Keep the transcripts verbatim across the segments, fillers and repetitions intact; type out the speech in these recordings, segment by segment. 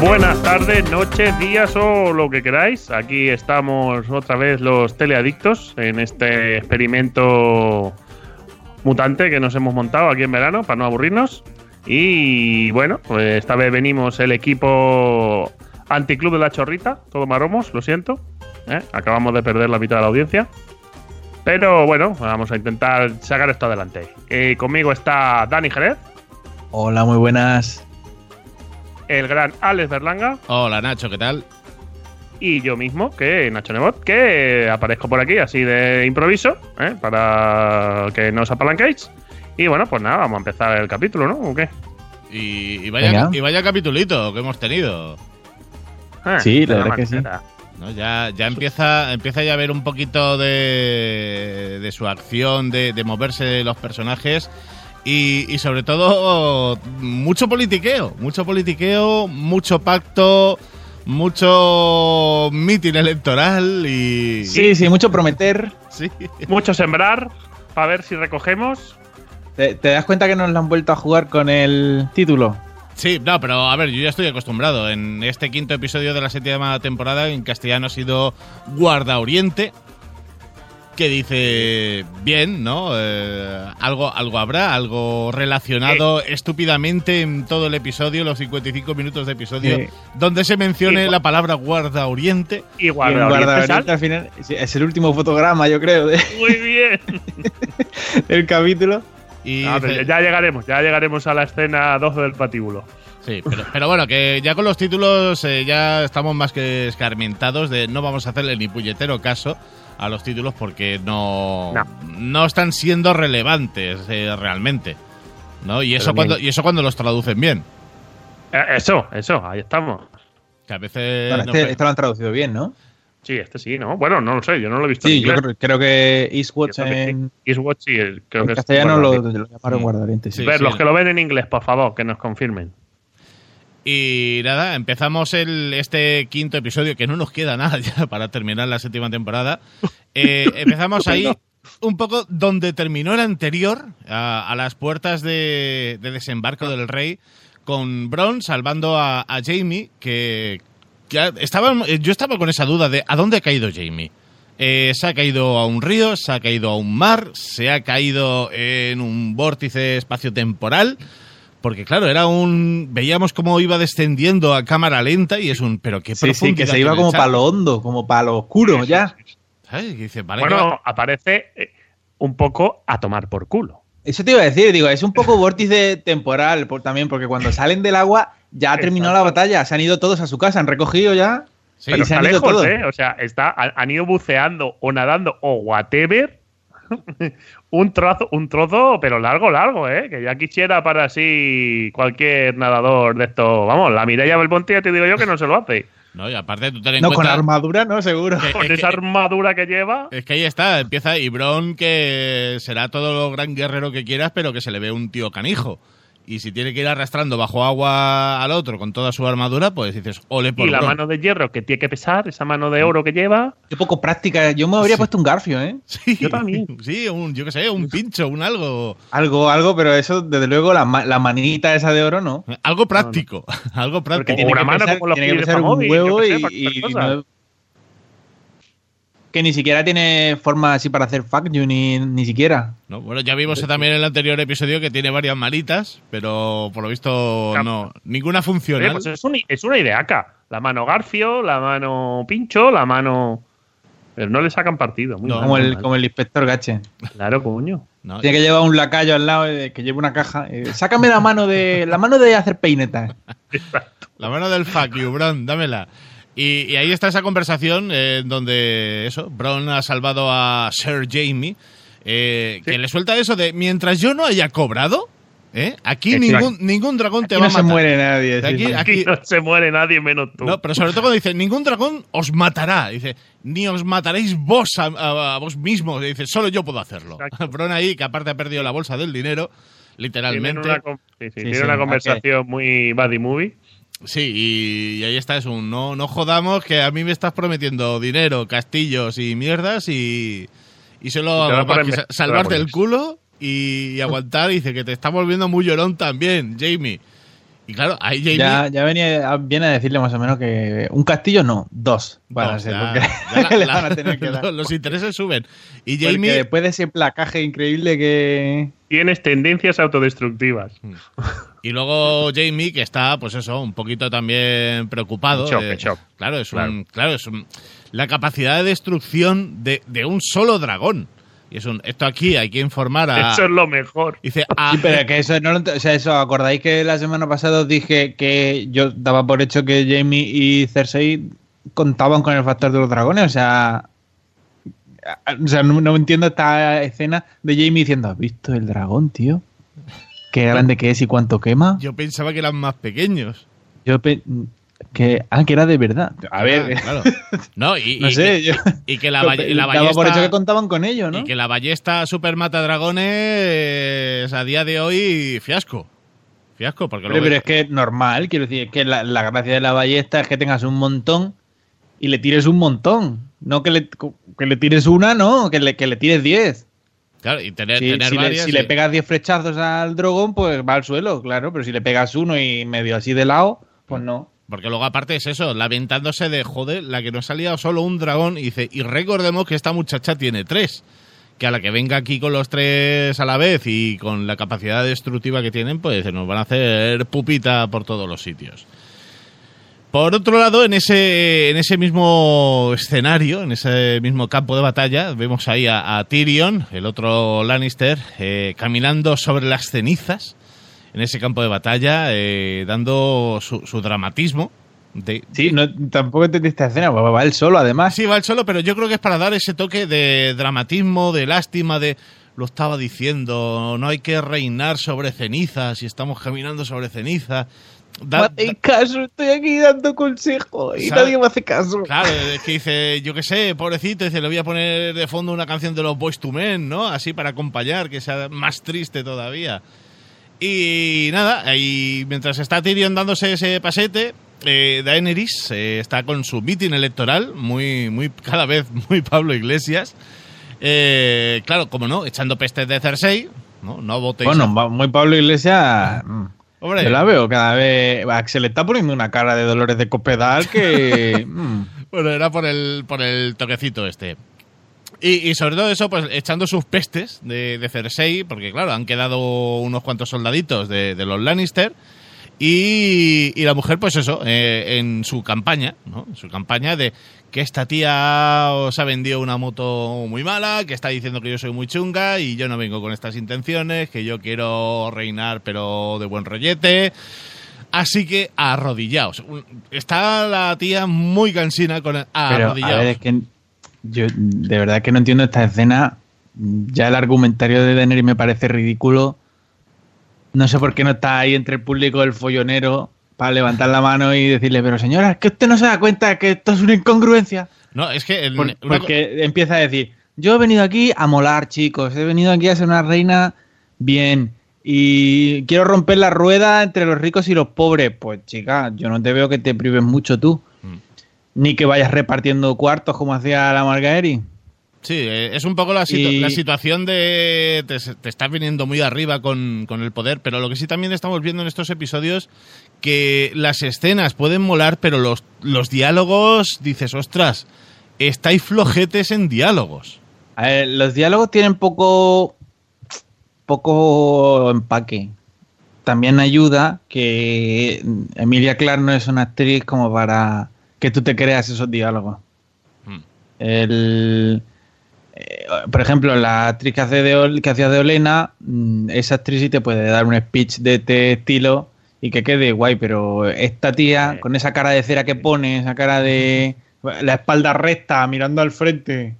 Buenas tardes, noches, días o lo que queráis. Aquí estamos otra vez los teleadictos en este experimento mutante que nos hemos montado aquí en verano para no aburrirnos. Y bueno, pues esta vez venimos el equipo anticlub de la chorrita, todo maromos, lo siento. ¿eh? Acabamos de perder la mitad de la audiencia. Pero bueno, vamos a intentar sacar esto adelante. Eh, conmigo está Dani Jerez. Hola, muy buenas. El gran Alex Berlanga. Hola, Nacho, ¿qué tal? Y yo mismo, que Nacho Nebot, que aparezco por aquí así de improviso, ¿eh? para que no os apalanquéis. Y bueno, pues nada, vamos a empezar el capítulo, ¿no? ¿O qué? Y, y, vaya, y vaya capitulito que hemos tenido. Ah, sí, la verdad que sí. No, ya ya empieza empieza ya a ver un poquito de, de su acción, de, de moverse los personajes. Y, y sobre todo, mucho politiqueo, mucho politiqueo, mucho pacto, mucho mitin electoral y… Sí, sí, mucho prometer. Sí. Mucho sembrar, para ver si recogemos. ¿Te, ¿Te das cuenta que nos lo han vuelto a jugar con el título? Sí, no, pero a ver, yo ya estoy acostumbrado. En este quinto episodio de la séptima temporada, en castellano ha sido Guardaoriente. Que dice, bien, ¿no? Eh, algo, algo habrá, algo relacionado sí. estúpidamente en todo el episodio, los cincuenta y cinco minutos de episodio, sí. donde se mencione y, la palabra Guardaoriente. Y Guardaoriente al final es el último fotograma, yo creo. De, Muy bien. el capítulo. Y no, dice, ya llegaremos, ya llegaremos a la escena dos del patíbulo. Sí, pero, pero bueno, que ya con los títulos eh, ya estamos más que escarmentados de no vamos a hacerle ni puñetero caso a los títulos porque no, no. no están siendo relevantes eh, realmente, ¿no? Y eso, cuando, y eso cuando los traducen bien. Eh, eso, eso, ahí estamos. Que a veces… Bueno, este, no, este lo han traducido bien, ¿no? Sí, este sí, ¿no? Bueno, no lo sé, yo no lo he visto. Sí, yo creo, creo que Eastwatch en… Eastwatch sí, creo en que… En castellano lo, lo llamaron Guardaoriente. Sí, sí, ver, sí, los sí, que no. lo ven en inglés, por favor, que nos confirmen. Y nada, empezamos el este quinto episodio, que no nos queda nada ya para terminar la séptima temporada. Eh, empezamos ahí un poco donde terminó el anterior, a, a las puertas de, de Desembarco del Rey, con Bron salvando a, a Jamie, que, que estaba yo estaba con esa duda de ¿a dónde ha caído Jamie? Eh, ¿Se ha caído a un río? ¿Se ha caído a un mar? ¿Se ha caído en un vórtice espaciotemporal? Porque claro, era un… Veíamos cómo iba descendiendo a cámara lenta y es un… Pero qué profundidad. Sí, sí, que se iba como para lo hondo, como para lo oscuro ya. ¿Sabes? Y dice, vale, bueno, va. Aparece un poco a tomar por culo. Eso te iba a decir, digo, es un poco vórtice temporal por, también, porque cuando salen del agua ya ha terminado la batalla, se han ido todos a su casa, han recogido ya. Sí, pero se está han ido lejos, todos. ¿eh? O sea, está, han ido buceando o nadando o whatever… un trozo, un trozo, pero largo, largo, ¿eh? Que ya quisiera para así cualquier nadador de estos. Vamos, la Mireia Belmonte ya te digo yo que no se lo hace. No, y aparte tú ten en no, cuenta… No, con armadura no, seguro. Que, con que, esa armadura que lleva… Es que ahí está, empieza y Bron que será todo lo gran guerrero que quieras, pero que se le ve un tío canijo. Y si tiene que ir arrastrando bajo agua al otro con toda su armadura, pues dices, ole por Y la Bron. Mano de hierro que tiene que pesar, esa mano de oro que lleva… Qué poco práctica. Yo me habría sí. puesto un garfio, ¿eh? Sí, yo también. Sí, un, yo qué sé, un pincho, un algo… Algo, algo, pero eso, desde luego, la, la manita esa de oro, no. Algo práctico, no, no. algo práctico. Porque tiene una que mano pesar, como los tiene que pesar un huevo y… y, y, y no, que ni siquiera tiene forma así para hacer fuck you, ni, ni siquiera. No, bueno, ya vimos también en el anterior episodio que tiene varias manitas, pero por lo visto claro. no. Ninguna funciona. Pues es, un, es una ideaca. La mano garfio, la mano pincho, la mano… Pero no le sacan partido. Muy no, mal, como, el, como el inspector Gache. Claro, coño. No, tiene que llevar un lacayo al lado, que lleva una caja. Eh, sácame la mano de la mano de hacer peinetas. Exacto. La mano del fuck you, Bron, dámela. Y, y ahí está esa conversación eh, donde eso Bron ha salvado a Sir Jamie, eh, sí. que le suelta eso de mientras yo no haya cobrado, ¿eh? aquí ningún, ningún dragón te aquí va no a matar. No se muere nadie. Aquí, sí, aquí, aquí no se muere nadie menos tú. No, pero sobre todo cuando dice, ningún dragón os matará. Dice, ni os mataréis vos a, a, a vos mismos. Dice, solo yo puedo hacerlo. Exacto. Bron ahí, que aparte ha perdido la bolsa del dinero, literalmente. Tiene una, sí, sí, sí, tiene sí, una conversación okay. muy buddy movie. Sí, y ahí está, es un no, no jodamos que a mí me estás prometiendo dinero, castillos y mierdas y, y solo hago más que salvarte el culo y, y aguantar. Y dice que te está volviendo muy llorón también, Jamie. Y claro, ahí Jamie... Ya, ya venía, viene a decirle más o menos que un castillo no, dos van a ser, porque le van a tener que dar. Los intereses suben. Y Jamie... Porque después de ese placaje increíble que... Tienes tendencias autodestructivas. Y luego Jamie, que está, pues eso, un poquito también preocupado. Choc, eh, choc. Claro, es claro. Un, claro, es un, la capacidad de destrucción de, de un solo dragón. Y es un, esto aquí hay que informar a... Eso es lo mejor. Dice, ah, sí, pero que eso no, o sea, eso, ¿acordáis que la semana pasada os dije que yo daba por hecho que Jamie y Cersei contaban con el factor de los dragones? O sea, o sea no, no entiendo esta escena de Jamie diciendo, ¿has visto el dragón, tío? Qué grande que es y cuánto quema. Yo pensaba que eran más pequeños. Yo pe- que ah que era de verdad a ver ah, claro. no y, no y, sé, y, y que la, ba- la ballesta por hecho que contaban con ello, ¿no? Y que la ballesta super mata dragones a día de hoy, fiasco fiasco porque pero, pero es que es normal, quiero decir, es que la, la gracia de la ballesta es que tengas un montón y le tires un montón, no que le que le tires una, no que le que le tires diez. Claro, y tener, sí, tener si, varias, le, si y... le pegas diez flechazos al dragón, pues va al suelo, claro, pero si le pegas uno y medio así de lado, pues no. Porque luego aparte es eso, lamentándose de, joder, la que nos ha liado solo un dragón, y dice, y recordemos que esta muchacha tiene tres, que a la que venga aquí con los tres a la vez y con la capacidad destructiva que tienen, pues nos van a hacer pupita por todos los sitios. Por otro lado, en ese en ese mismo escenario, en ese mismo campo de batalla, vemos ahí a, a Tyrion, el otro Lannister, eh, caminando sobre las cenizas, en ese campo de batalla, eh, dando su, su dramatismo. De, sí, no, tampoco entendí esta escena, va, va él solo además. Sí, va él solo, pero yo creo que es para dar ese toque de dramatismo, de lástima, de lo estaba diciendo, no hay que reinar sobre cenizas y estamos caminando sobre cenizas. Da, da, caso, estoy aquí dando consejos y ¿sabes? Nadie me hace caso. Claro, es que dice, yo qué sé, pobrecito, dice, le voy a poner de fondo una canción de los Boyz Two Men, ¿no? Así para acompañar, que sea más triste todavía. Y nada, y mientras está Tyrion dándose ese pasete, eh, Daenerys eh, está con su mitin electoral, muy, muy, cada vez muy Pablo Iglesias. Eh, claro, como no, echando pestes de Cersei, ¿no? No votéis. Bueno, a... muy Pablo Iglesias. Hombre, yo la veo cada vez. Se le está poniendo una cara de Dolores de Cospedal que. mm. Bueno, era por el, por el toquecito este. Y, y sobre todo eso, pues echando sus pestes de, de Cersei, porque claro, han quedado unos cuantos soldaditos de, de los Lannister, y, y la mujer, pues eso, eh, en su campaña, ¿no? En su campaña de que esta tía os ha vendido una moto muy mala, que está diciendo que yo soy muy chunga y yo no vengo con estas intenciones, que yo quiero reinar pero de buen rollete. Así que arrodillaos. Está la tía muy cansina con el, arrodillaos. Pero, a ver, es que... Yo de verdad que no entiendo esta escena. Ya el argumentario de Daenerys me parece ridículo. No sé por qué no está ahí entre el público el follonero para levantar la mano y decirle, pero señora, es que usted no se da cuenta que esto es una incongruencia. No, es que... El, por, una... Porque empieza a decir, yo he venido aquí a molar, chicos. He venido aquí a ser una reina bien. Y quiero romper la rueda entre los ricos y los pobres. Pues chica, yo no te veo que te prives mucho tú. Ni que vayas repartiendo cuartos como hacía la Margaery. Sí, es un poco la, situ- y... la situación de... Te, te estás viniendo muy arriba con, con el poder, pero lo que sí también estamos viendo en estos episodios, que las escenas pueden molar, pero los, los diálogos, dices, ostras, estáis flojetes en diálogos. A ver, los diálogos tienen poco, poco empaque. También ayuda que Emilia Clarke no es una actriz como para... que tú te creas esos diálogos. Hmm. El, eh, por ejemplo, la actriz que, hace de, que hacía de Olenna, esa actriz sí te puede dar un speech de este estilo y que quede guay, pero esta tía, con esa cara de cera que pone, esa cara de... la espalda recta, mirando al frente...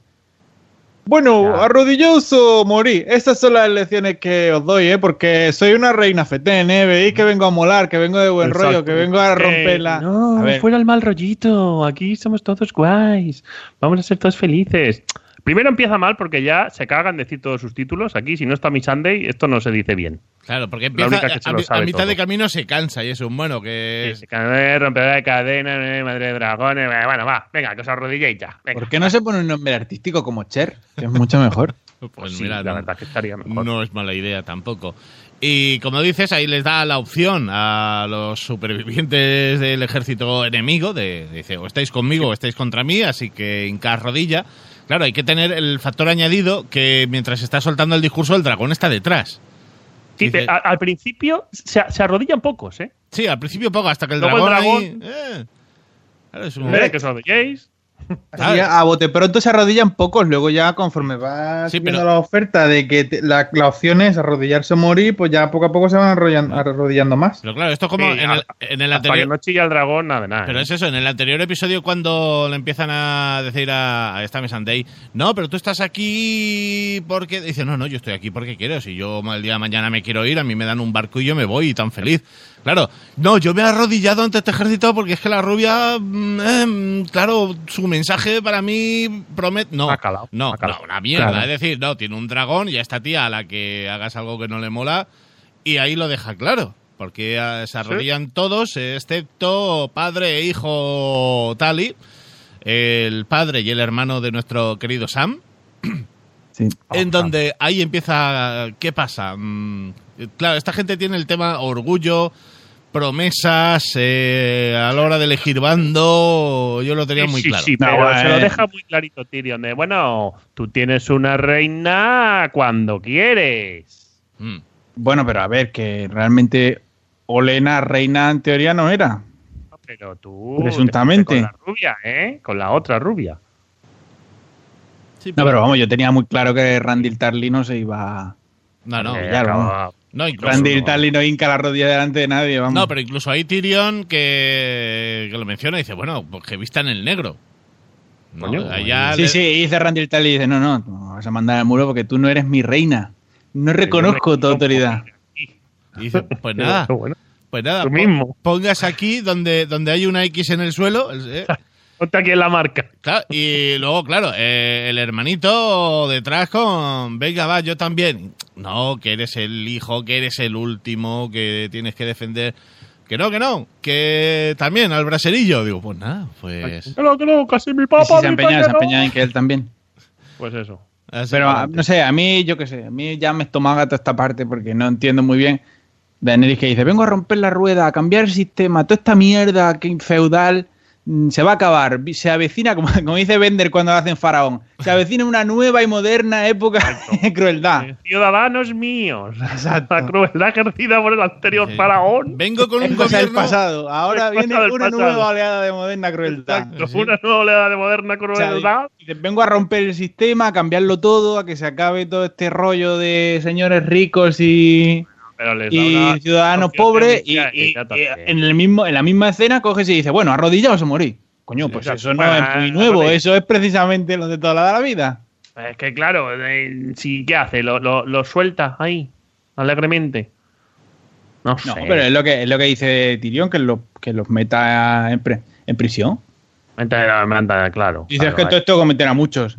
Bueno, ya. Arrodillaos o morí. Estas son las lecciones que os doy, ¿eh? Porque soy una reina fetén, ¿eh? Veis que vengo a molar, que vengo de buen exacto. Rollo, que vengo a romperla. Hey, no, a ver. Fuera el mal rollito. Aquí somos todos guays. Vamos a ser todos felices. Primero empieza mal porque ya se cagan de decir todos sus títulos. Aquí, si no está Missandei, esto no se dice bien. Claro, porque empieza a, a, a mitad todo. De camino se cansa y es un bueno que... Sí, se cansa, rompedora de cadena, madre de dragones... Bueno, va, venga, que os arrodilléis ya. Venga. ¿Por qué no se pone un nombre artístico como Cher? Que es mucho mejor. Pues, pues sí, mira, la verdad no, que estaría mejor. No es mala idea tampoco. Y como dices, ahí les da la opción a los supervivientes del ejército enemigo de, dice, o estáis conmigo o estáis contra mí, así que hincad rodilla. Claro, hay que tener el factor añadido que mientras está soltando el discurso el dragón está detrás. Sí, dice, te, al, al principio se, se arrodillan pocos, ¿eh? Sí, al principio poco, hasta que el Luego dragón... El dragón ahí, eh, claro, es un momento. Que os arrodilléis. Así a bote pronto se arrodillan pocos, luego ya conforme va sí, viendo pero... la oferta de que te, la, la opción es arrodillarse o morir, pues ya poco a poco se van arrodillando, arrodillando más. Pero claro, esto es como sí, en el, en el anterior. Para que no chilla el dragón, nada de nada. Pero eh. es eso, en el anterior episodio cuando le empiezan a decir a, a esta Missandei, no, pero tú estás aquí porque... Dice, no, no, yo estoy aquí porque quiero, si yo el día de mañana me quiero ir, a mí me dan un barco y yo me voy y tan feliz. Claro, no, yo me he arrodillado ante este ejército porque es que la rubia, eh, claro, su mensaje para mí promete... No, acalao, no, acalao. no, una mierda. Claro. Es decir, no, tiene un dragón y a esta tía a la que hagas algo que no le mola y ahí lo deja claro. Porque se arrodillan ¿Sí? todos, excepto padre e hijo Tali, el padre y el hermano de nuestro querido Sam. Sí. En oh, donde Sam. Ahí empieza... ¿Qué pasa? Claro, esta gente tiene el tema orgullo, promesas, eh, a la hora de elegir bando, yo lo tenía sí, muy claro. Sí, sí, pero no, se eh. lo deja muy clarito Tyrion, de bueno, tú tienes una reina cuando quieres. Mm. Bueno, pero a ver, que realmente Olenna reina en teoría no era. No, pero tú... Presuntamente. Con la rubia, ¿eh? Con la otra rubia. Sí, pero... No, pero vamos, yo tenía muy claro que Randall Tarly no se iba... No, no, eh, claro, vamos. No, incluso, Randy Tarly no hinca la rodilla delante de nadie, vamos. No, pero incluso ahí Tyrion que, que lo menciona y dice, bueno, pues que vistan el negro. ¿No? Coño, allá sí, le... sí, y dice Randy Tarly y dice, no, no, no, vas a mandar al muro porque tú no eres mi reina. No reconozco tu autoridad. Y dice, pues nada, pues nada, tú mismo. Pongas aquí donde, donde hay una X en el suelo... Eh. Ponte aquí en la marca. Claro, y luego, claro, eh, el hermanito detrás con, venga, va, yo también. No, que eres el hijo, que eres el último, que tienes que defender. Que no, que no, que también al braserillo. Digo, pues nada, pues... Que no, que no, casi mi papá. Sí, se ha empeñado, se ha empeñado en que él también. Pues eso. Así Pero, a, no sé, a mí, yo qué sé, a mí ya me estomaba toda esta parte porque no entiendo muy bien. Daenerys que dice, vengo a romper la rueda, a cambiar el sistema, toda esta mierda que feudal... Se va a acabar, se avecina, como, como dice Bender cuando hacen Faraón, se avecina una nueva y moderna época Exacto. de crueldad. Ciudadanos míos, Exacto. la crueldad ejercida por el anterior sí. Faraón. Vengo con un gobierno... del pasado. Ahora viene una pasado. nueva oleada de moderna crueldad. Exacto, sí. Una nueva oleada de moderna crueldad. O sea, vengo a romper el sistema, a cambiarlo todo, a que se acabe todo este rollo de señores ricos y... y ciudadanos pobres y, y, y en el mismo en la misma escena coges y dices, bueno, arrodillaos o morís. Coño, pues Exacto. eso no bueno, es muy nuevo, arrodillo. Eso es precisamente lo de toda la vida. Es que claro, eh, si ¿qué hace? Lo, lo, lo suelta ahí, alegremente. No, no sé. Pero es lo que es lo que dice Tyrion, que los que los meta en, pre, en prisión. Entonces, claro. claro Dices claro, que todo esto cometerá muchos.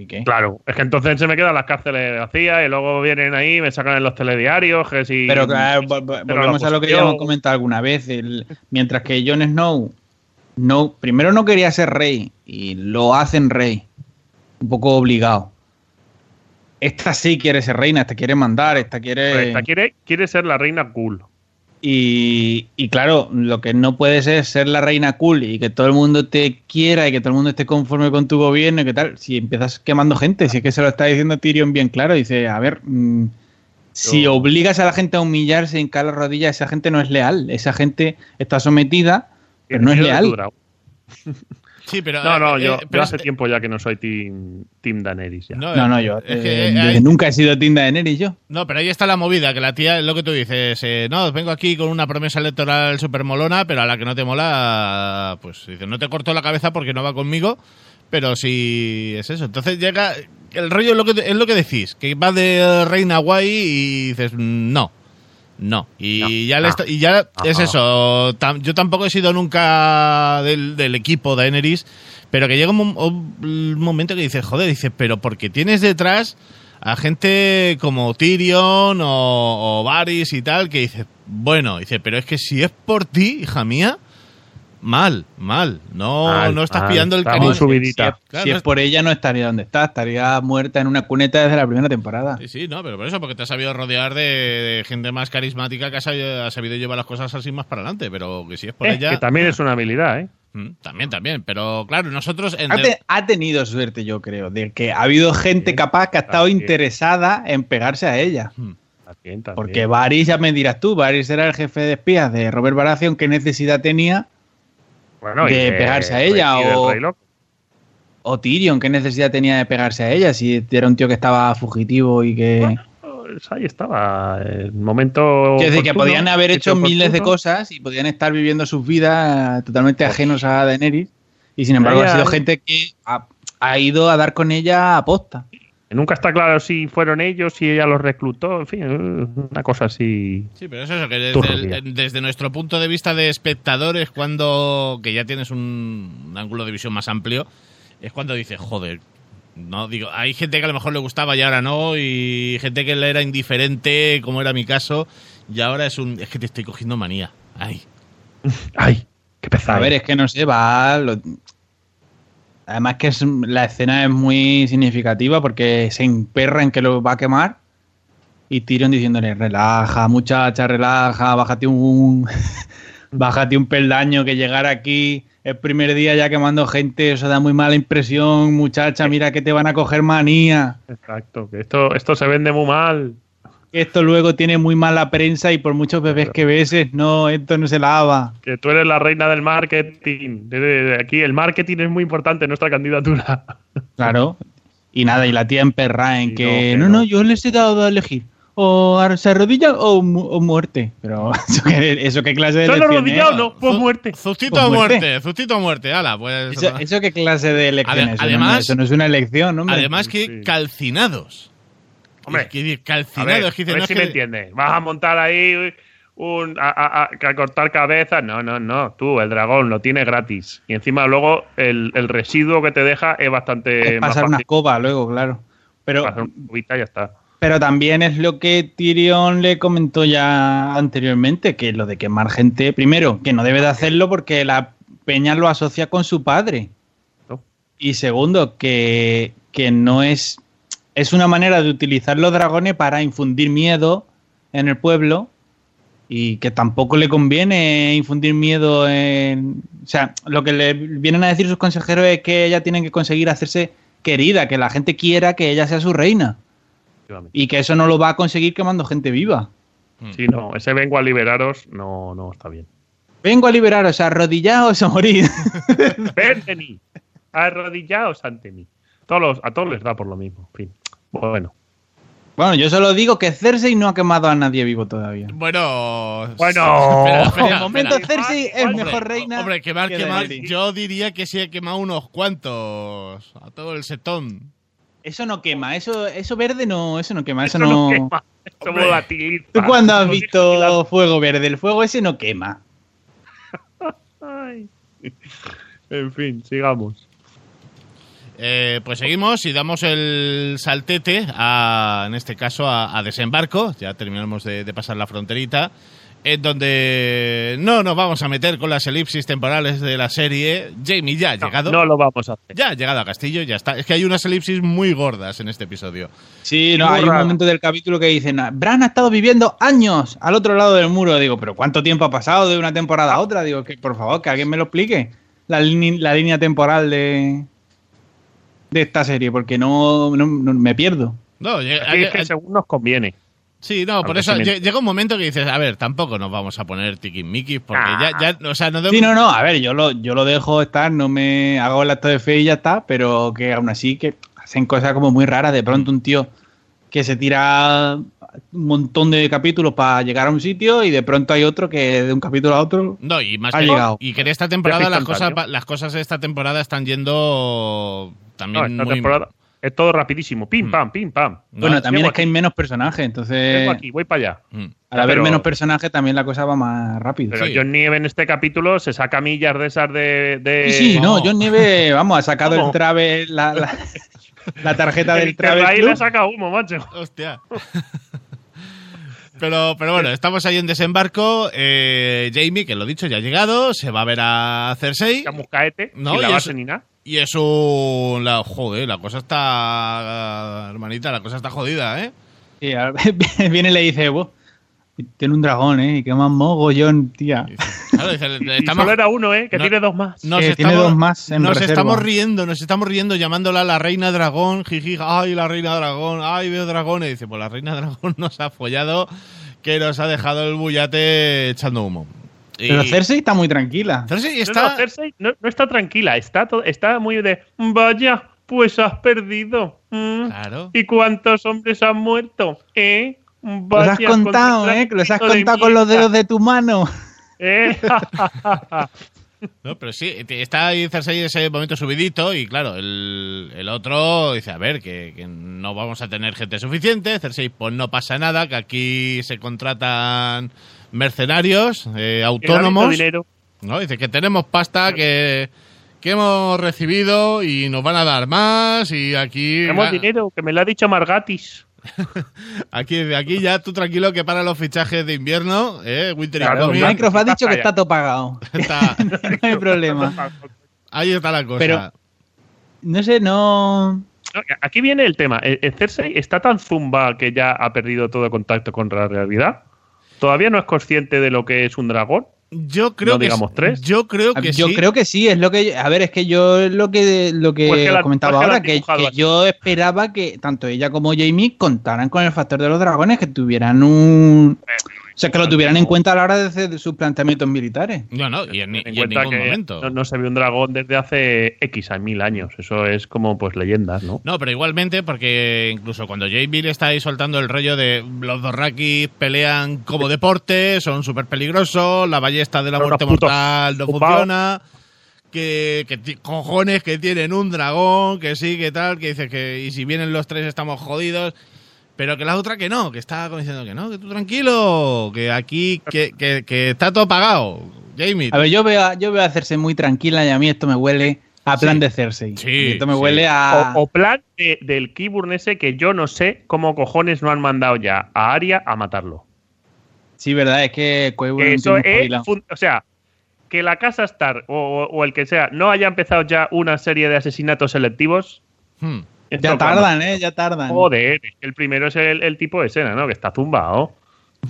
¿Y qué? Claro, es que entonces se me quedan las cárceles vacías y luego vienen ahí, me sacan en los telediarios. Que si, pero claro, vol- vol- pero volvemos a lo que ya hemos comentado alguna vez. El, mientras que Jon Snow no, primero no quería ser rey y lo hacen rey, un poco obligado. Esta sí quiere ser reina, esta quiere mandar, esta quiere... Pero esta quiere, quiere ser la reina cool. Y, y claro, lo que no puedes es ser la reina cool y que todo el mundo te quiera y que todo el mundo esté conforme con tu gobierno y que tal, si empiezas quemando gente, si es que se lo está diciendo Tyrion bien claro, dice, a ver, mmm, si obligas a la gente a humillarse y hincar la rodilla, esa gente no es leal, esa gente está sometida, pero no es leal. Sí, pero, no, no, eh, yo, eh, pero yo hace eh, tiempo ya que no soy Team, team Daenerys. Ya. No, no, no, yo es que, eh, hay, nunca he sido Team Daenerys yo. No, pero ahí está la movida, que la tía, es lo que tú dices, eh, no, vengo aquí con una promesa electoral súper molona, pero a la que no te mola, pues dices, no te corto la cabeza porque no va conmigo, pero sí es eso. Entonces llega, el rollo es lo que, es lo que decís, que va de reina guay y dices, no. No, y no, ya, le no, está, y ya no, es eso. Tam, yo tampoco he sido nunca del, del equipo de Daenerys, pero que llega un, un momento que dices, joder, dices, pero porque tienes detrás a gente como Tyrion o, o Varys y tal, que dices, bueno, dice, pero es que si es por ti, hija mía, Mal, mal. No, mal, no estás mal. Pillando el cariño. Subidita. Si, claro, si no es por ella, no estaría donde está. Estaría muerta en una cuneta desde la primera temporada. Sí, sí, no, pero por eso, porque te has sabido rodear de, de gente más carismática que ha sabido, ha sabido llevar las cosas así más para adelante. Pero que si es por eh, ella. Que también es una habilidad, ¿eh? También, también. Pero claro, nosotros. En ha, te, de... ha tenido suerte, yo creo, de que ha habido gente capaz que ha estado también. interesada en pegarse a ella. Hmm. También, también. Porque Varys, ya me dirás tú, Varys era el jefe de espías de Robert Baratheon, ¿qué necesidad tenía? Bueno, de pegarse a ella, o, o Tyrion, ¿qué necesidad tenía de pegarse a ella? Si era un tío que estaba fugitivo y que... Bueno, pues ahí estaba, el momento... Es decir, que podían haber hecho miles de cosas y podían estar viviendo sus vidas totalmente ajenos a Daenerys y sin embargo ha sido gente que ha, ha ido a dar con ella a posta. Nunca está claro si fueron ellos, si ella los reclutó, en fin, una cosa así. Sí, pero eso es eso, que desde, el, desde nuestro punto de vista de espectadores, cuando que ya tienes un, un ángulo de visión más amplio, es cuando dices, joder, no digo, hay gente que a lo mejor le gustaba y ahora no, y gente que le era indiferente, como era mi caso, y ahora es un, es que te estoy cogiendo manía. Ay, ay, qué pesado. A ver, es que no sé, va... Lo... Además que es, la escena es muy significativa porque se emperra en que lo va a quemar y Tyrion diciéndole, relaja muchacha, relaja, bájate un bájate un peldaño, que llegar aquí el primer día ya quemando gente, eso da muy mala impresión, muchacha, mira que te van a coger manía. Exacto, que esto, esto se vende muy mal. Esto luego tiene muy mala prensa y por muchos bebés que beses, no, esto no se lava. Que tú eres la reina del marketing. Desde aquí el marketing es muy importante en nuestra candidatura. Claro. Y nada, y la tía emperra en sí, que no, no, no, yo les he dado a elegir. O se arrodilla o, mu o muerte. Pero eso qué, eso qué clase de elección. ¿Solo arrodillado o no? Pues muerte. Sustito a muerte, sustito a muerte. Ala, pues... Eso, eso qué clase de elección es. Además, no, eso no es una elección, hombre. Además que sí. calcinados. Hombre, calcinado, a ver, es que dice, a ver no si es que... me entiendes. Vas a montar ahí un, a, a, a, a cortar cabezas. No, no, no. Tú, el dragón, lo tienes gratis. Y encima luego el, el residuo que te deja es bastante es pasar más una escoba luego, claro. Pero, pasar una escobita y ya está. Pero también es lo que Tyrion le comentó ya anteriormente, que lo de quemar gente, primero, que no debe de hacerlo porque la peña lo asocia con su padre. ¿No? Y segundo, que, que no es... Es una manera de utilizar los dragones para infundir miedo en el pueblo y que tampoco le conviene infundir miedo en... O sea, lo que le vienen a decir sus consejeros es que ella tiene que conseguir hacerse querida, que la gente quiera que ella sea su reina y que eso no lo va a conseguir quemando gente viva. Sí, no, ese vengo a liberaros no, no está bien. Vengo a liberaros, arrodillaos a morir. Vente mí, arrodillaos ante mí. Todos los, a todos les da por lo mismo, en fin. Bueno. Bueno, yo solo digo que Cersei no ha quemado a nadie vivo todavía. Bueno. Bueno. Espera, espera, en el momento espera. Cersei es hombre, mejor reina. Hombre, quemar, que quemar. Yo diría que sí ha quemado unos cuantos. A todo el setón. Eso no quema. Eso, eso verde no. Eso no quema. Eso, eso no. no quema. Eso volatil. ¿Tú cuándo has visto fuego verde? El fuego ese no quema. Ay. En fin, sigamos. Eh, pues seguimos y damos el saltete, a, en este caso, a, a Desembarco. Ya terminamos de, de pasar la fronterita, en donde no nos vamos a meter con las elipsis temporales de la serie. Jamie ya ha no, llegado. No lo vamos a hacer. Ya ha llegado a Castillo, ya está. Es que hay unas elipsis muy gordas en este episodio. Sí, no, hay un momento del capítulo que dicen, Bran ha estado viviendo años al otro lado del muro. Digo, pero ¿cuánto tiempo ha pasado de una temporada a otra? Digo, que por favor, que alguien me lo explique. La, la línea temporal de... de esta serie, porque no, no, no me pierdo. No, llega, hay, es que hay, según nos conviene. Sí, no, por eso llega un momento que dices, a ver, tampoco nos vamos a poner tiquismiquis, porque ah. ya, ya, o sea, no... Debo... Sí, no, no, a ver, yo lo, yo lo dejo estar, no me hago el acto de fe y ya está, pero que aún así que hacen cosas como muy raras. De pronto un tío que se tira un montón de capítulos para llegar a un sitio y de pronto hay otro que de un capítulo a otro no, y más ha que, llegado. Y que en esta temporada las cosas, las cosas de esta temporada están yendo... También no, esta muy... temporada es todo rapidísimo. Pim, mm. pam, pim, pam. No, bueno, también es aquí. Que hay menos personajes, entonces... Vengo aquí, voy para allá. Mm. Al haber pero... menos personajes también la cosa va más rápido. Pero sí. Jon Nieve en este capítulo se saca millas de esas de... de... Sí, sí, no, no Jon Nieve, vamos, ha sacado ¿Cómo? el Travel, la, la, la tarjeta del Travel Club. Ahí le saca humo, macho. Hostia. Pero, pero bueno, estamos ahí en Desembarco. Eh, Jamie, que lo dicho, ya ha llegado. Se va a ver a Cersei. Estamos caete, no, sin la base ni nada. Y es un... La, joder, la cosa está... Hermanita, la cosa está jodida, ¿eh? Sí, viene y le dice... Vos, tiene un dragón, ¿eh? Y qué más mogollón, tía. Claro, dice, y, estamos... y solo era uno, ¿eh? Que no, tiene dos más. Nos que estamos, tiene dos más en nos reserva. Estamos riendo, nos estamos riendo llamándola la reina dragón. Jiji, ay, la reina dragón. Ay, veo dragones. Y dice, pues la reina dragón nos ha follado, que nos ha dejado el bullate echando humo. Y... Pero Cersei está muy tranquila. Cersei está... No, no, Cersei no, no está tranquila. Está, to... está muy de... Vaya, pues has perdido. Mm. Claro. ¿Y cuántos hombres han muerto? ¿Eh? Los has contado, ¿eh? Los has contado con los dedos de tu mano. ¿Eh? No, pero sí, está ahí Cersei en ese momento subidito y claro, el, el otro dice, a ver, que, que no vamos a tener gente suficiente. Cersei, pues no pasa nada, que aquí se contratan mercenarios, eh, autónomos. No, dice que tenemos pasta, que... que hemos recibido y nos van a dar más y aquí... Tenemos ya... dinero, que me lo ha dicho Margatis. aquí, aquí ya tú tranquilo que para los fichajes de invierno, ¿eh? Winter claro, y Microsoft ha dicho que está todo pagado. Está... no hay problema. Ahí está la cosa. Pero, no sé, no... Aquí viene el tema. El Cersei está tan zumba que ya ha perdido todo contacto con la realidad. Todavía no es consciente de lo que es un dragón. Yo creo no, que digamos tres. Yo creo que yo sí. creo que sí, es lo que a ver, es que yo lo que lo que, pues que la, comentaba pues ahora que, que yo esperaba que tanto ella como Jamie contaran con el factor de los dragones, que tuvieran un o sea, que lo tuvieran en cuenta a la hora de, de sus planteamientos militares. No, no, y en, en, y en ningún que momento. No, no se vio un dragón desde hace X mil años. Eso es como, pues, leyendas, ¿no? No, pero igualmente, porque incluso cuando Jamie le está ahí soltando el rollo de los Dorrakis pelean como deporte, son súper peligrosos, la ballesta de la muerte mortal no funciona, que, que cojones que tienen un dragón, que sí, que tal, que dices que y si vienen los tres estamos jodidos... Pero que la otra que no, que está diciendo que no, que tú tranquilo, que aquí, que, que, que está todo pagado, Jamie. A ver, yo veo, yo veo a Cersei muy tranquila y a mí esto me huele a plan sí. de Cersei. Sí, esto me sí. huele a... O, o plan de, del Qyburn ese que yo no sé cómo cojones no han mandado ya a Arya a matarlo. Sí, verdad, es que Qyburn... Eso es... Fun- o sea, que la Casa Stark o, o el que sea no haya empezado ya una serie de asesinatos selectivos... Hmm. Esto ya tardan, cuando... ¿eh? Ya tardan. Joder, el primero es el, el tipo de escena, ¿no? Que está tumbado.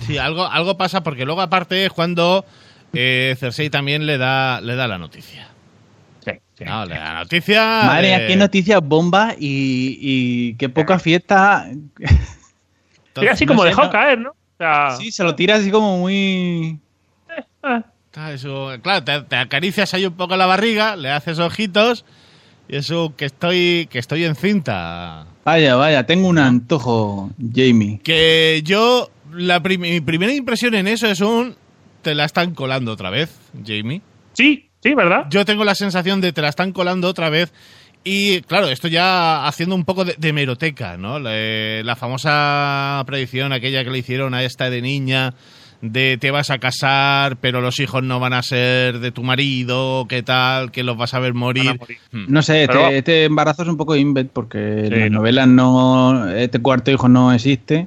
Sí, algo, algo pasa porque luego aparte es cuando eh, Cersei también le da, le da la noticia. Sí, sí. No, sí. Le da la noticia. Madre mía, eh... qué noticias bombas y, y qué poca fiesta. Tira así como no sé, dejado no... caer, ¿no? O sea... Sí, se lo tira así como muy... Eh, ah. Eso, claro, te, te acaricias ahí un poco la barriga, le haces ojitos... Y eso, que estoy que estoy encinta. Vaya, vaya, tengo un antojo, Jamie. Que yo, la prim- mi primera impresión en eso es un... Te la están colando otra vez, Jamie. Sí, sí, ¿verdad? Yo tengo la sensación de te la están colando otra vez. Y, claro, esto ya haciendo un poco de, de hemeroteca, ¿no? La, la famosa predicción aquella que le hicieron a esta de niña... de te vas a casar, pero los hijos no van a ser de tu marido, qué tal, que los vas a ver morir. A morir. Hmm. No sé, este, este embarazo es un poco invent porque sí, en las no. novelas no, este cuarto hijo no existe.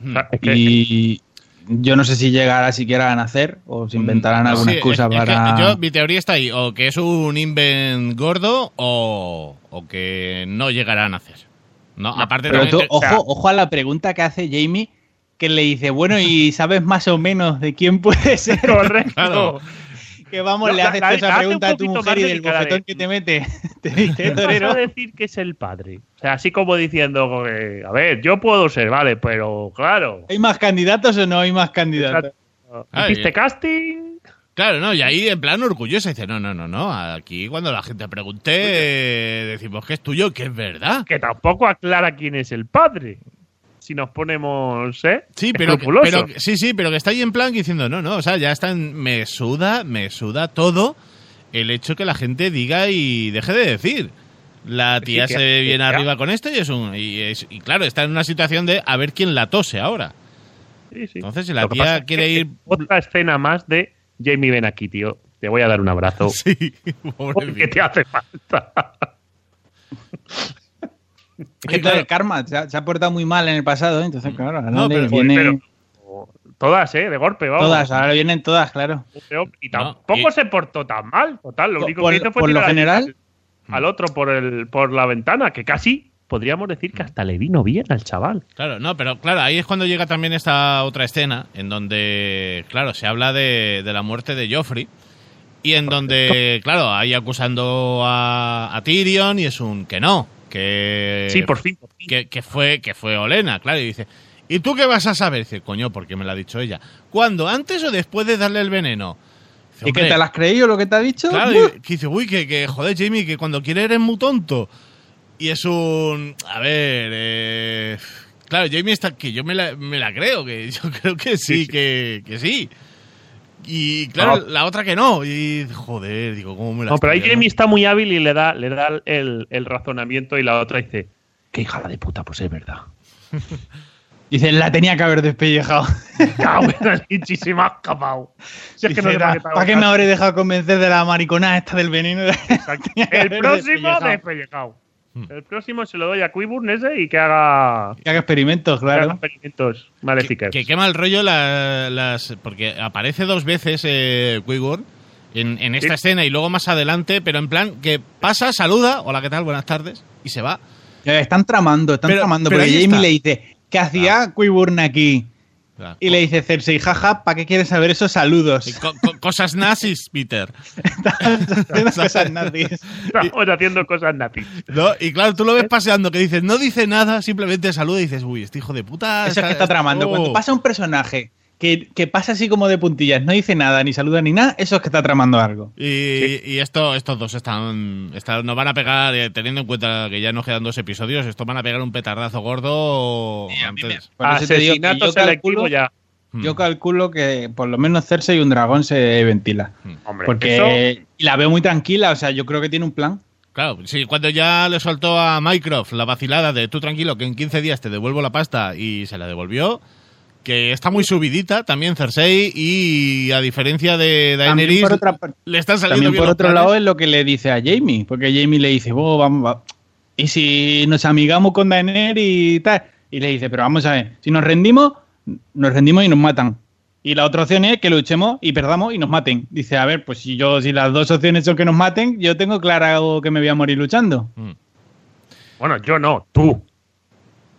Hmm. Y yo no sé si llegará siquiera a nacer o si inventarán hmm. alguna sí, excusa es, para... Es que yo, mi teoría está ahí, o que es un invent gordo o, o que no llegará a nacer. No, no, aparte pero tú, que, ojo, o sea, ojo a la pregunta que hace Jamie, que le dice, bueno, ¿y sabes más o menos de quién puede ser? Correcto. Claro. Que vamos, no, le haces la, la, esa la pregunta a tu mujer y del bofetón de... que te mete. Te dice, torero. Vas a decir que es el padre. O sea, así como diciendo, eh, a ver, yo puedo ser, vale, pero claro. ¿Hay más candidatos o no hay más candidatos? ¿Hiciste casting? Claro, no, y ahí en plan orgullosa dice, no, no, no, no, aquí cuando la gente pregunte decimos que es tuyo, que es verdad. Que tampoco aclara quién es el padre. Si nos ponemos, ¿eh? Sí, pero, pero sí, sí, pero que está ahí en plan diciendo, no, no, o sea, ya está en, me suda, me suda todo el hecho que la gente diga y deje de decir. La tía sí, se ve bien arriba con esto y es un y, es, y claro, está en una situación de a ver quién la tose ahora. Sí, sí. Entonces, si la tía quiere ir... Otra escena más de Jamie, ven aquí, tío, te voy a dar un abrazo. Sí, pobre porque te hace falta. Es que claro, el karma se ha, se ha portado muy mal en el pasado, ¿eh? Entonces, claro, no, pero, viene... pero, Todas, ¿eh? De golpe, vamos. Todas, ahora vienen todas, claro. Y tampoco no, y... se portó tan mal, total. Lo único por, que hizo fue por tirar lo general... al, al otro por, el, por la ventana, que casi... podríamos decir que hasta le vino bien al chaval. Claro, no, pero claro, ahí es cuando llega también esta otra escena en donde, claro, se habla de, de la muerte de Joffrey y en donde, claro, ahí acusando a, a Tyrion y es un que no, que sí, por fin, por fin. Que, que fue que fue Olenna, claro, y dice, ¿y tú qué vas a saber? Dice, coño, porque me lo ha dicho ella. ¿Cuándo? ¿Antes o después de darle el veneno? Dice, ¿y que te las creído lo que te ha dicho? Claro, y, que dice, uy, que, que joder, Jamie, que cuando quiere eres muy tonto. Y es un... A ver... Eh, claro, Jamie está... Que yo me la, me la creo. Que yo creo que sí, sí, sí. Que, que sí. Y claro, no. La otra que no. Y joder, digo, ¿cómo me la... No, pero ahí Jamie está muy hábil y le da, le da el, el razonamiento y la otra dice, qué hija de puta, pues es verdad. Dice, la tenía que haber despellejado. Y se me ha escapado. Si es que no se ¿para, ¿para qué me habré dejado convencer de la mariconada esta del veneno? El próximo despellejado. despellejado. El próximo se lo doy a Qyburn ese y que haga... Que haga experimentos, claro. Que haga experimentos maléficos. Que, que quema el rollo la, las... Porque aparece dos veces eh, Qyburn en, en esta sí. escena y luego más adelante, pero en plan que pasa, saluda, hola, ¿qué tal? Buenas tardes, y se va. Están tramando, están pero, tramando, pero porque Jamie le dice, ¿qué hacía ah. Qyburn aquí? Claro. Y le dice Cersei, jaja, ¿para qué quieres saber esos saludos? Co co cosas nazis, Peter. Estamos cosas nazis. Estamos haciendo cosas nazis. ¿No? Y claro, tú lo ves paseando, que dices, no dice nada, simplemente saluda y dices, uy, este hijo de puta. Eso está, es que está tramando. Oh. Cuando pasa un personaje que, que pasa así como de puntillas, no dice nada, ni saluda ni nada, eso es que está tramando algo. Y, sí. y esto, estos dos están, están, nos van a pegar, teniendo en cuenta que ya nos quedan dos episodios, estos van a pegar un petardazo gordo. Sí, antes. Asesinato selectivo ya. Yo calculo que por lo menos Cersei y un dragón se ventila. Hombre, porque eso... la veo muy tranquila, o sea, yo creo que tiene un plan. Claro, sí, cuando ya le soltó a Mycroft la vacilada de tú tranquilo que en quince días te devuelvo la pasta y se la devolvió. Que está muy subidita también Cersei y a diferencia de Daenerys otra, le están saliendo bien. Por otro planes. Lado es lo que le dice a Jamie, porque Jamie le dice, oh, vamos, vamos, y si nos amigamos con Daenerys y tal, y le dice, pero vamos a ver, si nos rendimos, nos rendimos y nos matan. Y la otra opción es que luchemos y perdamos y nos maten. Dice, a ver, pues si yo si las dos opciones son que nos maten, yo tengo claro que me voy a morir luchando. Mm. Bueno, yo no, tú.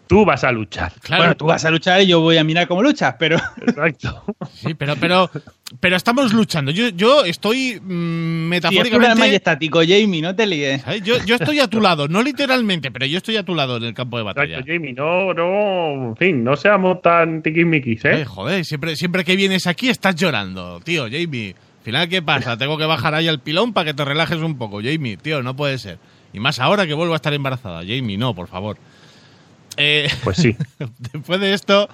Tú vas a luchar. Claro. Bueno, tú vas a luchar y yo voy a mirar cómo luchas, pero... Exacto. Sí, pero, pero, pero estamos luchando. Yo, yo estoy mmm, metafóricamente... Sí, es majestático, Jamie, no te líes. Yo, yo estoy a tu lado, no literalmente, pero yo estoy a tu lado en el campo de batalla. Exacto, Jamie, no, no... En fin, no seamos tan tiquismiquis, ¿eh? ¿eh? Joder, siempre, siempre que vienes aquí estás llorando, tío, Jamie. Al final, ¿qué pasa? Tengo que bajar ahí al pilón para que te relajes un poco, Jamie. Tío, no puede ser. Y más ahora que vuelvo a estar embarazada. Jamie, no, por favor. Eh, pues sí. Después de esto,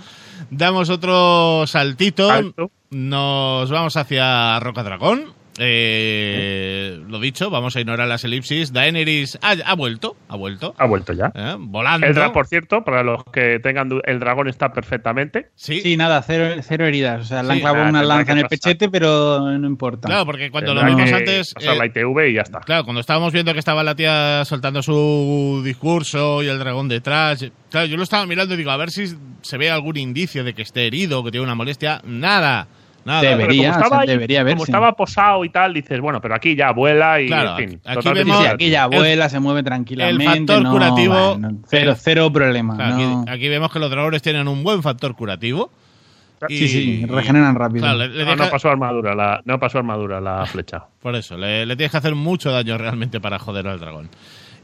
damos otro saltito. Alto. Nos vamos hacia Roca Dragón. Eh, ¿Sí? Lo dicho, vamos a ignorar las elipsis. Daenerys ha, ha vuelto. Ha vuelto. Ha vuelto ya. Eh, volando. El, por cierto, para los que tengan el dragón está perfectamente. Sí, sí nada, cero, cero heridas. O sea, sí, le han clavado una lanza en el pechete, pero no importa. Claro, porque cuando tendrá lo vimos antes. Pasar eh, la I T V y ya está. Claro, cuando estábamos viendo que estaba la tía soltando su discurso y el dragón detrás. Claro, yo lo estaba mirando y digo, a ver si se ve algún indicio de que esté herido, que tiene una molestia. Nada. Nada, debería, como estaba, o sea, debería verse. Como estaba posado y tal, dices, bueno, pero aquí ya vuela y claro, en fin. Aquí, vemos, sí, aquí ya vuela, el, se mueve tranquilamente. El factor no, curativo. Bueno, cero, cero problema. Claro, no. aquí, aquí vemos que los dragones tienen un buen factor curativo. Y, sí, sí, regeneran rápido. Claro, le, le no, deja... no pasó armadura la, no pasó armadura la flecha. Por eso, le, le tienes que hacer mucho daño realmente para joder al dragón.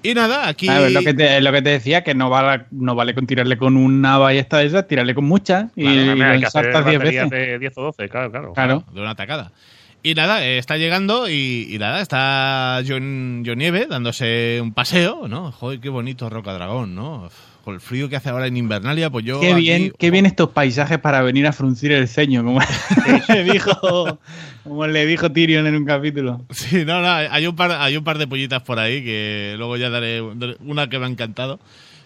Y nada, aquí... Claro, lo, que te, lo que te decía, que no vale, no vale con tirarle con una ballesta de esas, tirarle con muchas y, claro, y lo ensartas diez veces. De diez o doce, claro, claro, claro. De una atacada. Y nada, está llegando y, y nada, está Jon Nieve dándose un paseo, ¿no? Joder, qué bonito Roca Dragón, ¿no? Con el frío que hace ahora en Invernalia, pues yo... Qué aquí, bien, qué oh. bien estos paisajes para venir a fruncir el ceño, como le dijo, como le dijo Tyrion en un capítulo. Sí, no, no, hay un par, hay un par de pollitas por ahí que luego ya daré una que me ha encantado.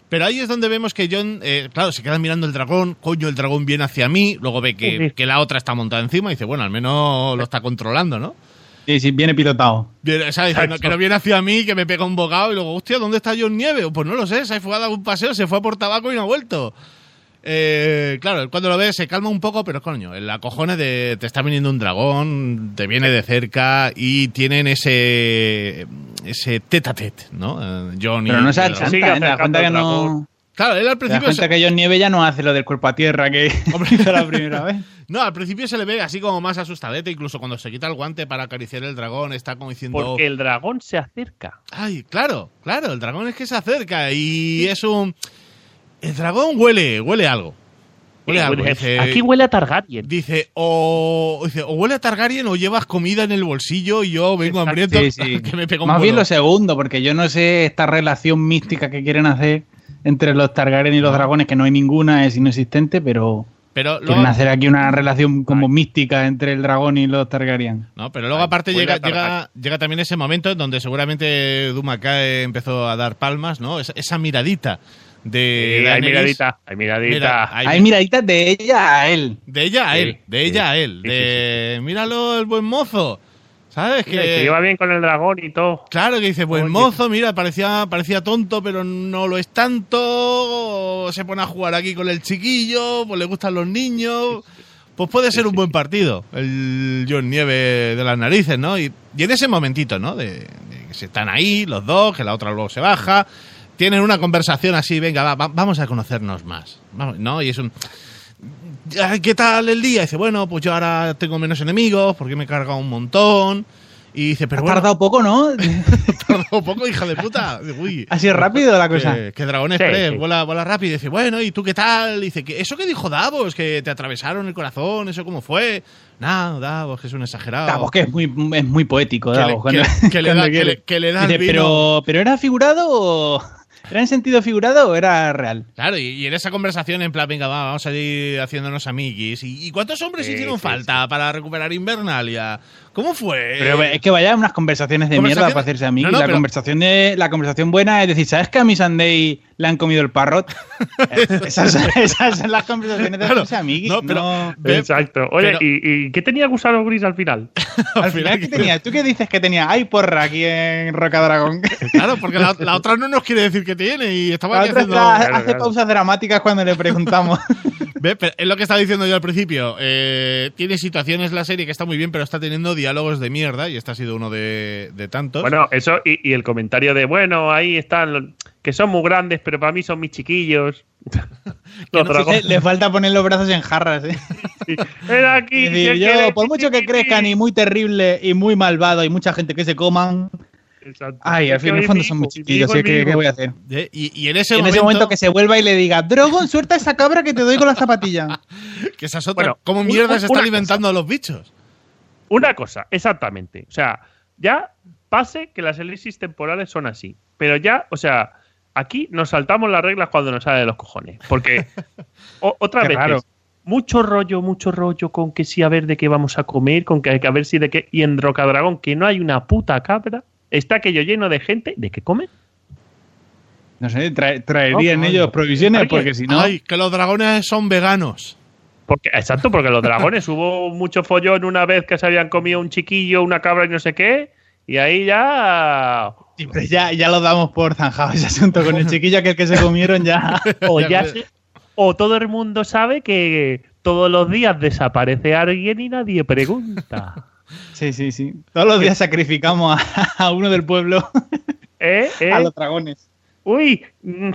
Pero ahí es donde vemos que Jon, eh, claro, se queda mirando el dragón, coño, el dragón viene hacia mí, luego ve que, que la otra está montada encima y dice, bueno, al menos lo está controlando, ¿no? Sí, sí, viene pilotado. Viene, ¿sabes? No, que no viene hacia mí, que me pega un bocado y luego, hostia, ¿dónde está Jon Nieve? Pues no lo sé, se ha fugado a un paseo, se fue a por tabaco y no ha vuelto. Eh, claro, cuando lo ves se calma un poco, pero coño, el acojone de te está viniendo un dragón, te viene de cerca y tienen ese ese tete a tete, ¿no? Johnny, pero no se achanta, sí, ¿eh? Te das cuenta que no... Claro, él al principio... Te das cuenta que John Nieve ya no hace lo del cuerpo a tierra que hizo la primera vez. No, al principio se le ve así como más asustadete, incluso cuando se quita el guante para acariciar el dragón, está como diciendo... Porque el dragón se acerca. Ay, claro, claro, el dragón es que se acerca y es un... El dragón huele, huele algo. Huele eh, algo. Dice, aquí huele a Targaryen. Dice o, dice, o huele a Targaryen o llevas comida en el bolsillo y yo vengo hambriento. Sí, sí. Que me pego un Más huevo. Bien lo segundo, porque yo no sé esta relación mística que quieren hacer entre los Targaryen y los dragones, que no hay ninguna, es inexistente, pero... Pero luego, quieren hacer aquí una relación como ay. mística entre el dragón y los Targaryen. No, pero luego ay, aparte llega, llega, llega también ese momento en donde seguramente Dumakae empezó a dar palmas, ¿no? Esa, esa miradita. De sí, hay miradita, hay miradita. Mira, hay, hay miradita de ella a él. De ella a él, sí, de ella sí, a él. De, sí, sí, sí. Míralo, el buen mozo. ¿Sabes? Que, que lleva bien con el dragón y todo. Claro, que dice, buen mozo, mira, parecía, parecía tonto, pero no lo es tanto. Se pone a jugar aquí con el chiquillo, pues le gustan los niños. Pues puede ser un buen partido el Jon Nieve de las narices, ¿no? Y, y en ese momentito, ¿no? De, de que se están ahí los dos, que la otra luego se baja. Tienen una conversación así, venga, va, va, vamos a conocernos más, vamos, ¿no? Y es un... ¿Qué tal el día? Y dice, bueno, pues yo ahora tengo menos enemigos porque me he cargado un montón. Y dice, pero bueno... Ha tardado poco, ¿no? Ha tardado poco, hija de puta. Uy, así es rápido la cosa. Que, que Dragón Express, sí, sí. Vuela, vuela rápido. Y dice, bueno, ¿y tú qué tal? Y dice, ¿eso que dijo Davos? Que te atravesaron el corazón, ¿eso cómo fue? No, Davos, que es un exagerado. Davos, que es muy, es muy poético, Davos. Que le da el vino. Pero, ¿pero era figurado o...? ¿Era en sentido figurado o era real? Claro, y, y en esa conversación, en plan, venga, va, vamos a ir haciéndonos amiguis. ¿Y, y cuántos hombres sí, hicieron sí, falta sí. para recuperar Invernalia? ¿Cómo fue? Pero es que vaya unas conversaciones de ¿Conversaciones? mierda para hacerse amigos. No, no, la, conversación de, la conversación buena es decir, ¿sabes que a Missandei le han comido el parrot? esas, esas son las conversaciones de hacerse claro, amiguis. No, pero, no. Pero, exacto. Oye, pero, ¿y, ¿y qué tenía Gusano Gris al final? ¿Al final qué tenía? ¿Tú qué dices que tenía? Hay porra aquí en Roca Dragón. Claro, porque la, la otra no nos quiere decir que tiene y estaba la aquí haciendo... Está, claro, hace claro. pausas dramáticas cuando le preguntamos. ¿Ves? Pero es lo que estaba diciendo yo al principio. Eh, tiene situaciones la serie que está muy bien, pero está teniendo diálogos de mierda y este ha sido uno de, de tantos. Bueno, eso y, y el comentario de, bueno, ahí están, los, que son muy grandes, pero para mí son mis chiquillos. Los no, si le falta poner los brazos en jarras, ¿eh? Sí. Era aquí, es decir, yo, que por mucho que crezcan y muy terrible y muy malvado y mucha gente que se coman... Exacto. Ay, al fin y al fondo son muy chiquillos, ¿sí? ¿Qué, ¿Qué voy a hacer? ¿Eh? Y, y en, ese, y en momento... ese momento que se vuelva y le diga, Drogon, suelta esa cabra que te doy con la zapatilla. Que esa es otra. Bueno, ¿cómo mierda se está alimentando cosa. a los bichos? Una cosa, exactamente. O sea, ya pase que las elipsis temporales son así. Pero ya, o sea, aquí nos saltamos las reglas cuando nos sale de los cojones. Porque o, otra vez, mucho rollo, mucho rollo con que sí, a ver de qué vamos a comer, con que a ver si de qué. Y en Roca Dragón, que no hay una puta cabra. Está aquello lleno de gente. ¿De qué comen? No sé, trae, traerían no, no, ellos provisiones porque si no... Ay, que los dragones son veganos. Porque, exacto, porque los dragones hubo mucho follón una vez que se habían comido un chiquillo, una cabra y no sé qué, y ahí ya... Sí, pero ya, ya lo damos por zanjado ese asunto con el chiquillo que el que se comieron ya... o, ya se, o todo el mundo sabe que todos los días desaparece alguien y nadie pregunta. Sí, sí, sí. Todos los días sacrificamos a, a uno del pueblo. ¿Eh? ¿Eh? A los dragones. Uy,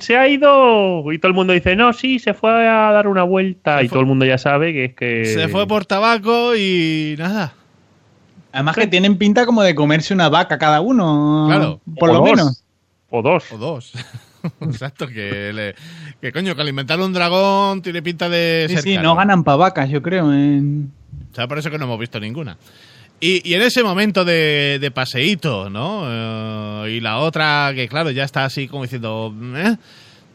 se ha ido. Y todo el mundo dice, no, sí, se fue a dar una vuelta. Se y fue. Todo el mundo ya sabe que es que... Se fue por tabaco y nada. Además sí. que tienen pinta como de comerse una vaca cada uno. Claro. Por o lo dos. menos. O dos. O dos. Exacto, que, le, que coño, que alimentar a un dragón tiene pinta de... Sí, sí, no ganan pa' vacas, yo creo. En... O sea, por eso que no hemos visto ninguna. Y, y en ese momento de, de paseíto, ¿no? Uh, y la otra, que claro, ya está así como diciendo... ¿eh?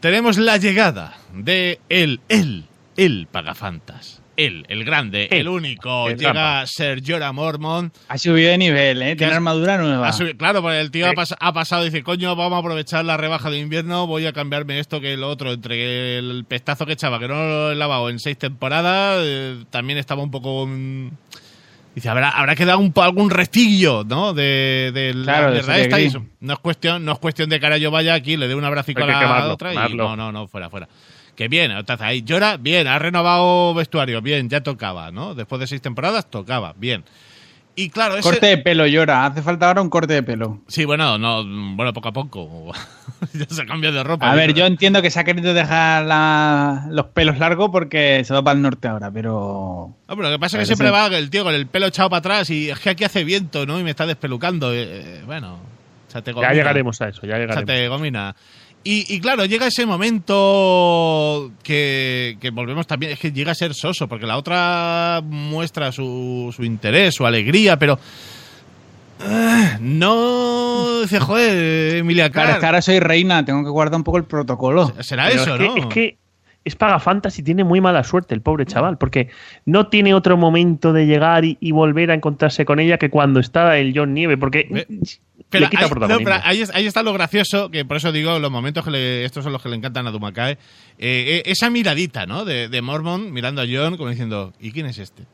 Tenemos la llegada de él, él, él Pagafantas. Él, el grande, el, el único. El llega rampa. Ser Jorah Mormont. Ha subido de nivel, ¿eh? Tiene armadura nueva. Subido, claro, porque el tío sí. ha, pas, ha pasado y dice, coño, vamos a aprovechar la rebaja de invierno, voy a cambiarme esto que lo otro. Entre el pestazo que echaba, que no lo he lavado en seis temporadas, eh, también estaba un poco... Mmm, dice, habrá, habrá quedado un, algún restillo, ¿no? De, de claro, la verdad esta. Y no es cuestión, no es cuestión de cara yo vaya aquí, le dé un abracico a la quemarlo, otra y… Quemarlo. No, no, no, fuera, fuera. que bien, estás ahí, Jorah, bien, ha renovado vestuario, bien, ya tocaba, ¿no? Después de seis temporadas tocaba, bien. Y claro, ese... corte de pelo, Jorah. Hace falta ahora un corte de pelo. Sí, bueno, no, bueno, poco a poco. Ya se ha cambiado de ropa. A ver, yo entiendo que se ha querido dejar la... los pelos largos porque se va para el norte ahora, pero... No, pero lo que pasa es que siempre va el tío con el pelo echado para atrás y es que aquí hace viento, ¿no? Y me está despelucando. Eh, bueno, chategomina. Ya llegaremos a eso, ya llegaremos. Chategomina. Y, y claro, llega ese momento que, que volvemos también, es que llega a ser soso, porque la otra muestra su, su interés, su alegría, pero uh, no dice, joder, Emilia Clarke. Claro, es que ahora soy reina, tengo que guardar un poco el protocolo. Será pero eso, es ¿no? Que, es que es Pagafantas y tiene muy mala suerte el pobre chaval, porque no tiene otro momento de llegar y, y volver a encontrarse con ella que cuando está el Jon Nieve, porque... ¿Ve? Pero ahí, no, pero ahí, ahí está lo gracioso, que por eso digo, los momentos que le, estos son los que le encantan a Dumacae. Eh, esa miradita, ¿no? De, de Mormont mirando a Jon como diciendo, ¿y quién es este?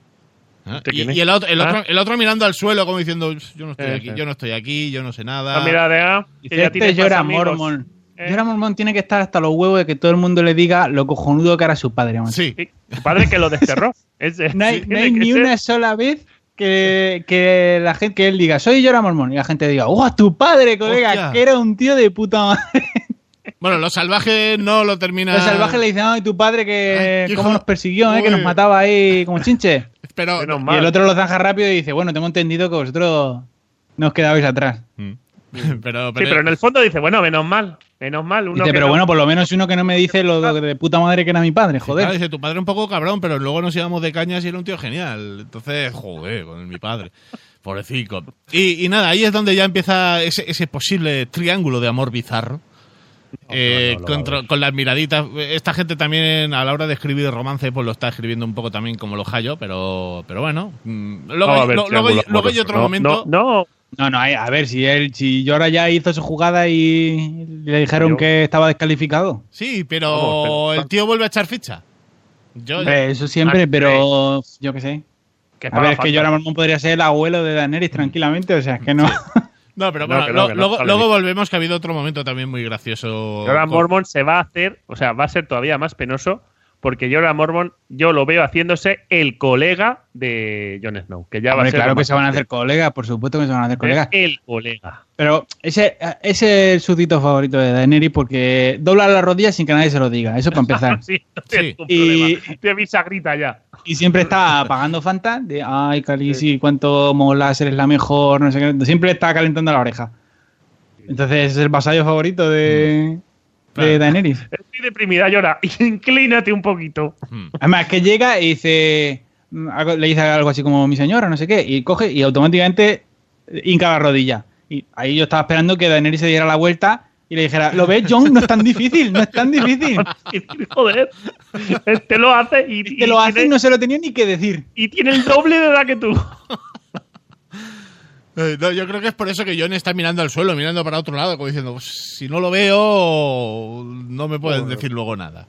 ¿Ah? ¿Este y, quién es? Y el otro, el, otro, ¿Ah? el otro mirando al suelo como diciendo, yo no estoy eh, aquí, eh. yo no estoy aquí, yo no sé nada. La mirada, y dice, este Jorah Mormont. Eh. Jorah Mormont tiene que estar hasta los huevos de que todo el mundo le diga lo cojonudo que era su padre. Man. Sí. Su padre que lo desterró. Ese, no hay, no hay ni ser. una sola vez... Que, que la gente que él diga, soy Jorah Mormont, y la gente diga, ¡oh, tu padre, colega! Hostia. Que era un tío de puta madre. Bueno, los salvajes no lo terminan. Los salvajes le dicen, ¡ay, tu padre que Ay, cómo nos persiguió, eh, que nos mataba ahí como chinche! Pero, Pero y el otro lo zanja rápido y dice, bueno, tengo entendido que vosotros nos quedabais atrás. Mm. Pero, pero, sí, pero en el fondo dice, bueno, menos mal, menos mal. Uno dice, pero no... bueno, por lo menos uno que no me dice lo de puta madre que era mi padre, joder. Claro, dice, tu padre un poco cabrón, pero luego nos íbamos de cañas y era un tío genial. Entonces, joder, con mi padre. Pobrecito. Y, y nada, ahí es donde ya empieza ese, ese posible triángulo de amor bizarro. Eh, no, no, no, no, contra, con las miraditas. Esta gente también a la hora de escribir romance pues lo está escribiendo un poco también como lo hallo, pero, pero bueno. Luego, no, hay, ver, lo, luego, hay, luego hay otro no, momento... No, no. No, no, a ver, si él, si Jorah ya hizo su jugada y le dijeron que estaba descalificado. Sí, pero el tío vuelve a echar ficha. Yo, yo. Eso siempre, pero yo qué sé. A ver, es que Jorah Mormont podría ser el abuelo de Daenerys tranquilamente, o sea, es que no... No, pero bueno, no, no, lo, no, luego, luego volvemos, que ha habido otro momento también muy gracioso. Jorah Mormont se va a hacer, o sea, va a ser todavía más penoso, porque Jorah Mormont yo lo veo haciéndose el colega de Jon Snow, que ya Hombre, va a ser claro que se van a hacer colegas, por supuesto que se van a hacer colegas. El colega. Pero ese, ese es el súbdito favorito de Daenerys porque dobla las rodillas sin que nadie se lo diga, eso para empezar. Sí, no tienes sí. Y te avisa, grita ya. Y siempre está apagando Fanta de ay, Khaleesi, cuánto molas, eres la mejor, no sé qué, siempre está calentando la oreja. Entonces es el vasallo favorito de de Daenerys. Estoy deprimida, Jorah. Inclínate un poquito. Además, que llega y dice... Le dice algo así como mi señora, no sé qué. Y coge y automáticamente hinca la rodilla. Y ahí yo estaba esperando que Daenerys se diera la vuelta y le dijera, ¿lo ves, Jon? No es tan difícil, no es tan difícil. Joder. Te lo hace y... Te lo hace y no se lo tenía ni que decir. Y tiene el doble de edad que tú. No, yo creo que es por eso que Jon está mirando al suelo, mirando para otro lado, como diciendo, si no lo veo, no me pueden Joder. decir luego nada.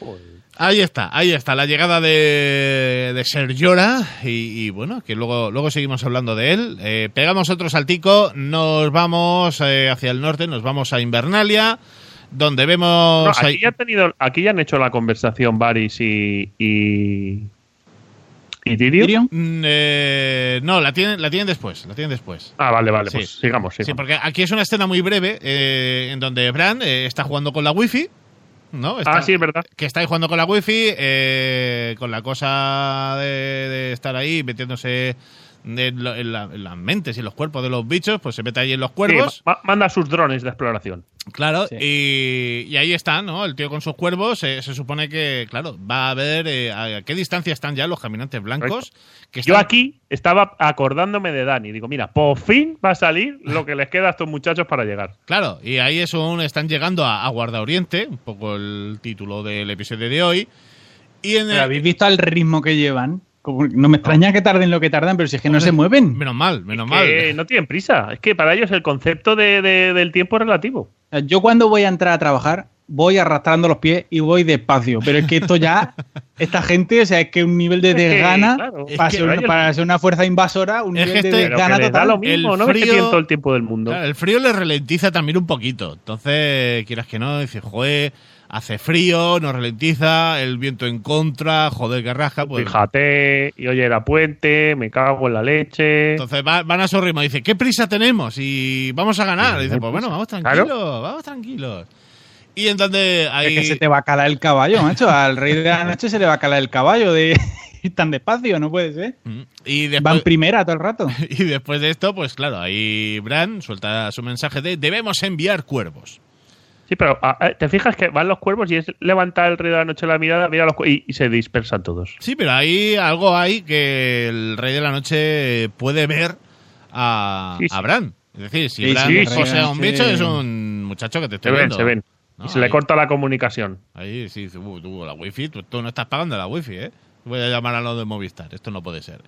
Joder. Ahí está, ahí está, la llegada de, de Ser Jorah y, y bueno, que luego, luego seguimos hablando de él. Eh, pegamos otro saltico, nos vamos eh, hacia el norte, nos vamos a Invernalia, donde vemos... No, aquí, ya ha tenido, aquí ya han hecho la conversación Varys y... y... ¿Y Tyrion? Mm, eh, no, la tienen, la tienen después, la tienen después. Ah, vale, vale, sí. Pues sigamos, sigamos. Sí, porque aquí es una escena muy breve eh, en donde Bran eh, está jugando con la wifi, ¿no? Está, ah, sí, es verdad. Que está ahí jugando con la wifi, eh, con la cosa de, de estar ahí metiéndose en, lo, en, la, en las mentes y en los cuerpos de los bichos, pues se mete ahí en los cuervos. Sí, ma manda sus drones de exploración. Claro, sí. y, y ahí está, ¿no? El tío con sus cuervos, eh, se supone que, claro, va a ver eh, a qué distancia están ya los caminantes blancos. Que están... Yo aquí estaba acordándome de Dani, digo, mira, por fin va a salir lo que les queda a estos muchachos para llegar. Claro, y ahí es un, están llegando a, a Guardaoriente, un poco el título del episodio de hoy. Y en el... ¿Habéis visto el ritmo que llevan? No me extraña que tarden lo que tardan, pero si es que no se mueven. Menos mal, menos mal. Es que no tienen prisa. Es que para ellos el concepto de, de, del tiempo es relativo. Yo cuando voy a entrar a trabajar, voy arrastrando los pies y voy despacio. Pero es que esto ya, esta gente, o sea, es que un nivel de desgana, claro, para, ser, ellos... para ser una fuerza invasora, un es nivel este, de desgana total. Da lo mismo, el no frío, es que tienen todo el tiempo del mundo. Claro, el frío les ralentiza también un poquito. Entonces, quieras que no, dices, joder... hace frío, nos ralentiza, el viento en contra, joder, que rasca. Pues, fíjate, y oye, era puente, me cago en la leche. Entonces van a su ritmo, dice, ¿qué prisa tenemos? Y vamos a ganar. Y dice, pues bueno, vamos tranquilos, claro. vamos tranquilos. Y entonces ahí... Es que se te va a calar el caballo, macho. Al rey de la noche se le va a calar el caballo de ir tan despacio, no puede ser. Y después... Van primera todo el rato. Y después de esto, pues claro, ahí Bran suelta su mensaje de debemos enviar cuervos. Sí, pero te fijas que van los cuervos y es levantar el rey de la noche la mirada, mira los y, y se dispersan todos. Sí, pero ahí algo hay que el rey de la noche puede ver a, sí, sí. a Bran. Es decir, si sí, Bran sí, posee sí. un bicho, es un muchacho que te estoy se ven, viendo. Se ven. No, y se ahí. le corta la comunicación. Ahí sí, tú, tú la wifi, tú, tú no estás pagando la wifi, ¿eh? Voy a llamar a los de Movistar, esto no puede ser.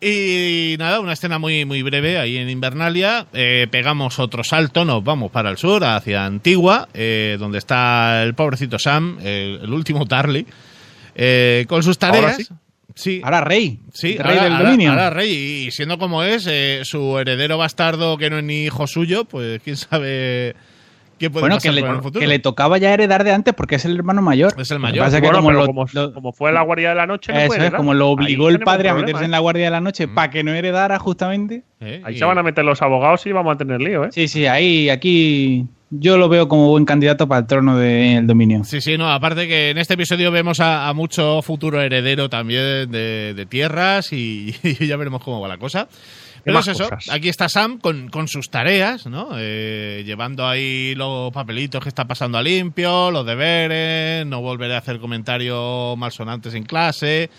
Y nada, una escena muy, muy breve ahí en Invernalia. Eh, pegamos otro salto, nos vamos para el sur, hacia Antigua, eh, donde está el pobrecito Sam, el, el último Tarly, eh, con sus tareas. Ahora, sí. Sí. ahora rey, sí, rey ahora, del ahora, dominio. Ahora rey, y siendo como es, eh, su heredero bastardo que no es ni hijo suyo, pues quién sabe... Bueno, que le, que le tocaba ya heredar de antes porque es el hermano mayor. Es el mayor. Bueno, que como, lo, como, lo, como fue la guardia de la noche, no eso es, como lo obligó ahí el padre a meterse en la guardia de la noche mm. para que no heredara justamente. Eh, ahí y... se van a meter los abogados y vamos a tener lío, ¿eh? Sí, sí, ahí, aquí... Yo lo veo como buen candidato para el trono del dominio. Sí, sí, no, aparte que en este episodio vemos a, a mucho futuro heredero también de, de tierras y, y ya veremos cómo va la cosa. Pero es eso, cosas. Aquí está Sam con, con sus tareas, ¿no? Eh, llevando ahí los papelitos que está pasando a limpio, los deberes, no volveré a hacer comentarios malsonantes en clase.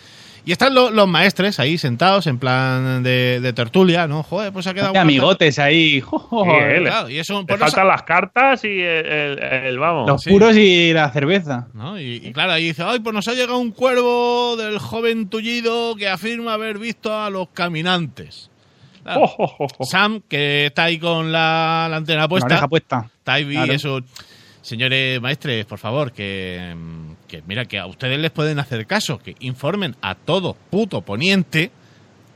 Y están lo, los maestres ahí sentados en plan de, de tertulia, ¿no? Joder, pues ha quedado... De amigotes tarde. ahí. Joder, sí, claro, y eso, pues, faltan no, las cartas y el, el, el vamos. Los sí. puros y la cerveza. ¿No? Y, y claro, ahí dice, ay, pues nos ha llegado un cuervo del joven tullido que afirma haber visto a los caminantes. Claro. Oh, oh, oh, oh. Sam, que está ahí con la, la antena puesta. La oreja puesta. Está ahí claro. eso. Señores maestres, por favor, que, que mira, que a ustedes les pueden hacer caso, que informen a todo puto Poniente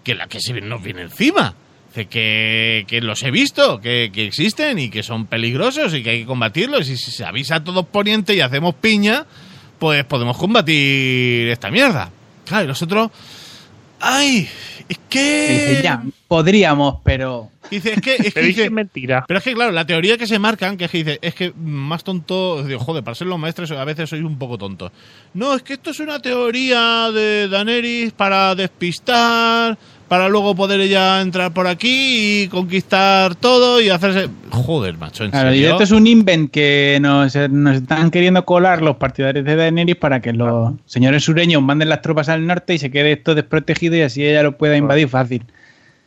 que la que se nos viene encima. Que, que los he visto, que, que existen y que son peligrosos y que hay que combatirlos. Y si se avisa a todos Poniente y hacemos piña, pues podemos combatir esta mierda. Claro, y nosotros... ¡Ay! Es que... Dice, ya, podríamos, pero... Dice, es que... Es que, dice, mentira. Pero es que, claro, la teoría que se marcan, que es que dice, es que más tonto... Digo, joder, para ser los maestros a veces sois un poco tontos. No, es que esto es una teoría de Daenerys para despistar, para luego poder ella entrar por aquí y conquistar todo y hacerse... Joder, macho, en claro, serio. Y esto es un invent que nos, nos están queriendo colar los partidarios de Daenerys para que los señores sureños manden las tropas al norte y se quede esto desprotegido y así ella lo pueda invadir fácil.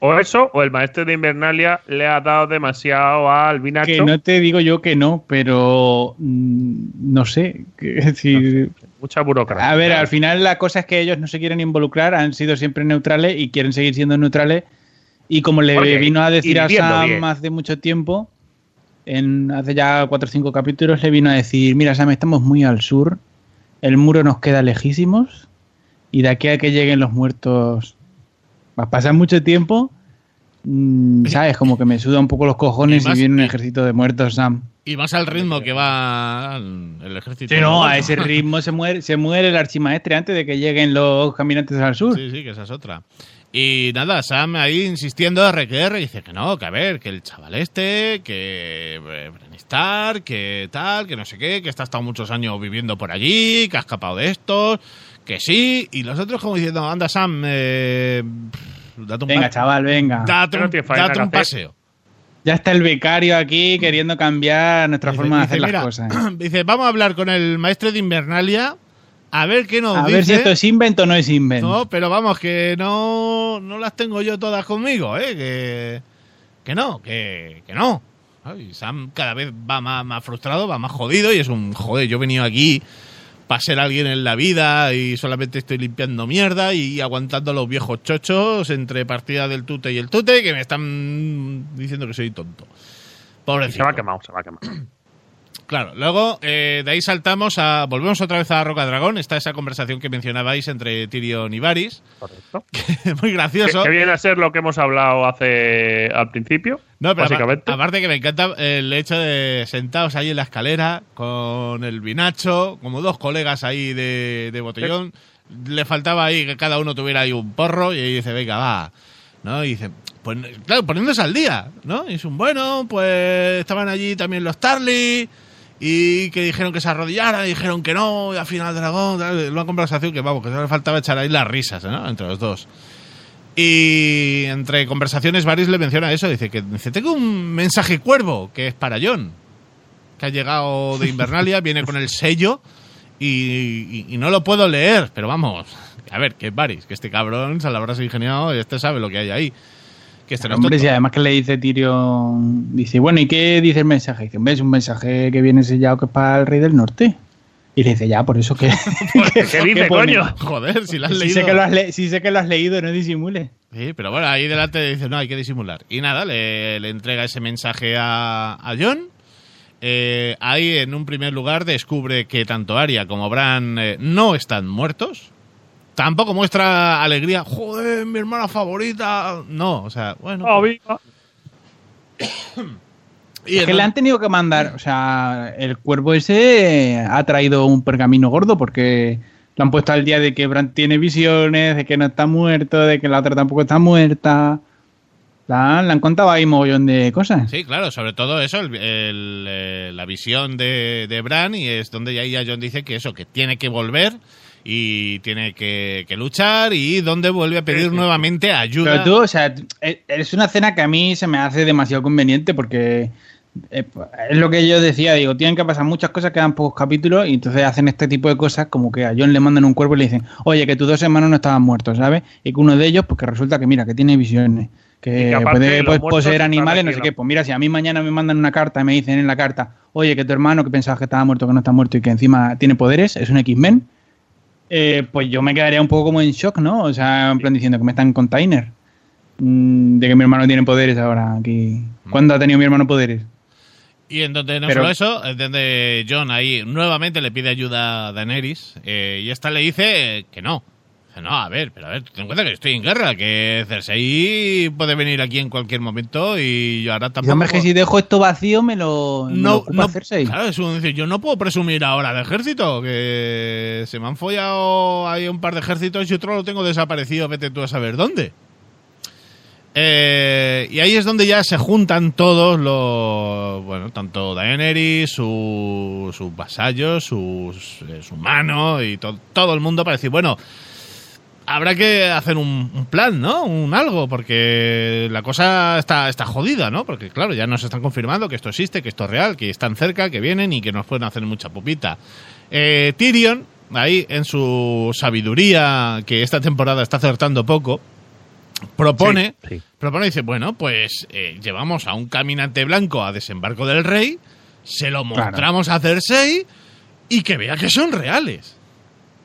O eso, o el maestro de Invernalia le ha dado demasiado al vinacho. Que no te digo yo que no, pero mmm, no sé. Que, si, no sé. Mucha burocracia. A ver, al final la cosa es que ellos no se quieren involucrar, han sido siempre neutrales y quieren seguir siendo neutrales. Y como le Porque vino a decir a Sam bien. hace mucho tiempo, en hace ya cuatro o cinco capítulos, le vino a decir, mira Sam, estamos muy al sur, el muro nos queda lejísimos y de aquí a que lleguen los muertos... Vas a pasar mucho tiempo, ¿sabes? Como que me suda un poco los cojones y, más, y viene un ejército de muertos, Sam. Y vas al ritmo que va el ejército. Sí, no, muerto. A ese ritmo se muere, se muere el archimaestre antes de que lleguen los caminantes al sur. Sí, sí, que esa es otra. Y nada, Sam ahí insistiendo a R Q R y dice que no, que a ver, que el chaval este, que Bran Stark, que tal, que no sé qué, que está hasta muchos años viviendo por allí, que ha escapado de estos... Que sí, y los otros como diciendo, anda Sam, eh, date un venga, chaval, venga. Date un, date un paseo. Ya está el becario aquí queriendo cambiar nuestra dice, forma de dice, hacer mira, las cosas. Dice, vamos a hablar con el maestro de Invernalia, a ver qué nos a dice. A ver si esto es invento o no es invento. No, pero vamos, que no, no las tengo yo todas conmigo, ¿eh? Que, que no, que, que no. Ay, Sam cada vez va más, más frustrado, va más jodido y es un, joder, yo he venido aquí... para ser alguien en la vida y solamente estoy limpiando mierda y aguantando a los viejos chochos entre partidas del tute y el tute que me están diciendo que soy tonto. Pobrecito. Se va quemado, se va quemado. Claro, luego eh, de ahí saltamos a... Volvemos otra vez a Roca Dragón. Está esa conversación que mencionabais entre Tyrion y Varys. Correcto. Muy gracioso. Que, que viene a ser lo que hemos hablado hace al principio, no, pero básicamente. A, aparte que me encanta el hecho de sentados ahí en la escalera con el vinacho, como dos colegas ahí de, de botellón. Sí. Le faltaba ahí que cada uno tuviera ahí un porro y ahí dice, venga, va, ¿no? Y dice... Pues, claro, poniéndose al día, ¿no? Y es un bueno, pues estaban allí también los Tarly y que dijeron que se arrodillaran, y dijeron que no, y al final Dragón, una conversación que vamos, que solo faltaba echar ahí las risas, ¿no? Entre los dos. Y entre conversaciones Varys le menciona eso, dice que dice, tengo un mensaje cuervo que es para Jon, que ha llegado de Invernalia, viene con el sello y, y, y no lo puedo leer, pero vamos, a ver, que es Varys, que este cabrón se lo habrá ingeniado y este sabe lo que hay ahí. Que este no hombre, y además que le dice Tyrion, dice, bueno, ¿y qué dice el mensaje? Dice, hombre, es un mensaje que viene sellado que es para el rey del norte. Y le dice, ya, por eso que... ¿Qué dice, coño? Joder, si lo has leído. Si sé que lo has, le- si sé que lo has leído, no disimules. Sí, pero bueno, ahí delante le dice, no, hay que disimular. Y nada, le, le entrega ese mensaje a, a Jon. Eh, ahí, en un primer lugar, descubre que tanto Arya como Bran eh, no están muertos. Tampoco muestra alegría. Joder, mi hermana favorita. No, o sea, bueno. Oh, pues... y es que no... le han tenido que mandar, o sea, el cuervo ese ha traído un pergamino gordo porque lo han puesto al día de que Bran tiene visiones, de que no está muerto, de que la otra tampoco está muerta. Le han, le han contado ahí mogollón de cosas. Sí, claro, sobre todo eso, el, el, eh, la visión de, de Bran, y es donde ya, ya Jon dice que eso, que tiene que volver. Y tiene que, que luchar, y donde vuelve a pedir nuevamente ayuda. Pero tú, o sea, es una escena que a mí se me hace demasiado conveniente porque es lo que yo decía, digo, tienen que pasar muchas cosas, quedan pocos capítulos y entonces hacen este tipo de cosas como que a Jon le mandan un cuervo y le dicen, oye, que tus dos hermanos no estaban muertos, ¿sabes? Y que uno de ellos, pues que resulta que mira, que tiene visiones, que puede pues, poseer animales, no sé qué, pues mira, si a mí mañana me mandan una carta y me dicen en la carta, oye, que tu hermano que pensabas que estaba muerto, que no está muerto y que encima tiene poderes, es un X-Men. Eh, pues yo me quedaría un poco como en shock, ¿no? O sea, en plan diciendo que me están en container. Mm, de que mi hermano tiene poderes ahora aquí. ¿Cuándo ha tenido mi hermano poderes? Y entonces no Pero... solo eso, es donde Jon ahí nuevamente le pide ayuda a Daenerys eh, y esta le dice que no. No, a ver, pero a ver, ten en cuenta que estoy en guerra, que Cersei puede venir aquí en cualquier momento y yo ahora tampoco... Hombre, que si dejo esto vacío me lo, me no, lo ocupa no, Cersei. Claro, es un, yo no puedo presumir ahora de ejército, que se me han follado ahí un par de ejércitos y otro lo tengo desaparecido, vete tú a saber dónde. Eh, y ahí es donde ya se juntan todos los... Bueno, tanto Daenerys, su, sus vasallos, sus, su mano y to, todo el mundo para decir, bueno... Habrá que hacer un, un plan, ¿no? Un algo, porque la cosa está, está jodida, ¿no? Porque, claro, ya nos están confirmando que esto existe, que esto es real, que están cerca, que vienen y que nos pueden hacer mucha pupita. Eh, Tyrion, ahí en su sabiduría, que esta temporada está acertando poco, propone, sí, sí. propone dice, bueno, pues eh, llevamos a un caminante blanco a Desembarco del Rey, se lo mostramos claro. a Cersei y que vea que son reales.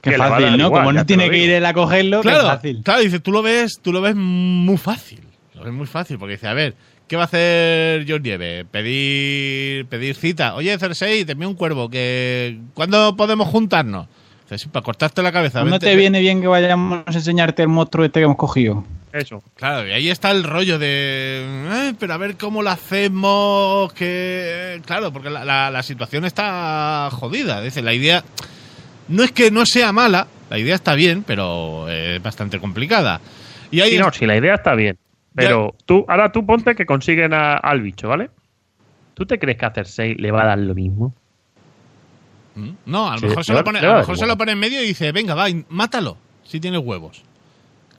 Qué fácil, ¿no? Igual, como no tiene que ir él a cogerlo, claro, qué fácil. Claro, dice, tú lo ves, tú lo ves muy fácil. Lo ves muy fácil, porque dice, a ver, ¿qué va a hacer Jon Nieve? Pedir, pedir cita. Oye, Cersei, te envío un cuervo, que ¿cuándo podemos juntarnos? Dice, sí, para cortarte la cabeza. ¿No te viene bien que vayamos a enseñarte el monstruo este que hemos cogido? Eso. Claro, y ahí está el rollo de... Eh, pero a ver cómo lo hacemos, que... Claro, porque la, la, la situación está jodida. Dice, la idea... No es que no sea mala, la idea está bien, pero es bastante complicada. Y ahí sí, es... no, sí, la idea está bien, pero ya... tú ahora tú ponte que consiguen a, al bicho, ¿vale? ¿Tú te crees que a Cersei le va a dar lo mismo? No, a lo sí, mejor, se, va, lo pone, a lo mejor se lo pone en medio y dice, venga, va, mátalo, si tiene huevos.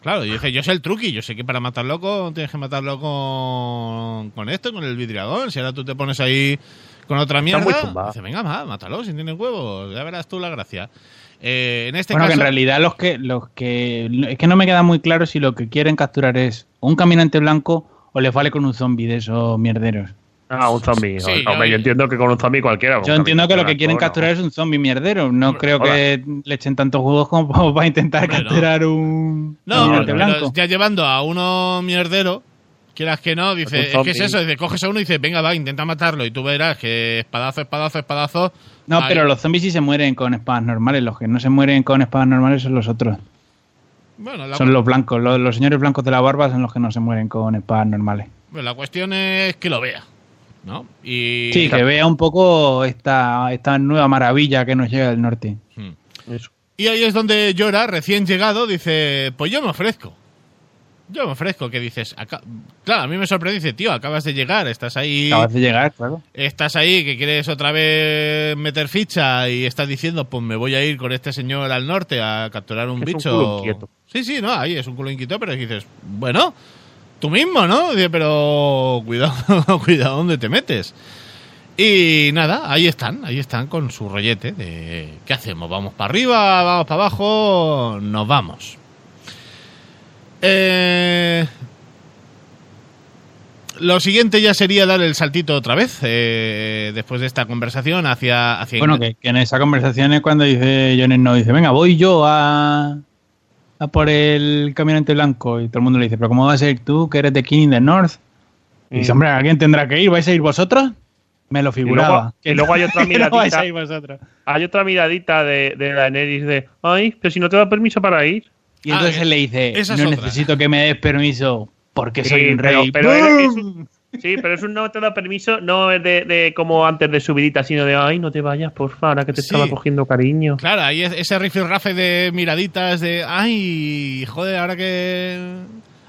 Claro, y dice, yo sé el truqui, yo sé que para matarlo con, tienes que matarlo con, con esto, con el vidriador, si ahora tú te pones ahí... Con otra mierda, dice, venga, ma, mátalo, si tiene huevos, ya verás tú la gracia. Eh, en este bueno, caso... que en realidad los que, los que... Es que no me queda muy claro si lo que quieren capturar es un caminante blanco o les vale con un zombi de esos mierderos. Ah, un zombi. Sí, no, yo, yo, yo entiendo que con un zombi cualquiera. Yo entiendo que lo que quieren capturar no. es un zombi mierdero. No creo Hola. que le echen tantos juegos como para intentar Hombre, capturar no. un... No, no blanco. Ya llevando a uno mierdero... Quieras que no, dice, es que es eso, dice, coges a uno y dices, venga, va, intenta matarlo. Y tú verás que espadazo, espadazo, espadazo. No, ahí. Pero los zombies sí se mueren con espadas normales. Los que no se mueren con espadas normales son los otros. Bueno, la... Son los blancos. Los, los señores blancos de la barba son los que no se mueren con espadas normales. Bueno, la cuestión es que lo vea, ¿no? Y... Sí, que vea un poco esta, esta nueva maravilla que nos llega del norte. Hmm. Eso. Y ahí es donde Jorah, recién llegado, dice, pues yo me ofrezco. Yo me ofrezco, que dices... Acá... Claro, a mí me sorprende, dice, tío, acabas de llegar, estás ahí... Acabas de llegar, claro. Estás ahí, que quieres otra vez meter ficha y estás diciendo, pues me voy a ir con este señor al norte a capturar un es bicho... Es un culo inquieto. Sí, sí, no, ahí es un culo inquieto, pero dices, bueno, tú mismo, ¿no? Dice, pero cuidado, cuidado dónde te metes. Y nada, ahí están, ahí están con su rollete de... ¿Qué hacemos? ¿Vamos para arriba? ¿Vamos para abajo? Nos vamos. Eh, lo siguiente ya sería dar el saltito otra vez, eh, después de esta conversación hacia... hacia bueno, que, que en esa conversación es cuando dice Jon Snow, dice, venga, voy yo a, a por el caminante blanco. Y todo el mundo le dice, pero ¿cómo vas a ir tú, que eres de King in the North? Y dice, hombre, alguien tendrá que ir, ¿vais a ir vosotros? Me lo figuraba. Y luego, que luego hay otra miradita. No hay otra miradita de, de Daenerys de, ay, pero si no te da permiso para ir. Y entonces ah, él le dice, no otra. necesito que me des permiso porque sí, soy un rey. Pero, pero es, es un, sí, pero es un no te da permiso, no es de, de como antes de subidita, sino de, ay, no te vayas, porfa, ahora que te sí. estaba cogiendo cariño. Claro, ahí es, ese rifirrafe de miraditas de, ay, joder, ahora que...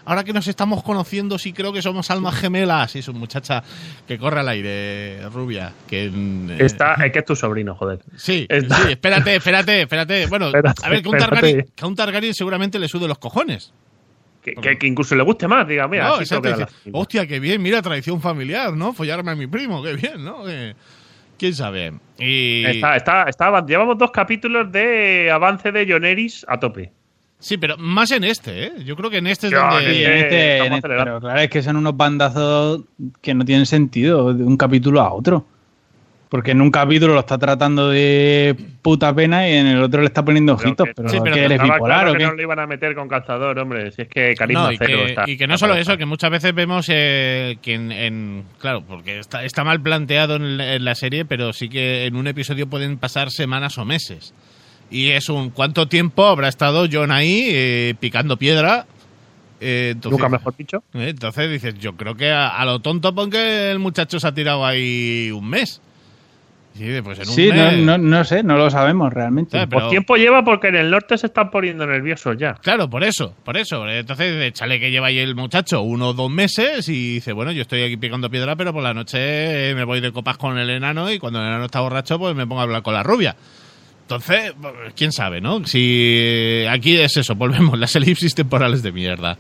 Ahora que nos estamos conociendo, sí creo que somos almas gemelas. Y es una muchacha que corre al aire, rubia. Que, eh... Está, es que es tu sobrino, joder. Sí, Está. sí, espérate, espérate, espérate. Bueno, espérate, a ver, que un, Targaryen, que un Targaryen seguramente le sude los cojones. Que, que, que incluso le guste más, diga, mira. No, así exacto, dice, hostia, qué bien, mira, tradición familiar, ¿no? Follarme a mi primo, qué bien, ¿no? Que... ¿Quién sabe? Y... Está, está, está, llevamos dos capítulos de avance de Daenerys a tope. Sí, pero más en este, ¿eh? Yo creo que en este es donde... Sí, en este, en este, pero claro, es que son unos bandazos que no tienen sentido de un capítulo a otro. Porque en un capítulo lo está tratando de puta pena y en el otro le está poniendo ojitos. Pero que, sí, pero que eres bipolar, claro, ¿o qué? Que no lo iban a meter con calzador, hombre. Si es que carisma no, y cero que, está. Y que no solo eso, que muchas veces vemos eh, que en, en... Claro, porque está, está mal planteado en la, en la serie, pero sí que en un episodio pueden pasar semanas o meses. Y es un cuánto tiempo habrá estado Jon ahí eh, picando piedra. Eh, entonces, Nunca mejor dicho. Eh, entonces dices, yo creo que a, a lo tonto pon que el muchacho se ha tirado ahí un mes. Sí, pues en un sí mes... no, no, no sé, no lo sabemos realmente. Claro, pero... Por tiempo lleva porque en el norte se están poniendo nerviosos ya. Claro, por eso, por eso. Entonces, échale que lleva ahí el muchacho uno o dos meses y dice, bueno, yo estoy aquí picando piedra, pero por la noche me voy de copas con el enano y cuando el enano está borracho, pues me pongo a hablar con la rubia. Entonces, quién sabe, ¿no? Si aquí es eso, volvemos, las elipsis temporales de mierda.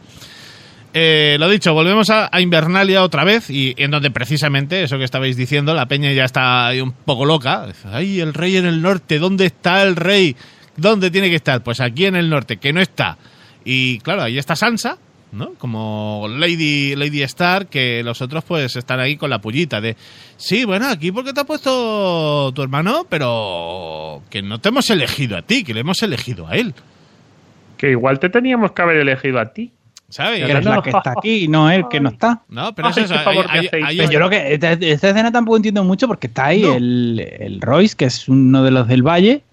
Eh, lo dicho, volvemos a, a Invernalia otra vez, y en donde precisamente, eso que estabais diciendo, la peña ya está ahí un poco loca. ¡Ay, el rey en el norte! ¿Dónde está el rey? ¿Dónde tiene que estar? Pues aquí en el norte, que no está. Y claro, ahí está Sansa, ¿no? Como Lady, Lady Stark, que los otros pues están ahí con la pullita de sí, bueno, aquí porque te ha puesto tu hermano, pero que no te hemos elegido a ti, que le hemos elegido a él. Que igual te teníamos que haber elegido a ti. ¿Sabes? Que eres la que está aquí, no él, que no está. No, pero eso es... Yo creo que esta, esta escena tampoco entiendo mucho porque está ahí no. el, el Royce, que es uno de los del Valle,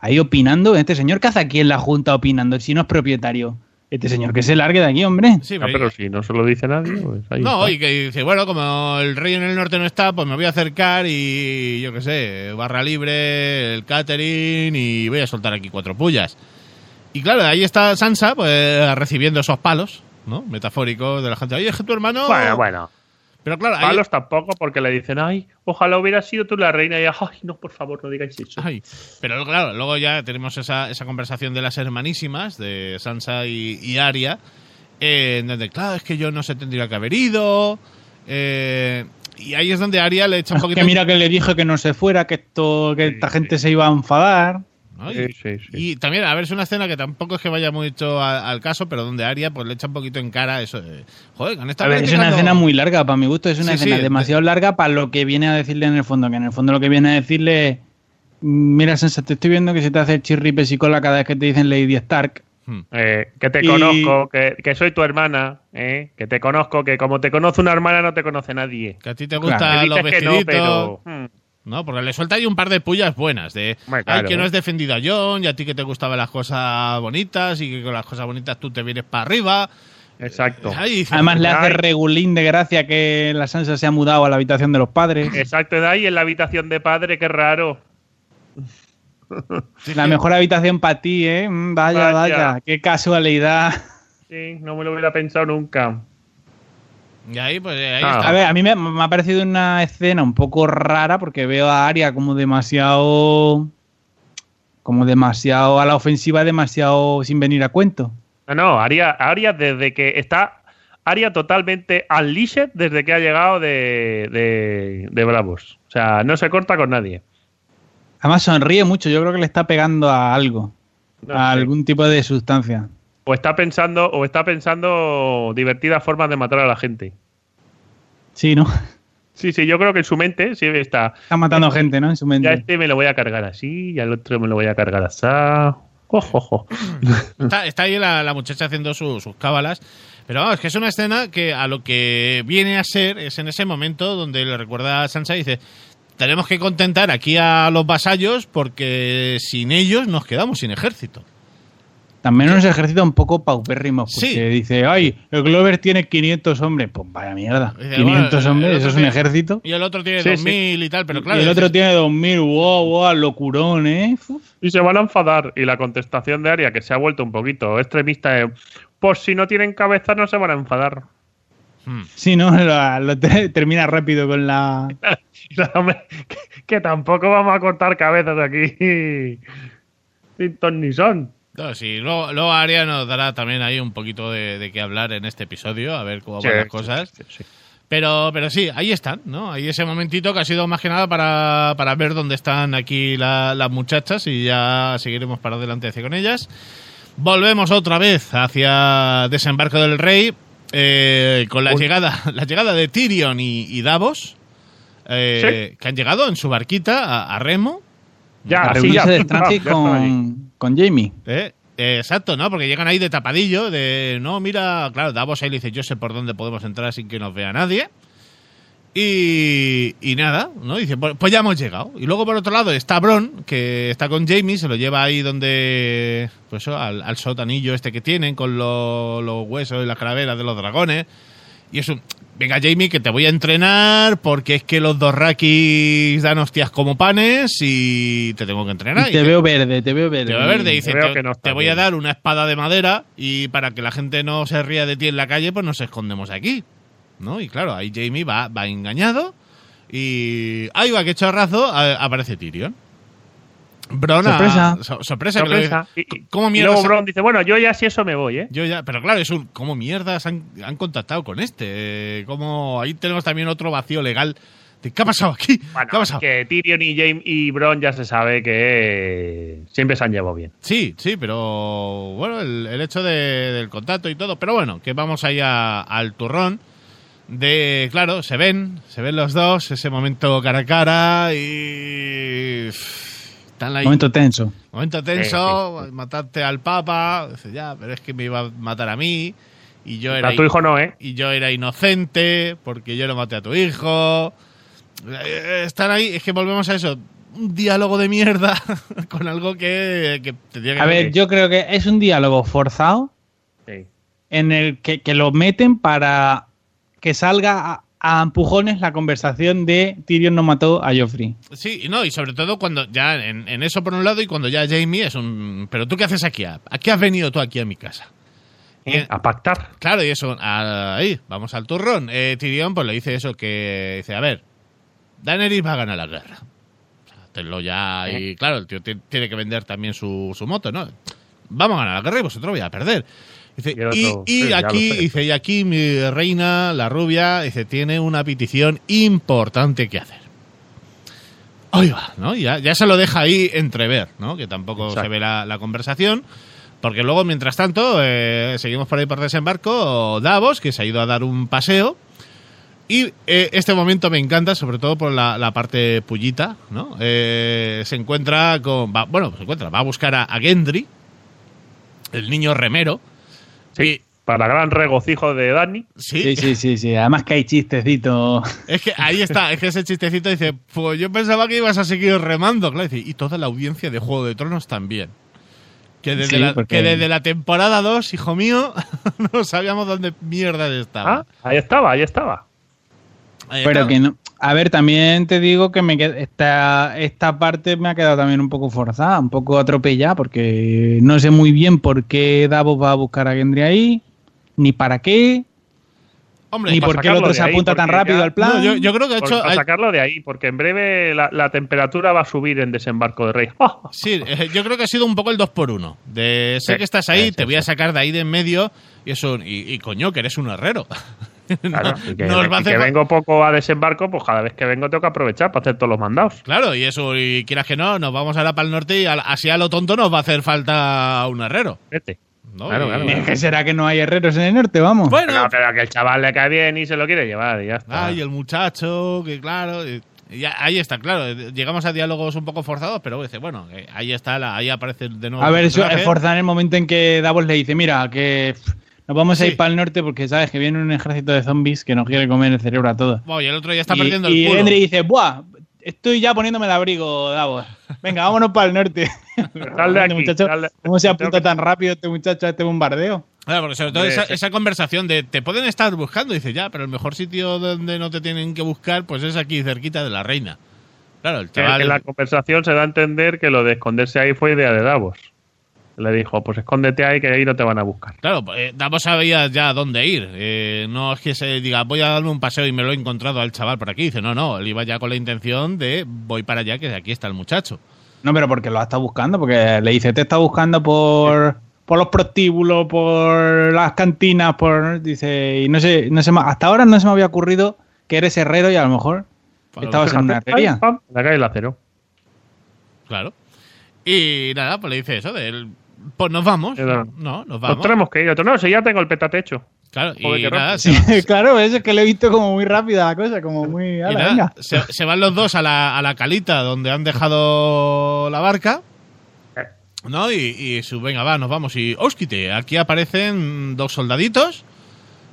ahí opinando. Este señor que hace aquí en la Junta opinando, si no es propietario. Este señor que se largue de aquí, hombre. Sí, pero, ah, pero si no se lo dice nadie, pues ahí no, está. Y que dice, bueno, como el rey en el norte no está, pues me voy a acercar y, yo qué sé, barra libre, el catering y voy a soltar aquí cuatro pullas. Y claro, ahí está Sansa, pues, recibiendo esos palos, ¿no? Metafóricos de la gente. Oye, es que tu hermano... Bueno, bueno. Pero claro, palos ahí... tampoco, porque le dicen, ay, ojalá hubieras sido tú la reina. Y ay, no, por favor, no digáis eso. Ay. Pero claro, luego ya tenemos esa, esa conversación de las hermanísimas, de Sansa y, y Arya, eh, donde, claro, es que yo no se tendría que haber ido. Eh, y ahí es donde Arya le echa un poquito... Es que mira que le dije que no se fuera, que, esto, que sí, esta sí. gente se iba a enfadar. ¿No? Sí, sí, sí. Y también, a ver, es una escena que tampoco es que vaya mucho a, al caso, pero donde Arya pues le echa un poquito en cara eso de, joder, con esta a ver, es una escena muy larga, para mi gusto es una sí, escena sí, demasiado es... larga para lo que viene a decirle en el fondo, que en el fondo lo que viene a decirle mira Sansa, te estoy viendo que se te hace el chirripe psicola cada vez que te dicen Lady Stark Eh, que te y... conozco, que, que soy tu hermana, eh, que te conozco, que como te conoce una hermana no te conoce nadie. Que a ti te gustan claro. los vestiditos. No, pero... hmm. no, porque le suelta ahí un par de pullas buenas de bueno, claro, ay, que no has defendido a Jon y a ti que te gustaban las cosas bonitas y que con las cosas bonitas tú te vienes para arriba. Exacto. Ahí, además le hace regulín de gracia que la Sansa se ha mudado a la habitación de los padres. Exacto, de ahí en la habitación de padre, qué raro. La mejor habitación para ti, ¿eh? Vaya, vaya, vaya, qué casualidad. Sí, no me lo hubiera pensado nunca. Y ahí, pues, ahí ah. está. A ver, a mí me, me ha parecido una escena un poco rara porque veo a Arya como demasiado... Como demasiado a la ofensiva, demasiado sin venir a cuento. No, no, Arya, Arya desde que está... Arya totalmente unleashed desde que ha llegado de, de, de Braavos. O sea, no se corta con nadie. Además sonríe mucho, yo creo que le está pegando a algo, no, a sí. algún tipo de sustancia. O está pensando, o está pensando divertidas formas de matar a la gente. Sí, ¿no? Sí, sí, yo creo que en su mente sí está. Está matando este, gente, ¿no? En su mente. Ya este me lo voy a cargar así, y al otro me lo voy a cargar así. Ojo, ojo. Está, está ahí la, la muchacha haciendo su, sus cábalas. Pero vamos, que es una escena que a lo que viene a ser es en ese momento donde le recuerda a Sansa y dice... Tenemos que contentar aquí a los vasallos porque sin ellos nos quedamos sin ejército. También nos ejército un poco paupérrimo. Porque sí. dice, ay, el Glover tiene quinientos hombres. Pues vaya mierda. Dice, quinientos bueno, hombres, eso es un tiene, ejército. Y el otro tiene sí, dos mil sí. y tal, pero claro. Y el otro es... tiene dos mil, wow, wow, locurón, ¿eh? Uf. Y se van a enfadar. Y la contestación de Arya, que se ha vuelto un poquito extremista, es, pues si no tienen cabeza no se van a enfadar. Sí, no, lo, lo te, termina rápido con la... que, que tampoco vamos a cortar cabezas aquí. Sin ton ni son. No, sí, luego, luego Arya nos dará también ahí un poquito de, de qué hablar en este episodio, a ver cómo sí, van las cosas. Sí, sí, sí. Pero, pero sí, ahí están, ¿no? Ahí ese momentito que ha sido más que nada para, para ver dónde están aquí la, las muchachas y ya seguiremos para adelante hacia con ellas. Volvemos otra vez hacia Desembarco del Rey. Eh, con la Uy. llegada la llegada de Tyrion y, y Davos eh, ¿Sí? que han llegado en su barquita a, a remo ya, a reunirse sí, ya. de Strancy no, con, con Jamie eh, eh, exacto, ¿no? Porque llegan ahí de tapadillo de no, mira, claro, Davos ahí le dice yo sé por dónde podemos entrar sin que nos vea nadie y, y nada, ¿no? Dice, pues, pues ya hemos llegado y luego por otro lado está Bron que está con Jamie, se lo lleva ahí donde pues al, al sotanillo este que tienen con los, los huesos y las calaveras de los dragones. Y es un, venga Jamie, que te voy a entrenar porque es que los Dorrakis dan hostias como panes y te tengo que entrenar. Y te, y te veo verde, te veo verde. Te veo verde y dice, te, te, no te voy a dar una espada de madera y para que la gente no se ría de ti en la calle, pues nos escondemos aquí, ¿no? Y claro, ahí Jamie va, va engañado y ahí va, que chorrazo, a, aparece Tyrion. Bron, sorpresa. So, sorpresa. sorpresa. Que le, ¿cómo mierda? Y luego Bron dice, bueno, yo ya si eso me voy, ¿eh? Yo ya, pero claro, es un ¿cómo mierdas han, han contactado con este? ¿Cómo? Ahí tenemos también otro vacío legal. De, ¿qué ha pasado aquí? Bueno, ¿qué ha pasado? Que Tyrion y Jamie y Bron ya se sabe que siempre se han llevado bien. Sí, sí, pero bueno, el, el hecho de, del contacto y todo. Pero bueno, que vamos ahí a, al turrón. De, claro, se ven, se ven los dos, ese momento cara a cara y... Están ahí. Momento tenso. Momento tenso, sí, sí. Mataste al Papa, dice, ya, pero es que me iba a matar a mí y yo era... A tu hijo no, ¿eh? Y yo era inocente porque yo lo maté a tu hijo. Están ahí, es que volvemos a eso, un diálogo de mierda con algo que... que, te tiene que a ver, ver, yo creo que es un diálogo forzado sí. en el que, que lo meten para... que salga a, a empujones la conversación de Tyrion no mató a Joffrey. Sí, no, y sobre todo cuando ya en, en eso por un lado y cuando ya Jamie es un... Pero tú qué haces aquí, ¿a qué has venido tú aquí a mi casa? ¿Eh? A pactar. Claro, y eso, a, ahí, vamos al turrón. Eh, Tyrion pues le dice eso, que dice, a ver, Daenerys va a ganar la guerra. O sea, tenlo ya, ¿Eh? y claro, el tío t- tiene que vender también su, su moto, ¿no? Vamos a ganar la guerra y vosotros vais a perder. Dice, y, y, sí, aquí, dice, y aquí mi reina, la rubia, dice, tiene una petición importante que hacer. Ahí va, ¿no? Ya, ya se lo deja ahí entrever, ¿no? Que tampoco Exacto. se ve la, la conversación. Porque luego, mientras tanto, eh, seguimos por ahí por Desembarco, Davos, que se ha ido a dar un paseo. Y eh, este momento me encanta, sobre todo por la, la parte pullita, ¿no? Eh, se encuentra con... Va, bueno, se encuentra, va a buscar a, a Gendry. el niño remero. Sí. Y, para gran regocijo de Dani. ¿Sí? sí, sí, sí, sí. Además que hay chistecito. Es que ahí está, es que ese chistecito dice, pues yo pensaba que ibas a seguir remando. Claro, y toda la audiencia de Juego de Tronos también. Que desde, sí, la, porque... que desde la temporada dos, hijo mío, no sabíamos dónde mierda estaba. Ah, ahí estaba, ahí estaba. Ahí Pero estaba. que no... A ver, también te digo que me qued- esta, esta parte me ha quedado también un poco forzada, un poco atropellada, porque no sé muy bien por qué Davos va a buscar a Gendry ahí, ni para qué, Hombre, ni por qué el otro se apunta ahí, tan rápido ya, al plan. No, yo, yo creo que ha hecho... Para hay... sacarlo de ahí, porque en breve la, la temperatura va a subir en Desembarco del Rey. Sí, yo creo que ha sido un poco el dos por uno. De sé sí, que estás ahí, sí, te sí, voy sí. a sacar de ahí de en medio, y, eso, y, y coño, que eres un herrero. Claro, no, y que, nos va y que hacer... vengo poco a Desembarco, pues cada vez que vengo tengo que aprovechar para hacer todos los mandados. Claro, y eso, y quieras que no, nos vamos ahora para el norte y así a lo tonto nos va a hacer falta un herrero. Vete. No, claro, claro, claro. ¿Qué será que no hay herreros en el norte? Vamos. Bueno, pero, pero que el chaval le cae bien y se lo quiere llevar y ya está. Ay, el muchacho, que claro. Y, y ahí está, claro. Llegamos a diálogos un poco forzados, pero dice, bueno, ahí está, la, ahí aparece de nuevo. A ver, eso es forzar en el momento en que Davos le dice, mira, que... Nos vamos sí. a ir para el norte porque sabes que viene un ejército de zombies que nos quiere comer el cerebro a todos. Wow, y el otro ya está y, perdiendo el y culo. Y Gendry dice, ¡buah! Estoy ya poniéndome el abrigo, Davos. Venga, vámonos para el norte. Sal de aquí, muchacho, sal de... ¿Cómo se apunta tan rápido este muchacho a este bombardeo? Claro, porque sobre todo sí, esa, sí. esa conversación de te pueden estar buscando. Dice, ya, pero el mejor sitio donde no te tienen que buscar pues es aquí cerquita de la reina. Claro, el chaval... En la conversación se da a entender que lo de esconderse ahí fue idea de Davos. Le dijo, pues escóndete ahí que ahí no te van a buscar. Claro, eh, Davos sabía ya dónde ir. Eh, no es que se diga, voy a darme un paseo y me lo he encontrado al chaval por aquí. Dice, no, no, él iba ya con la intención de voy para allá, que aquí está el muchacho. No, pero porque lo ha estado buscando, porque le dice, te está buscando por, sí. por los prostíbulos, por las cantinas, por... Dice, y no sé, no sé más. Hasta ahora no se me había ocurrido que eres herrero y a lo mejor para estabas en una herrería. La calle el acero. Claro. Y nada, pues le dice eso de él. Pues nos vamos. No, nos vamos. Nos tenemos que ir. No, si ya tengo el petatecho. Claro, Joder, y nada, sí, claro, eso es que lo he visto como muy rápida la cosa, como muy... Ala, nada, venga. Se, se van los dos a la, a la calita donde han dejado la barca, ¿no? Y, y su, venga, va, nos vamos. Y, ósquite, aquí aparecen dos soldaditos,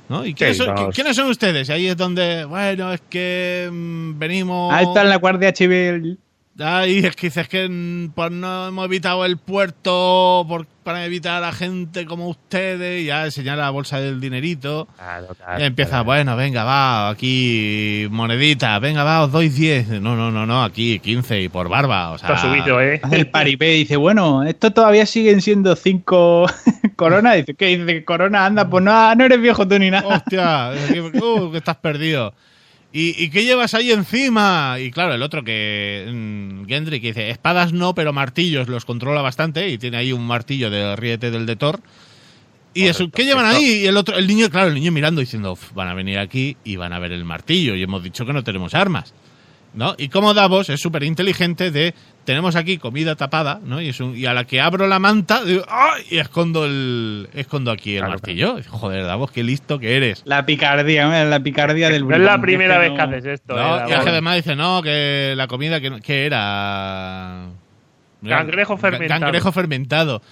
¿no? ¿Y quiénes, sí, son, ¿quiénes son ustedes? Y ahí es donde, bueno, es que mmm, venimos... Ahí está en la Guardia Civil... Ay, es que dices que pues no hemos evitado el puerto por, para evitar a la gente como ustedes. Ya señala la bolsa del dinerito. Claro, claro, ya empieza, claro. Bueno, venga, va, aquí monedita, venga, va, os doy diez. No, no, no, no, aquí quince y por barba. O sea, está subido, ¿eh? Hace el paripé y dice, bueno, esto todavía siguen siendo cinco coronas. Dice, ¿qué dice? Corona, anda, pues no, no eres viejo tú ni nada. Hostia, uh, que estás perdido. ¿Y, ¿Y qué llevas ahí encima? Y claro, el otro que... Mmm, Gendry, que dice, espadas no, pero martillos los controla bastante. Y tiene ahí un martillo de ríete del de Thor. Y eso, ¿qué llevan ahí? Y el otro, el niño, claro, el niño mirando diciendo, van a venir aquí y van a ver el martillo. Y hemos dicho que no tenemos armas, ¿no? Y como Davos es súper inteligente de, tenemos aquí comida tapada, ¿no? Y, es un, y a la que abro la manta, digo, ¡ay! Y escondo, el, escondo aquí el claro, martillo. Claro. Joder, Davos, qué listo que eres. La picardía, la picardía del... No es la primera vez que haces esto. No, eh, y además dice, no, que la comida, que, que era... Cangrejo fermentado. Cangrejo fermentado.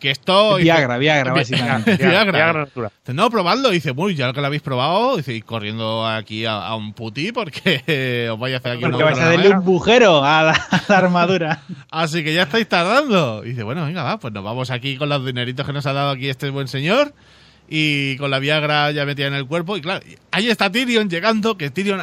Que esto... Viagra, Viagra, básicamente. Viagra. Viagra. Viagra. No, probadlo. Dice, uy, ya que lo habéis probado, dice, corriendo aquí a, a un putí porque os vais a hacer aquí... Porque vais a darle un agujero a la, a la armadura. Así que ya estáis tardando. Dice, bueno, venga, va, pues nos vamos aquí con los dineritos que nos ha dado aquí este buen señor y con la Viagra ya metida en el cuerpo. Y claro, ahí está Tyrion llegando, que Tyrion...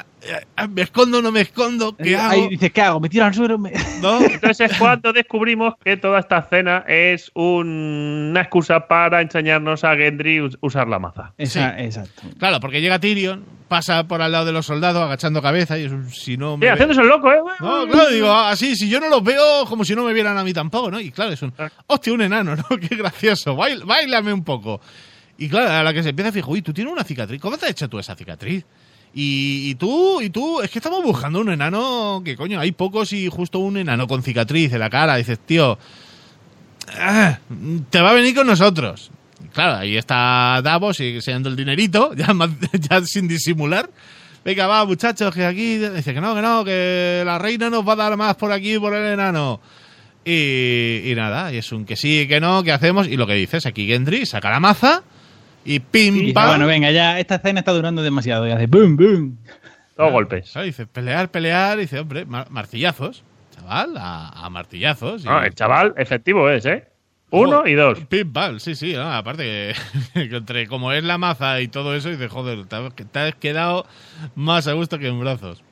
¿Me escondo, no me escondo? ¿Qué hago? Ahí dices, ¿qué hago? ¿Me tiro al suelo? Me... ¿No? Entonces es cuando descubrimos que toda esta escena es un... una excusa para enseñarnos a Gendry usar la maza. Exacto. Sí. Exacto. Claro, porque llega Tyrion, pasa por al lado de los soldados agachando cabeza y es un... si no me... Sí, haciéndose el loco, ¿eh? No, claro, digo, así, si yo no los veo, como si no me vieran a mí tampoco, ¿no? Y claro, es un... Hostia, un enano, ¿no? Qué gracioso. Bail... Báilame un poco. Y claro, a la que se empieza a fijar, uy, tú tienes una cicatriz. ¿Cómo te has hecho tú esa cicatriz? Y, y tú, y tú, es que estamos buscando un enano, que coño, hay pocos y justo un enano con cicatriz en la cara. Dices, tío, ah, te va a venir con nosotros. Y claro, ahí está Davos y se dando el dinerito, ya, ya sin disimular. Venga, va, muchachos, que aquí, dice que no, que no, que la reina nos va a dar más por aquí por el enano. Y, y nada, y es un que sí, que no, que hacemos. Y lo que dices, aquí Gendry saca la maza y pim, sí, pam. Bueno, venga, ya esta escena está durando demasiado. Y hace boom, boom. Todos golpes. Y dice, pelear, pelear. Y dice, hombre, mar- martillazos, chaval, a, a martillazos. Y... Ah, el chaval efectivo es, ¿eh? Uno y dos. Pim, pam, sí, sí. No, aparte, que, que entre como es la maza y todo eso, dice, joder, te, te has quedado más a gusto que en brazos.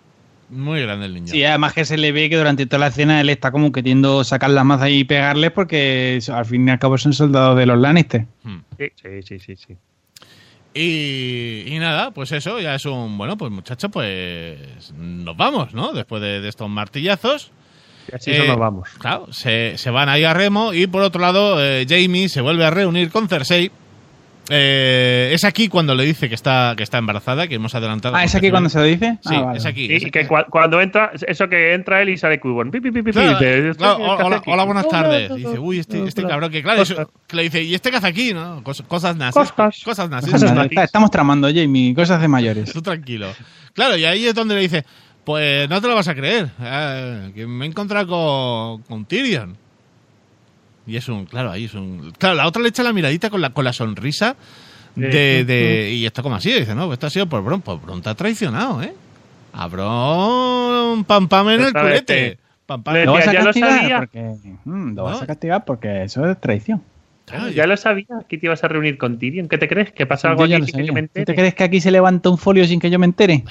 Muy grande el niño. Sí, además que se le ve que durante toda la escena él está como queriendo sacar las mazas y pegarles porque al fin y al cabo son soldados de los Lannister. Sí, sí, sí, sí, sí. Y, y nada, pues eso, ya es un... Bueno, pues muchachos, pues nos vamos, ¿no? Después de, de estos martillazos. Y así eh, nos vamos. Claro, se, se van ahí a remo y por otro lado eh, Jamie se vuelve a reunir con Cersei. Eh, es aquí cuando le dice que está que está embarazada, que hemos adelantado. Ah, ¿es aquí cuando se lo dice? Sí, ah, vale. Es aquí. Sí, es aquí. Que cu- cuando entra, eso que entra él y sale Qyburn. Pi, pi, pi, pi, claro, pi, claro, claro, hola, hola, buenas tardes. Y dice, uy, este, este cabrón que, claro, eso, que le dice, ¿y este caza aquí? ¿No? Cos, cosas nazis. Cosas, cosas nazis. Está, estamos tramando, Jamie, cosas de mayores. Tú tranquilo. Claro, y ahí es donde le dice, pues no te lo vas a creer, eh, que me he encontrado con, con Tyrion. Y es un, claro, ahí es un... Claro, la otra le echa la miradita con la, con la sonrisa de, de... Y esto como así, dice, no, esto ha sido por Bron. Pues Bron te ha traicionado, ¿eh? A Bron, pam, pam en el culete. Pam, pam. Lo vas a castigar porque... Mm, lo vas a castigar porque eso es traición. Claro, ya lo sabía, aquí te ibas a reunir con Tyrion. ¿Qué te crees? ¿Que pasa algo aquí sin que yo me entere? ¿Tú te crees que aquí se levanta un folio sin que yo me entere?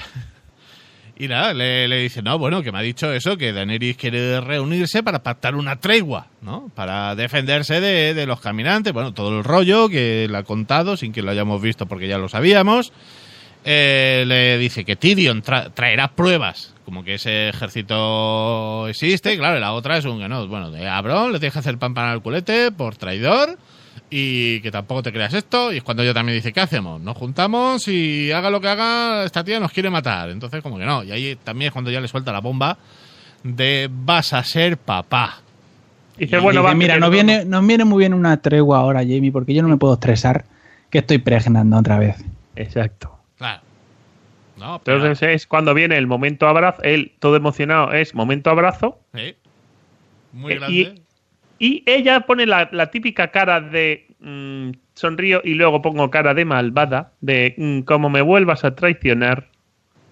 Y nada, le, le dice, no, bueno, que me ha dicho eso, que Daenerys quiere reunirse para pactar una tregua, ¿no? Para defenderse de, de los caminantes, bueno, todo el rollo que le ha contado sin que lo hayamos visto porque ya lo sabíamos. Eh, le dice que Tyrion tra- traerá pruebas, como que ese ejército existe, claro, y la otra es un ganado, bueno, de Bron le tienes que hacer pan pan al culete por traidor y que tampoco te creas esto. Y es cuando yo también dice, ¿qué hacemos? Nos juntamos y haga lo que haga, esta tía nos quiere matar. Entonces como que no. Y ahí también es cuando ya le suelta la bomba de vas a ser papá. Y dice, y bueno, dice, va, mira, nos viene, nos viene muy bien una tregua ahora, Jamie, porque yo no me puedo estresar que estoy pregnando otra vez. Exacto. Claro. No, pero... Entonces es cuando viene el momento abrazo. Él, todo emocionado, es momento abrazo. Sí. Muy grande. Y, Y ella pone la, la típica cara de mmm, sonrío y luego pongo cara de malvada, de mmm, como me vuelvas a traicionar.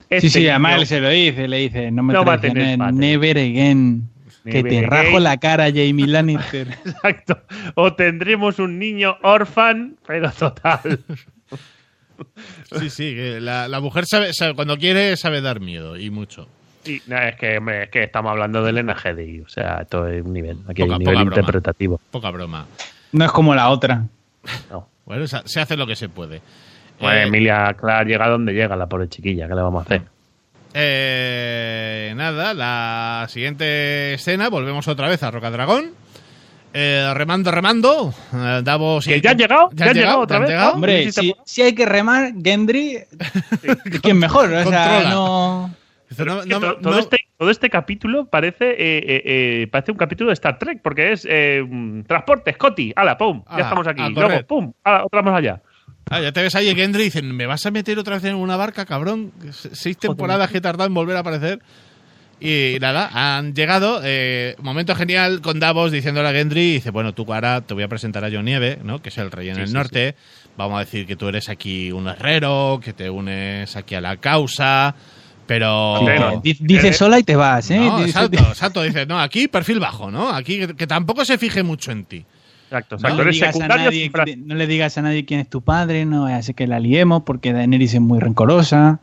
Este sí, sí, además él se lo dice, le dice, no me no traiciones, never again, never que te again. Rajo la cara, Jamie Lannister. Exacto, o tendremos un niño orfan, pero total. Sí, sí, que la, la mujer sabe, sabe, cuando quiere sabe dar miedo y mucho. Sí, no, es, que, es que estamos hablando de Elena G D I, o sea, todo es un nivel, aquí poca, hay un nivel poca interpretativo. Broma, poca broma. No es como la otra. No. Bueno, se hace lo que se puede. Bueno, eh, Emilia Clarke llega donde llega, la pobre chiquilla, ¿qué le vamos a hacer? Eh, nada, la siguiente escena, volvemos otra vez a Roca Dragón. Eh, remando, remando. Davos. ¿Que ya han llegado? ¿Ya han llegado otra vez? ¿No? Hombre, si, si hay que remar, Gendry, sí. ¿Quién mejor? O sea, controla. No... No, no, todo, todo, no. Este, todo este capítulo parece eh, eh, eh, parece un capítulo de Star Trek, porque es eh, transporte, Scotty, ala, pum, ya ah, estamos aquí, luego, pum, ala, otra más allá. Ah, ya te ves ahí, Gendry, y dicen, ¿me vas a meter otra vez en una barca, cabrón? Seis temporadas que tardan en volver a aparecer. Y nada, han llegado, eh, momento genial con Davos diciéndole a Gendry, dice, bueno, tú ahora te voy a presentar a Jon Nieve, ¿no? Que es el rey en sí, el sí, norte, sí. Vamos a decir que tú eres aquí un herrero, que te unes aquí a la causa... Pero... pero dices sola y te vas, ¿eh? No, exacto, exacto. Dices, no, aquí perfil bajo, ¿no? Aquí que, que tampoco se fije mucho en ti. Exacto, exacto. No le digas, a nadie, no le digas a nadie quién es tu padre, no así que la liemos porque Daenerys es muy rencorosa.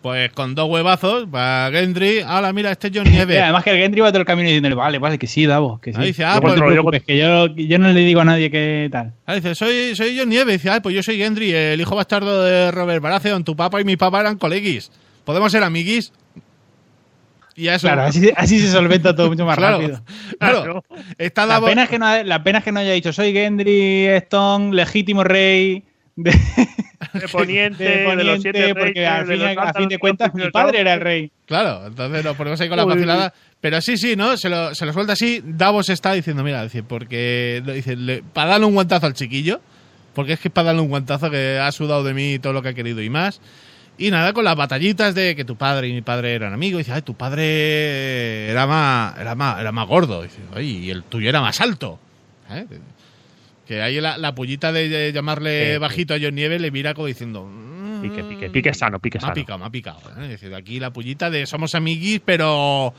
Pues con dos huevazos va Gendry, ahora mira, este es Jon Nieve. Además que el Gendry va todo el camino diciéndole, vale, vale, que sí, Davos, que sí. Ahí dice, ah, pues, no yo... que yo, yo no le digo a nadie qué tal. Ahí dice, soy, soy Jon Nieve. Dice, ah, pues yo soy Gendry, el hijo bastardo de Robert Baratheon, tu papá y mi papá eran coleguis. ¿Podemos ser amiguis? Y eso. Claro, así, así se solventa todo mucho más claro, rápido. Claro. Está la, Davos... pena es que no, la pena es que no haya dicho soy Gendry Stone, legítimo rey de, de, Poniente, de Poniente, de los siete porque reyes, al fin, de a, a fin de cuentas mi padre era el rey. Claro, entonces nos ponemos ahí con la vacilada. Pero sí, sí, ¿no? Se lo, se lo suelta así. Davos está diciendo, mira, dice, porque dice, le, para darle un guantazo al chiquillo, porque es que es para darle un guantazo que ha sudado de mí todo lo que ha querido y más. Y nada, con las batallitas de que tu padre y mi padre eran amigos. Y dice, ay, tu padre era más, era más, era más gordo. Y dice, ay, y el tuyo era más alto. ¿Eh? Que ahí la, la pollita de llamarle eh, bajito eh. a Jon Nieve le mira como diciendo... Mmm, pique, pique, pique sano, pique sano. Me ha picado, me ha picado. ¿Eh? Es decir, aquí la pollita de somos amiguis, pero...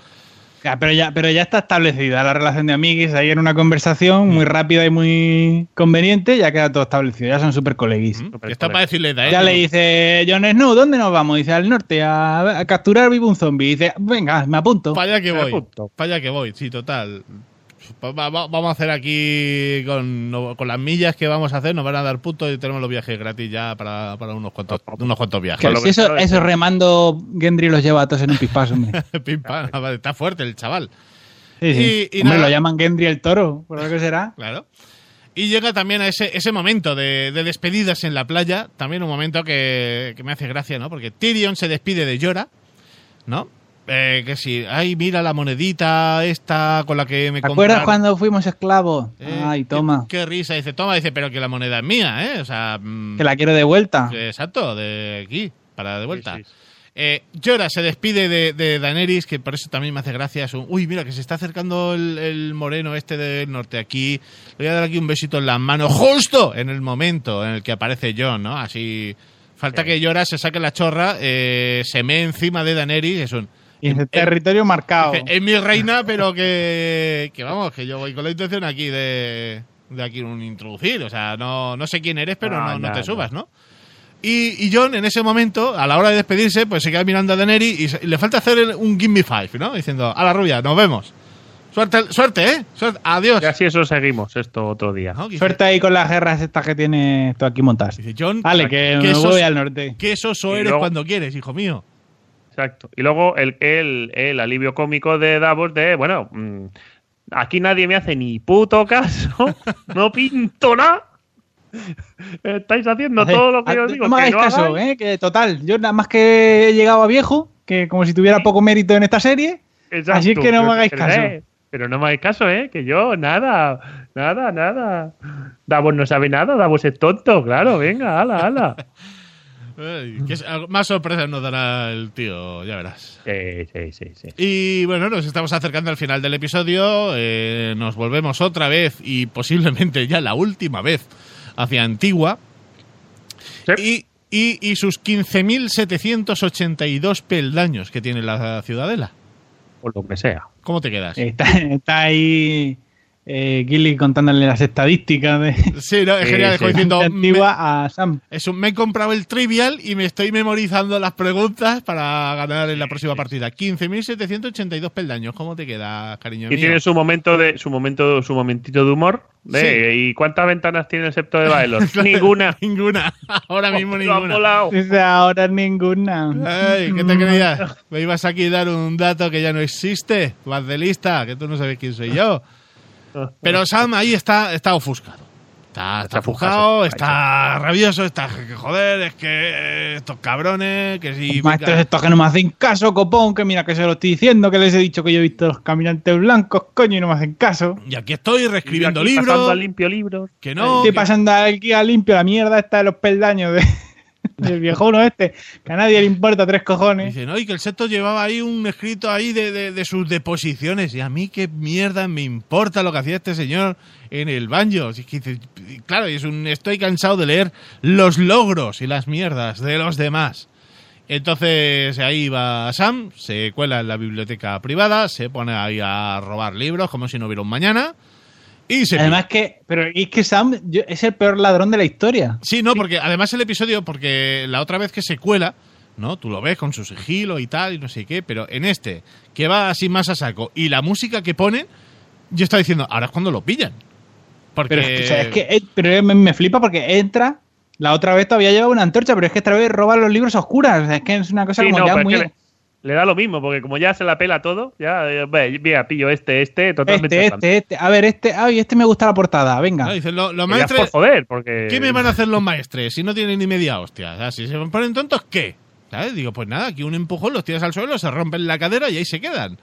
Ya, pero, ya, pero ya está establecida la relación de amiguis. Ahí en una conversación muy rápida y muy conveniente ya queda todo establecido. Ya son súper coleguis. Mm, está para decirle da, ¿eh? Ya le dice Jon Snow, ¿dónde nos vamos? Dice, al norte, a, a capturar vivo un zombie. Dice, venga, me apunto. Para allá que me voy. Apunto. Para allá que voy, sí, total. Vamos a hacer aquí con, con las millas que vamos a hacer, nos van a dar puntos y tenemos los viajes gratis ya para, para unos cuantos unos cuantos viajes. Claro, si eso, eso remando Gendry los lleva a todos en un pispás. Está fuerte el chaval. Sí, sí. Y, y hombre, nada, lo llaman Gendry el toro, por lo que será. Claro. Y llega también a ese, ese momento de, de despedidas en la playa, también un momento que, que me hace gracia, ¿no? Porque Tyrion se despide de Jorah, ¿no? Eh, que sí, ay, mira la monedita esta con la que me compraron. ¿Te acuerdas cuando fuimos esclavos? Eh, ay, toma. Qué, qué risa, dice, toma, dice, pero que la moneda es mía, ¿eh? O sea... Mmm, que la quiero de vuelta. Exacto, de aquí, para de vuelta. Sí, sí. Eh, Jorah se despide de, de Daenerys, que por eso también me hace gracia su... Uy, mira, que se está acercando el, el moreno este del norte aquí. Le voy a dar aquí un besito en las manos, justo en el momento en el que aparece Jon, ¿no? Así, falta sí. que Jorah se saque la chorra, eh, se mee encima de Daenerys, es un... Y en el territorio marcado. Es mi reina, pero que, que vamos, que yo voy con la intención aquí de, de aquí un introducir. O sea, no, no sé quién eres, pero ah, no, no te subas, ¿no? Y, y Jon, en ese momento, a la hora de despedirse, pues se queda mirando a Daenerys y, se, y le falta hacer un give me five, ¿no? Diciendo, a la rubia, nos vemos. Suerte, suerte, ¿eh? Suerte, adiós. Ya si eso seguimos esto otro día. ¿No? Suerte ahí con las guerras estas que tienes tú aquí montadas. Dice, Jon, vale, que me sos, voy al norte. Qué soso eres luego... cuando quieres, hijo mío. Exacto. Y luego el, el, el alivio cómico de Davos de, bueno, aquí nadie me hace ni puto caso, no pinto nada. Estáis haciendo hace, todo lo que a, yo os digo. No me hagáis caso, ¿eh? Que total, yo nada más que he llegado a viejo, que como si tuviera poco mérito en esta serie, exacto, así que no me hagáis caso. Eh, pero no me hagáis caso, ¿eh? Que yo nada, nada, nada. Davos no sabe nada, Davos es tonto, claro, venga, ala, ala. Que es, más sorpresas nos dará el tío, ya verás. Sí, sí, sí, sí. Y bueno, nos estamos acercando al final del episodio. Eh, nos volvemos otra vez y posiblemente ya la última vez hacia Antigua. Sí. Y, y, y sus quince mil setecientos ochenta y dos peldaños que tiene la ciudadela. O lo que sea. ¿Cómo te quedas? Está, está ahí... Eh, Gilly contándole las estadísticas de sí, no, es sí, genial, sí. Diciendo, Antigua me, a Sam. Es un, me he comprado el trivial y me estoy memorizando las preguntas para ganar en la próxima partida. quince mil setecientos ochenta y dos peldaños. ¿Cómo te queda, cariño y mío? Y tiene su momento de su momento su momentito de humor. De, sí. ¿Y cuántas ventanas tiene el septo de Baelor? Ninguna. Ninguna. Ahora mismo ninguna. Ahora ninguna. Ay, ¿qué te creías? Me ibas aquí a dar un dato que ya no existe. Vas de lista, que tú no sabes quién soy yo. Pero Sam ahí está, está ofuscado. Está, está ofuscado, está rabioso, está... Joder, es que estos cabrones... que si maestros estos que no me hacen caso, copón, que mira que se lo estoy diciendo, que les he dicho que yo he visto los caminantes blancos, coño, y no me hacen caso. Y aquí estoy reescribiendo libros. Pasando a limpio libros. Que no... Estoy que... pasando aquí a limpio la mierda esta de los peldaños de... El viejuno este, que a nadie le importa tres cojones. Dice, no, y que el sexto llevaba ahí un escrito ahí de, de, de sus deposiciones. Y a mí qué mierda me importa lo que hacía este señor en el baño. Y que dice, claro, es un, estoy cansado de leer los logros y las mierdas de los demás. Entonces ahí va Sam, se cuela en la biblioteca privada, se pone ahí a robar libros como si no hubiera un mañana. Y se además pide. que pero es que Sam yo, es el peor ladrón de la historia. Sí, no, porque además el episodio, porque la otra vez que se cuela, ¿no? Tú lo ves con su sigilo y tal y no sé qué, pero en este, que va así más a saco, y la música que pone, yo estaba diciendo, ahora es cuando lo pillan. Porque... Pero, es que, o sea, es que, pero me, me flipa porque entra, la otra vez todavía lleva una antorcha, pero es que esta vez roba los libros a oscuras. O sea, es que es una cosa sí, como no, ya muy... Le, le da lo mismo, porque como ya se la pela todo, ya, ve, mira, pillo este, este, totalmente... Este, este, este, a ver, este, ay, este me gusta la portada, venga. No, dicen, lo, los maestres... Por joder, porque... ¿Qué me van a hacer los maestres si no tienen ni media hostia? O sea, si se me ponen tontos, ¿qué? ¿Sabes? Digo, pues nada, aquí un empujón, los tiras al suelo, se rompen la cadera y ahí se quedan.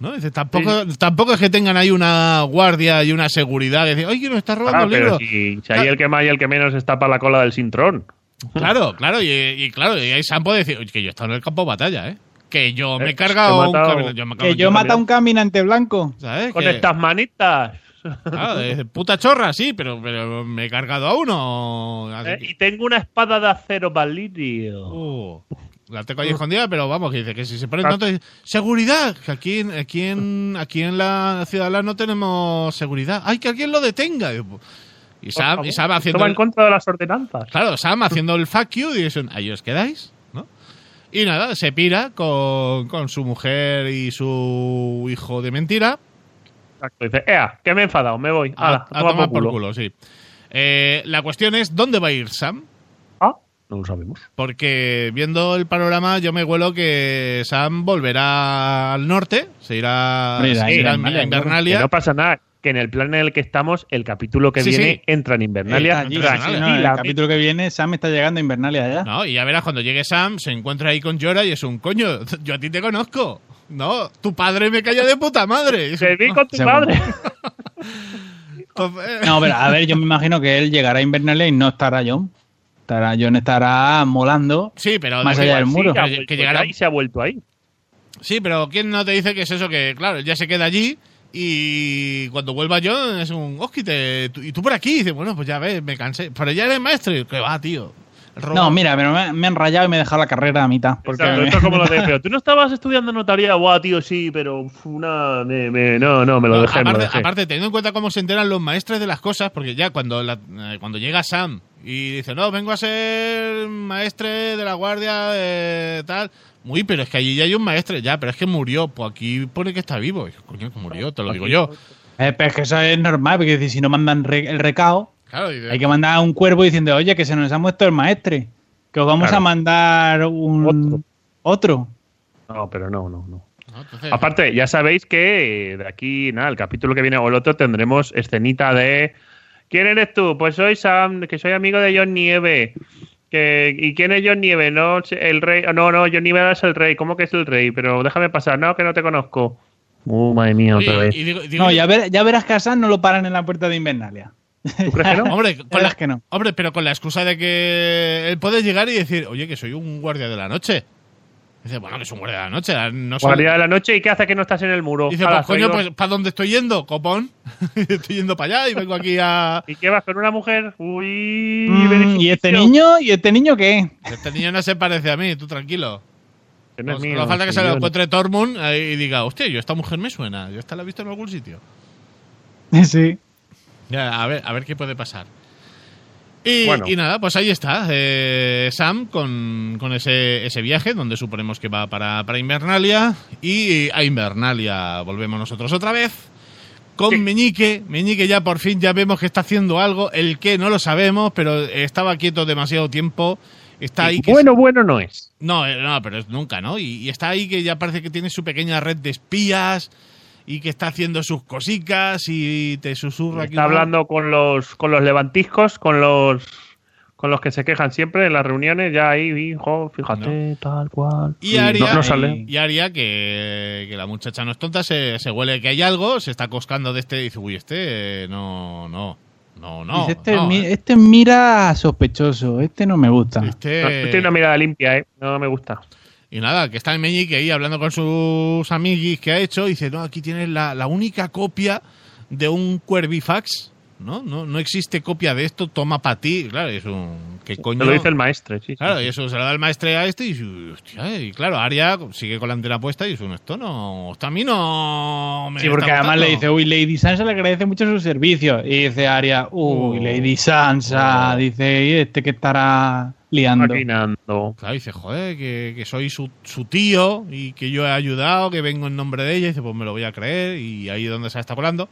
¿No? Dice, tampoco, sí. tampoco es que tengan ahí una guardia y una seguridad. Dice, oye, ¿quién nos está robando claro, libros? Pero si, si hay claro. el que más y el que menos está para la cola del cintrón. Claro, claro, y, y claro, y ahí Sam puede decir que yo he estado en el campo de batalla, ¿eh? Que yo me he cargado he matado, un caminante. Que yo he matado un caminante blanco. ¿Sabes? Con que... estas manitas. Claro, es puta chorra, sí, pero, pero me he cargado a uno. Eh, que... Y tengo una espada de acero valirio. Uh, la tengo ahí escondida, pero vamos, que dice que si se pone... No te... ¡Seguridad! Que aquí, aquí, en, aquí en la ciudad no tenemos seguridad. ¡Ay, que alguien lo detenga! Y Sam, y Sam haciendo... Esto va en contra de las ordenanzas. Claro, Sam haciendo el fuck you y dicen, ahí os quedáis, ¿no? Y nada, se pira con, con su mujer y su hijo de mentira. Exacto, dice, ea, que me he enfadado, me voy. Ala, a, a tomar por culo, culo sí. Eh, la cuestión es, ¿dónde va a ir Sam? Ah, no lo sabemos. Porque viendo el panorama, yo me huelo que Sam volverá al norte, se irá, Mira, se irá a Invernalia. Que no pasa nada. Que en el plan en el que estamos, el capítulo que sí, viene sí. entra en Invernalia. Allí, entra sí, no, el capítulo que viene, Sam está llegando a Invernalia ya. No, y ya verás, cuando llegue Sam, se encuentra ahí con Jorah y es un coño, yo a ti te conozco. No, tu padre me calla de puta madre. Se vi con tu padre. No, pero a ver, yo me imagino que él llegará a Invernalia y no estará Jon. Estará, Jon estará molando sí, pero más allá del muro. Sí, que, que pues llegará y se ha vuelto ahí. Sí, pero ¿quién no te dice que es eso? Que claro, ya se queda allí. Y cuando vuelva Jon es un hosquite. Y tú por aquí. Dices, bueno, pues ya ves, me cansé. Pero ya eres maestro. Y que va, tío. No, mira, pero me, me han rayado y me he dejado la carrera a mitad. Porque exacto, me... esto es como lo de feo. Tú no estabas estudiando notaría, guau, tío, sí, pero una, me, me, no, no, me lo dejé, aparte, me lo dejé. Aparte, teniendo en cuenta cómo se enteran los maestres de las cosas, porque ya cuando, la, cuando llega Sam y dice, no, vengo a ser maestre de la guardia, de tal... Uy, pero es que allí ya hay un maestre, ya, pero es que murió. Pues aquí pone que está vivo. Coño, que murió, te lo digo yo. Eh, pero es que eso es normal, porque si no mandan re- el recao, claro, y de... hay que mandar a un cuervo diciendo, oye, que se nos ha muerto el maestre, que os vamos claro. a mandar un... Otro. Otro. No, pero no, no, no. no entonces... Aparte, ya sabéis que de aquí, nada, el capítulo que viene o el otro tendremos escenita de... ¿Quién eres tú? Pues soy Sam, que soy amigo de Jon Nieve. Que, ¿y quién es Jon Nieve? No, el rey. No, no, Jon Nieve es el rey. ¿Cómo que es el rey? Pero déjame pasar. No, que no te conozco. Uh, madre mía, otra vez. Y, y digo, digo, no, ya, ver, ya verás que a Sam no lo paran en la puerta de Invernalia. ¿Tú crees que no? Hombre, con la, que no? Hombre, pero con la excusa de que él puede llegar y decir, oye, que soy un guardia de la noche. Dice, bueno, que es un guardia de la noche. No soy... Guardia de la noche, ¿y qué hace que no estás en el muro? Dice, pues coño, pues ¿para dónde estoy yendo, copón? Estoy yendo para allá y vengo aquí a... ¿Y qué vas con una mujer? Uy, mm, ¿y este niño? ¿Y este niño qué? Este niño no se parece a mí, tú tranquilo. No es mío, no falta que se lo encuentre Tormund y diga, hostia, yo esta mujer me suena, yo esta la he visto en algún sitio. Sí. Ya, a ver, a ver qué puede pasar. Y, bueno. y nada, pues ahí está eh, Sam con, con ese, ese viaje donde suponemos que va para, para Invernalia. Y a Invernalia volvemos nosotros otra vez con sí. Meñique. Meñique ya por fin ya vemos que está haciendo algo. El qué no lo sabemos, pero estaba quieto demasiado tiempo. Está ahí que bueno, es... bueno no es. No, no pero es nunca, ¿no? Y, y está ahí que ya parece que tiene su pequeña red de espías. Y que está haciendo sus cositas y te susurra. Está aquí hablando una... con los con los levantiscos, con los con los que se quejan siempre en las reuniones, ya ahí, hijo, fíjate, no. tal cual. Y sí, Arya, no, no sale. Y Arya que, que la muchacha no es tonta, se, se huele que hay algo, se está coscando de este y dice, uy, este no, no, no, no. Dice, este, no mi, eh. este mira sospechoso, este no me gusta. Este no, tiene una mirada limpia, eh, no me gusta. Y nada, que está el Meñique ahí hablando con sus amiguis que ha hecho. Y dice, no, aquí tienes la, la única copia de un Cuervifax, ¿no? No, no existe copia de esto, toma para ti. Claro, es un... ¿Qué coño? Te lo dice el maestre, sí. Claro, sí. Y eso se lo da el maestre a este y... Hostia, y claro, Arya sigue con la antena puesta y dice, no, esto no... Esto a mí no... Me sí, porque además le dice, uy, Lady Sansa le agradece mucho sus servicios. Y dice Arya, uy, uh, Lady Sansa. Uh. Dice, ¿y este que estará...? Liando. Maquinando. Claro, dice, joder, que, que soy su, su tío y que yo he ayudado, que vengo en nombre de ella. Y dice, pues me lo voy a creer. Y ahí es donde se está colando.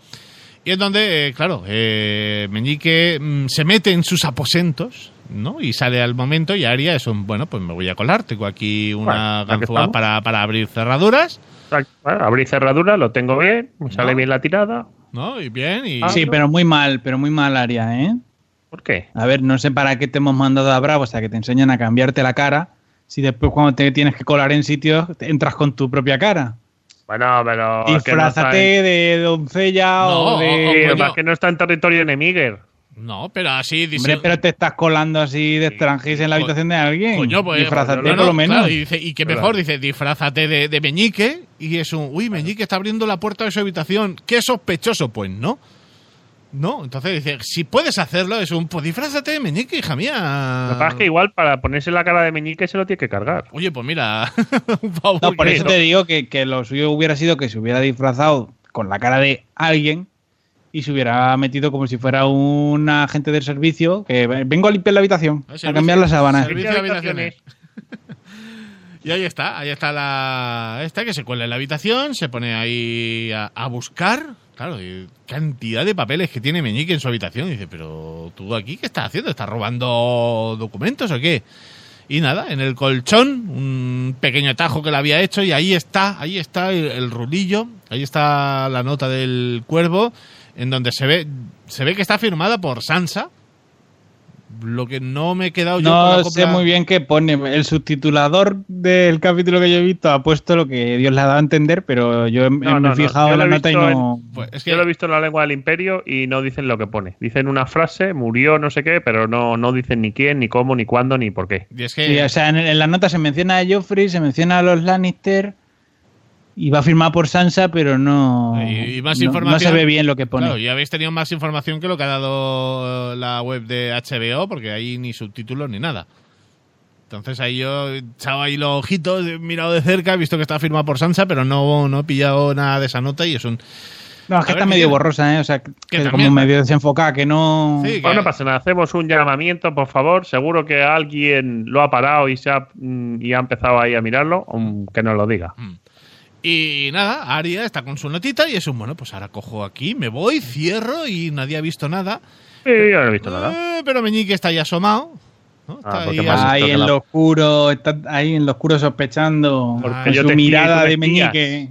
Y es donde, eh, claro, eh, Meñique mmm, se mete en sus aposentos, ¿no? Y sale al momento y Arya es un, bueno, pues me voy a colar. Tengo aquí una bueno, ganzúa para, para abrir cerraduras. Bueno, abrir cerraduras, lo tengo bien, me sale no. bien la tirada. No, y bien. Y... Sí, pero muy mal, pero muy mal Arya, ¿eh? ¿Por qué? A ver, no sé para qué te hemos mandado a Braavos, o sea, que te enseñan a cambiarte la cara, si después cuando te tienes que colar en sitios entras con tu propia cara. Bueno, pero... Disfrázate no de doncella no, o de... O, o, o, o, o, o, o, o, o, o, o, o, que no está en territorio enemigo. No, pero así... Dice... Hombre, pero te estás colando así de extranjis en la habitación de alguien. Coño, pues... Disfrázate, no, no, por lo menos. Claro, y, dice, y que mejor, dice, disfrázate de, de Meñique. Y es un... Uy, Meñique está abriendo la puerta de su habitación. ¡Qué sospechoso! Pues no. No, entonces dice, si puedes hacerlo, es un... Pues disfrázate de Meñique, hija mía. Lo que pasa es que igual para ponerse la cara de Meñique se lo tiene que cargar. Oye, pues mira... un favor, no, por eso no. Te digo que, que lo suyo hubiera sido que se hubiera disfrazado con la cara de alguien... Y se hubiera metido como si fuera un agente del servicio que vengo a limpiar la habitación, servicio, a cambiar las sábanas. Servicio de habitaciones. Y ahí está, ahí está la esta que se cuela en la habitación, se pone ahí a, a buscar. Claro, cantidad de papeles que tiene Meñique en su habitación. Y dice, pero tú aquí, ¿qué estás haciendo? ¿Estás robando documentos o qué? Y nada, en el colchón, un pequeño atajo que le había hecho y ahí está, ahí está el, el rulillo, ahí está la nota del cuervo. En donde se ve se ve que está firmada por Sansa. Lo que no me he quedado yo no con la copla... sé muy bien qué pone. El subtitulador del capítulo que yo he visto ha puesto lo que Dios le ha dado a entender, pero yo he, no, me he no, fijado en no. la nota y no... En... Pues es que... Yo lo he visto en la lengua del imperio y no dicen lo que pone. Dicen una frase, murió no sé qué, pero no, no dicen ni quién, ni cómo, ni cuándo, ni por qué. Y es que... sí, o sea, en, en la nota se menciona a Joffrey, se menciona a los Lannister... Y va a firmar por Sansa, pero no, y más no, no se ve bien lo que pone. Claro, y habéis tenido más información que lo que ha dado la web de H B O, porque ahí ni subtítulos ni nada. Entonces ahí yo he echado ahí los ojitos, he mirado de cerca, he visto que está firmada por Sansa, pero no, no he pillado nada de esa nota y es un... No, es que a está ver, medio borrosa, ¿eh? O sea, que que también, como medio desenfocada, que no... Sí, que... Bueno, no pasa nada, hacemos un llamamiento, por favor. Seguro que alguien lo ha parado y, se ha, y ha empezado ahí a mirarlo, que nos lo diga. Mm. Y nada, Arya está con su notita y es un, bueno, pues ahora cojo aquí, me voy, cierro y nadie ha visto nada. Sí, yo no he visto eh, nada. Pero Meñique está ahí asomado. ¿No? Está ah, ahí, ahí en la... lo oscuro, está ahí en lo oscuro sospechando. Porque ah, yo su mirada de Meñique.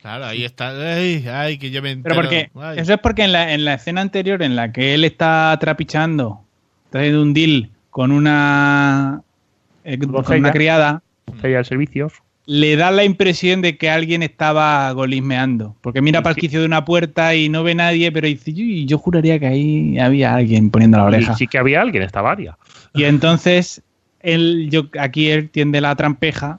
Claro, ahí está. Ay, ay, que yo me entero. Pero porque, eso es porque en la, en la escena anterior en la que él está trapichando, está haciendo un deal con una, eh, con una criada. Botella de servicios. Le da la impresión de que alguien estaba golismeando. Porque mira para el quicio de una puerta y no ve nadie, pero dice, yo, yo juraría que ahí había alguien poniendo la oreja. Y sí que había alguien, estaba Arya. Y entonces, él, yo, aquí él tiende la trampeja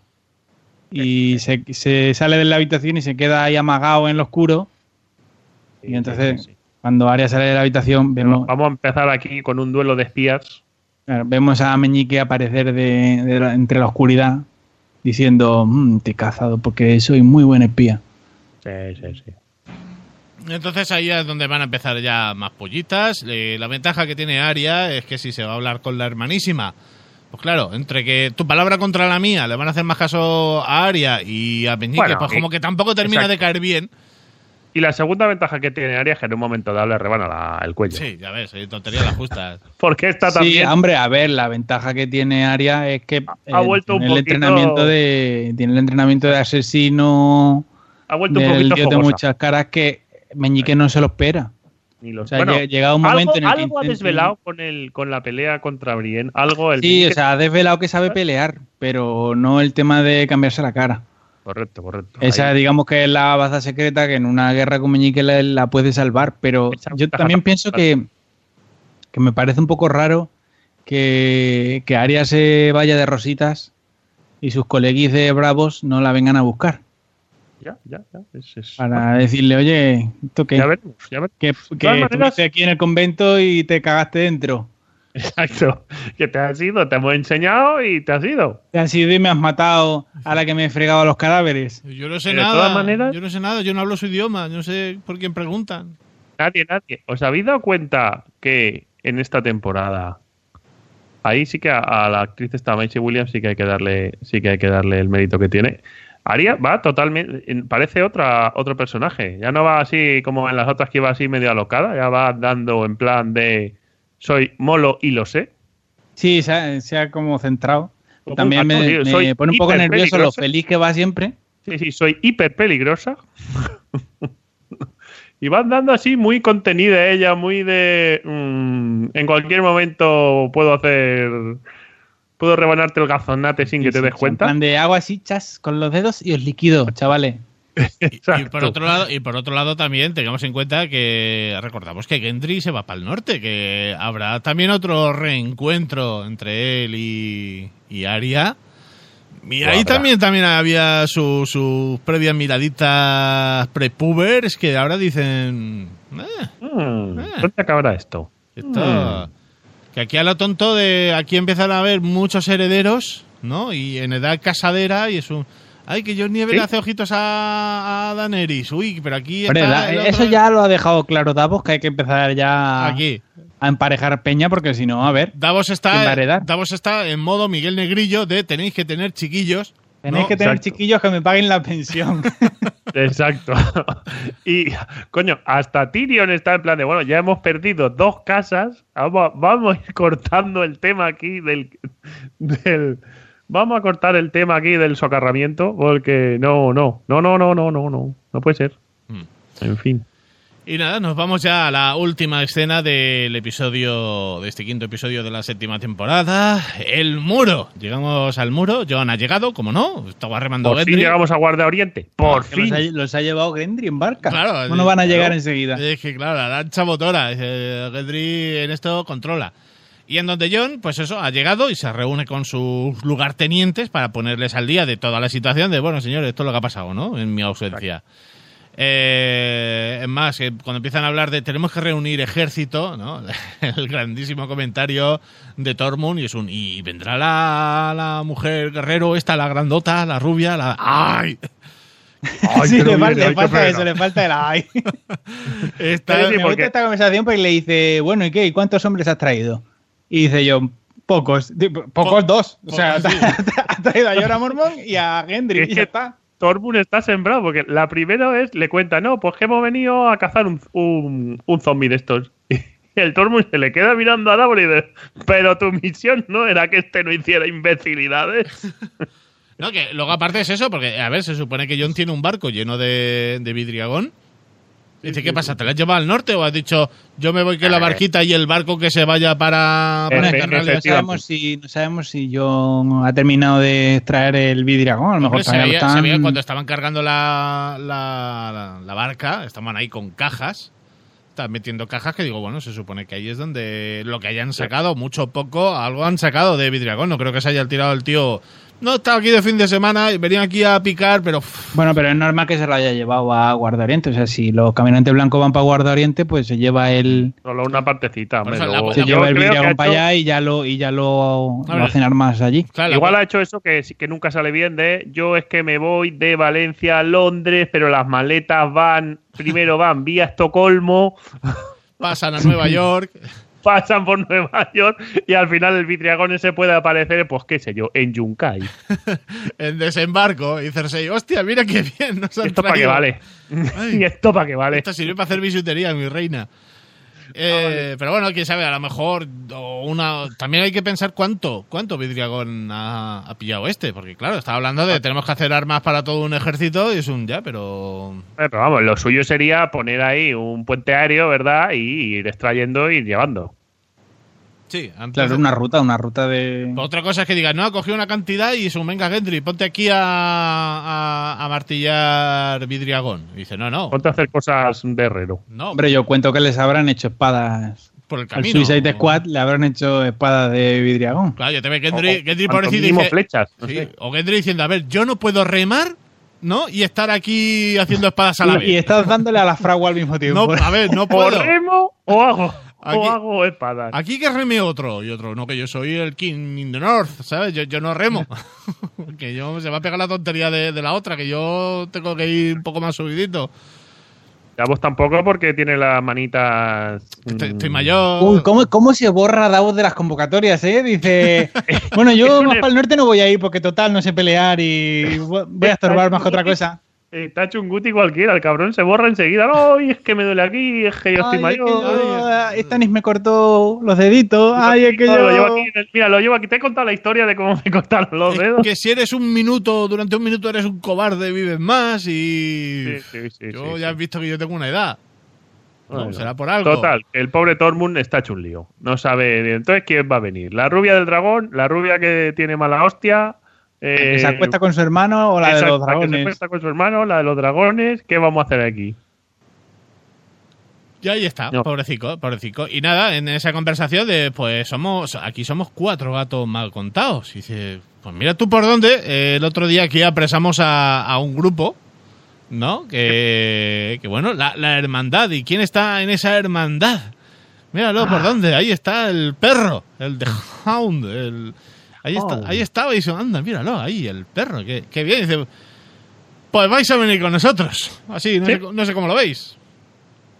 y se, se sale de la habitación y se queda ahí amagado en lo oscuro. Y entonces, cuando Arya sale de la habitación... Vemos... Vamos a empezar aquí con un duelo de espías. Claro, vemos a Meñique aparecer de, de la, entre la oscuridad. Diciendo, mmm, te he cazado porque soy muy buen espía. Sí, sí, sí. Entonces ahí es donde van a empezar ya más pollitas. Eh, la ventaja que tiene Arya es que si se va a hablar con la hermanísima, pues claro, entre que tu palabra contra la mía le van a hacer más caso a Arya y a Meñique, bueno, pues y, como que tampoco termina exacto. de caer bien. Y la segunda ventaja que tiene Arya es que en un momento dado le rebana la, el cuello. Sí, ya ves, hay tonterías las justas. Porque esta también... Sí, hombre, a ver, la ventaja que tiene Arya es que ha el, vuelto un el poquito... entrenamiento de tiene el entrenamiento de asesino, ha vuelto un poquito fogosa. De muchas caras que Meñique no se lo espera. Ni los... O sea, bueno, llegado un momento algo, en el algo que intenten... ha desvelado con el con la pelea contra Brienne, algo el sí, o sea, ha desvelado que sabe pelear, pero no el tema de cambiarse la cara. Correcto, correcto. Esa ahí. Digamos que es la baza secreta que en una guerra con Meñique la, la puede salvar, pero yo también pienso que, que me parece un poco raro que, que Arya se vaya de rositas y sus coleguis de Braavos no la vengan a buscar. Ya, ya, ya. Es, es... Para decirle, oye, esto que, ya veremos, ya veremos. que, que estuviste maneras... aquí en el convento y te cagaste dentro. Exacto, que te has ido, te hemos enseñado y te has ido. Te has ido y me has matado a la que me he fregado a los cadáveres. Yo no sé Pero nada, de todas maneras, yo no sé nada, yo no hablo su idioma, no sé por quién preguntan. Nadie, nadie. ¿Os habéis dado cuenta que en esta temporada, ahí sí que a, a la actriz esta Maisie Williams sí que hay que darle, sí que hay que darle el mérito que tiene? Arya va totalmente, parece otra otro personaje, ya no va así como en las otras que iba así medio alocada, ya va dando en plan de... Soy molo y lo sé. Sí, se ha, se ha como centrado. Como También me, tío, me pone un poco nervioso lo feliz que va siempre. Sí, sí, soy hiper peligrosa. Y va andando así muy contenida ella, muy de... Mmm, en cualquier momento puedo hacer... Puedo rebanarte el gazonate sin sí, que te sí, des cuenta. En plan de hago así, chas, con los dedos y os liquido, chavales. Y, y, por otro lado, y por otro lado también tengamos en cuenta que recordamos que Gendry se va para el norte, que habrá también otro reencuentro entre él y, y Arya. Y ahí también, también había sus su previas miraditas prepubers que ahora dicen... Eh, mm, eh, ¿dónde acabará esto? Esto mm. Que aquí a lo tonto de aquí empiezan a haber muchos herederos, ¿no? Y en edad casadera y es un... Ay, que Jon Nieve ¿Sí? le hace ojitos a, a Daenerys. Uy, pero aquí... Pero está la, eso ya lo ha dejado claro Davos, que hay que empezar ya aquí a emparejar peña, porque si no, a ver... Davos está, Davos está en modo Miguel Negrillo de tenéis que tener chiquillos. Tenéis no, que tener exacto. chiquillos que me paguen la pensión. Exacto. Y, coño, hasta Tyrion está en plan de, bueno, ya hemos perdido dos casas, vamos, vamos a ir cortando el tema aquí del... del Vamos a cortar el tema aquí del socarramiento porque no, no, no, no, no, no, no, no, no puede ser. Mm. En fin. Y nada, nos vamos ya a la última escena del episodio, de este quinto episodio de la séptima temporada, el muro. Llegamos al muro, Jon ha llegado, como no, estaba remando Gendry. Por fin llegamos a Guardaoriente, por ah, fin. Los ha, los ha llevado Gendry en barca, claro, ¿cómo no van a llegar claro. enseguida? Es que claro, la lancha motora, eh, Gendry en esto controla. Y en donde Jon, pues eso, ha llegado y se reúne con sus lugartenientes para ponerles al día de toda la situación de, bueno, señores, esto es lo que ha pasado, ¿no? En mi ausencia. Eh, es más, eh, cuando empiezan a hablar de tenemos que reunir ejército, ¿no? El grandísimo comentario de Tormund y es un, y vendrá la, la mujer guerrero, esta, la grandota, la rubia, la... ¡Ay! Ay, sí, le, bien, le falta eso, le falta el ay. Esta, sí, sí, me porque... gusta esta conversación porque le dice, bueno, ¿y qué? ¿Y cuántos hombres has traído? Y dice Jon, pocos, pocos po dos. O sea, sí. ha traído a Jorah Mormont y a Gendry. Es y ya está. Tormund está sembrado, porque la primera vez le cuenta, no, pues que hemos venido a cazar un, un, un zombie de estos. Y el Tormund se le queda mirando a Davos y dice, pero tu misión no era que este no hiciera imbecilidades. No, que luego aparte es eso, porque, a ver, se supone que Jon tiene un barco lleno de, de vidriagón. Dice, ¿qué pasa? ¿Te la has llevado al norte o has dicho yo me voy que la barquita y el barco que se vaya para, para Invernalia? No sabemos si, no sabemos si Jon ha terminado de extraer el vidriagón. A lo mejor se veía, tan... se veía cuando estaban cargando la, la, la, la barca, estaban ahí con cajas, estaban metiendo cajas que digo, bueno, se supone que ahí es donde lo que hayan sacado, mucho o poco, algo han sacado de vidriagón. No creo que se haya tirado el tío... No, estaba aquí de fin de semana y venía aquí a picar, pero... Bueno, pero es normal que se lo haya llevado a Guardaoriente. O sea, si los caminantes blancos van para Guardaoriente, pues se lleva el... Solo una partecita. Hombre, eso, luego... Se yo lleva el vidriagón para hecho... allá y ya lo, y ya lo, lo va a cenar más allí. Claro, igual pues... ha hecho eso que, que nunca sale bien de... Yo es que me voy de Valencia a Londres, pero las maletas van... Primero van vía Estocolmo. Pasan a Nueva York... pasan por Nueva York y al final el vidriagón se puede aparecer, pues qué sé yo, en Yunkai. En Desembarco, y Cersei, hostia, mira qué bien nos han traído. ¿Y esto para qué vale? Ay, ¿y esto para qué vale? Esto sirve para hacer bisutería, mi reina. Eh, no, vale. Pero bueno, quién sabe, a lo mejor una también hay que pensar cuánto cuánto vidriagón ha, ha pillado este, porque claro, está hablando de tenemos que hacer armas para todo un ejército y es un ya, pero... Pero vamos, lo suyo sería poner ahí un puente aéreo, ¿verdad? Y ir extrayendo y llevando. Sí, antes claro, de... una ruta, una ruta de... Otra cosa es que digas, no, ha cogido una cantidad y su venga Gendry, ponte aquí a, a, a martillar vidriagón. Y dice, no, no. Ponte a hacer cosas de herrero. No, hombre, yo cuento que les habrán hecho espadas... Por el camino. Al Suicide Squad le habrán hecho espadas de vidriagón. Claro, yo te veo Gendry, Gendry pobrecito dice... flechas, no sí, sé. O Gendry diciendo, a ver, yo no puedo remar... ¿no? Y estar aquí haciendo espadas a la vez. Y estás dándole a la fragua al mismo tiempo. No, a ver, no puedo. O remo o hago, aquí, o hago espadas. Aquí que reme otro y otro. No, que yo soy el King in the North, ¿sabes? Yo, yo no remo. Que yo se va a pegar la tontería de, de la otra, que yo tengo que ir un poco más subidito. Ya vos tampoco porque tiene las manitas... Estoy, estoy mayor. Uy, ¿cómo, ¿cómo se borra Davos de las convocatorias, eh? Dice, bueno, yo más para el norte no voy a ir porque total no sé pelear y voy a estorbar más que otra cosa. Está chunguti cualquiera, el cabrón se borra enseguida. ¡Ay, es que me duele aquí! Es que yo estoy mayor. Es que Estanis me cortó los deditos. ¡Ay, es que yo! Lo llevo aquí, mira, lo llevo aquí. Te he contado la historia de cómo me cortaron los dedos. Es que si eres un minuto, durante un minuto eres un cobarde, vives más y... Sí, sí, sí. Yo sí, ya sí. Has visto que yo tengo una edad. Bueno, no, será por algo. Total, el pobre Tormund está hecho un lío. No sabe entonces quién va a venir. La rubia del dragón, la rubia que tiene mala hostia... Eh, ¿Que se acuesta con su hermano o la exacto, de los dragones? Que se acuesta con su hermano, la de los dragones. ¿Qué vamos a hacer aquí? Y ahí está, no. pobrecico, pobrecico. Y nada, en esa conversación de, pues somos aquí somos cuatro gatos mal contados. Y dice, pues mira tú por dónde. Eh, el otro día aquí apresamos a, a un grupo, ¿no? Que, que bueno, la, la hermandad. ¿Y quién está en esa hermandad? Míralo, ah. por dónde. Ahí está el perro, el The Hound, el... Ahí, oh. está, ahí estaba y dice, anda, míralo, ahí, el perro, qué, qué bien. Dice, pues vais a venir con nosotros. Así, no, ¿sí? sé, no sé cómo lo veis.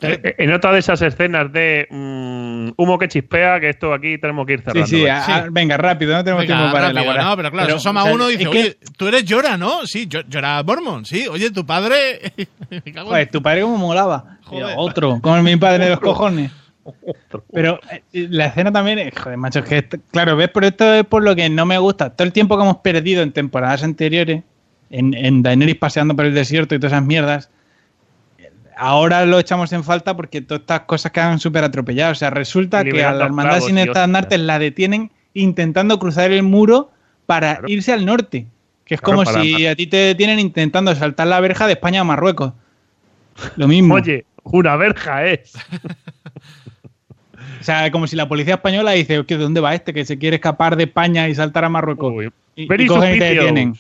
En otra de esas escenas de mmm, humo que chispea, que esto aquí tenemos que ir cerrando. Sí, sí, a, sí. A, venga, rápido, no tenemos venga, tiempo para rápido, elaborar. No, pero claro, pero, se asoma o sea, uno y dice, oye, que... tú eres Jorah, ¿no? Sí, Jorah Mormont, sí. Oye, tu padre... Joder, tu padre cómo molaba. Joder. Otro, como mi padre de los cojones. Pero la escena también, joder, macho, es que claro, ves, pero esto es por lo que no me gusta. Todo el tiempo que hemos perdido en temporadas anteriores, en, en Daenerys paseando por el desierto y todas esas mierdas, ahora lo echamos en falta porque todas estas cosas quedan súper atropelladas. O sea, resulta que a la hermandad sin estandartes la detienen intentando cruzar el muro para claro. irse al norte. Que es claro, como si la... a ti te detienen intentando saltar la verja de España a Marruecos. Lo mismo. Oye, una verja es. O sea, como si la policía española dice, ¿dónde va este que se quiere escapar de España y saltar a Marruecos? Uy, y, y cogen y te detienen.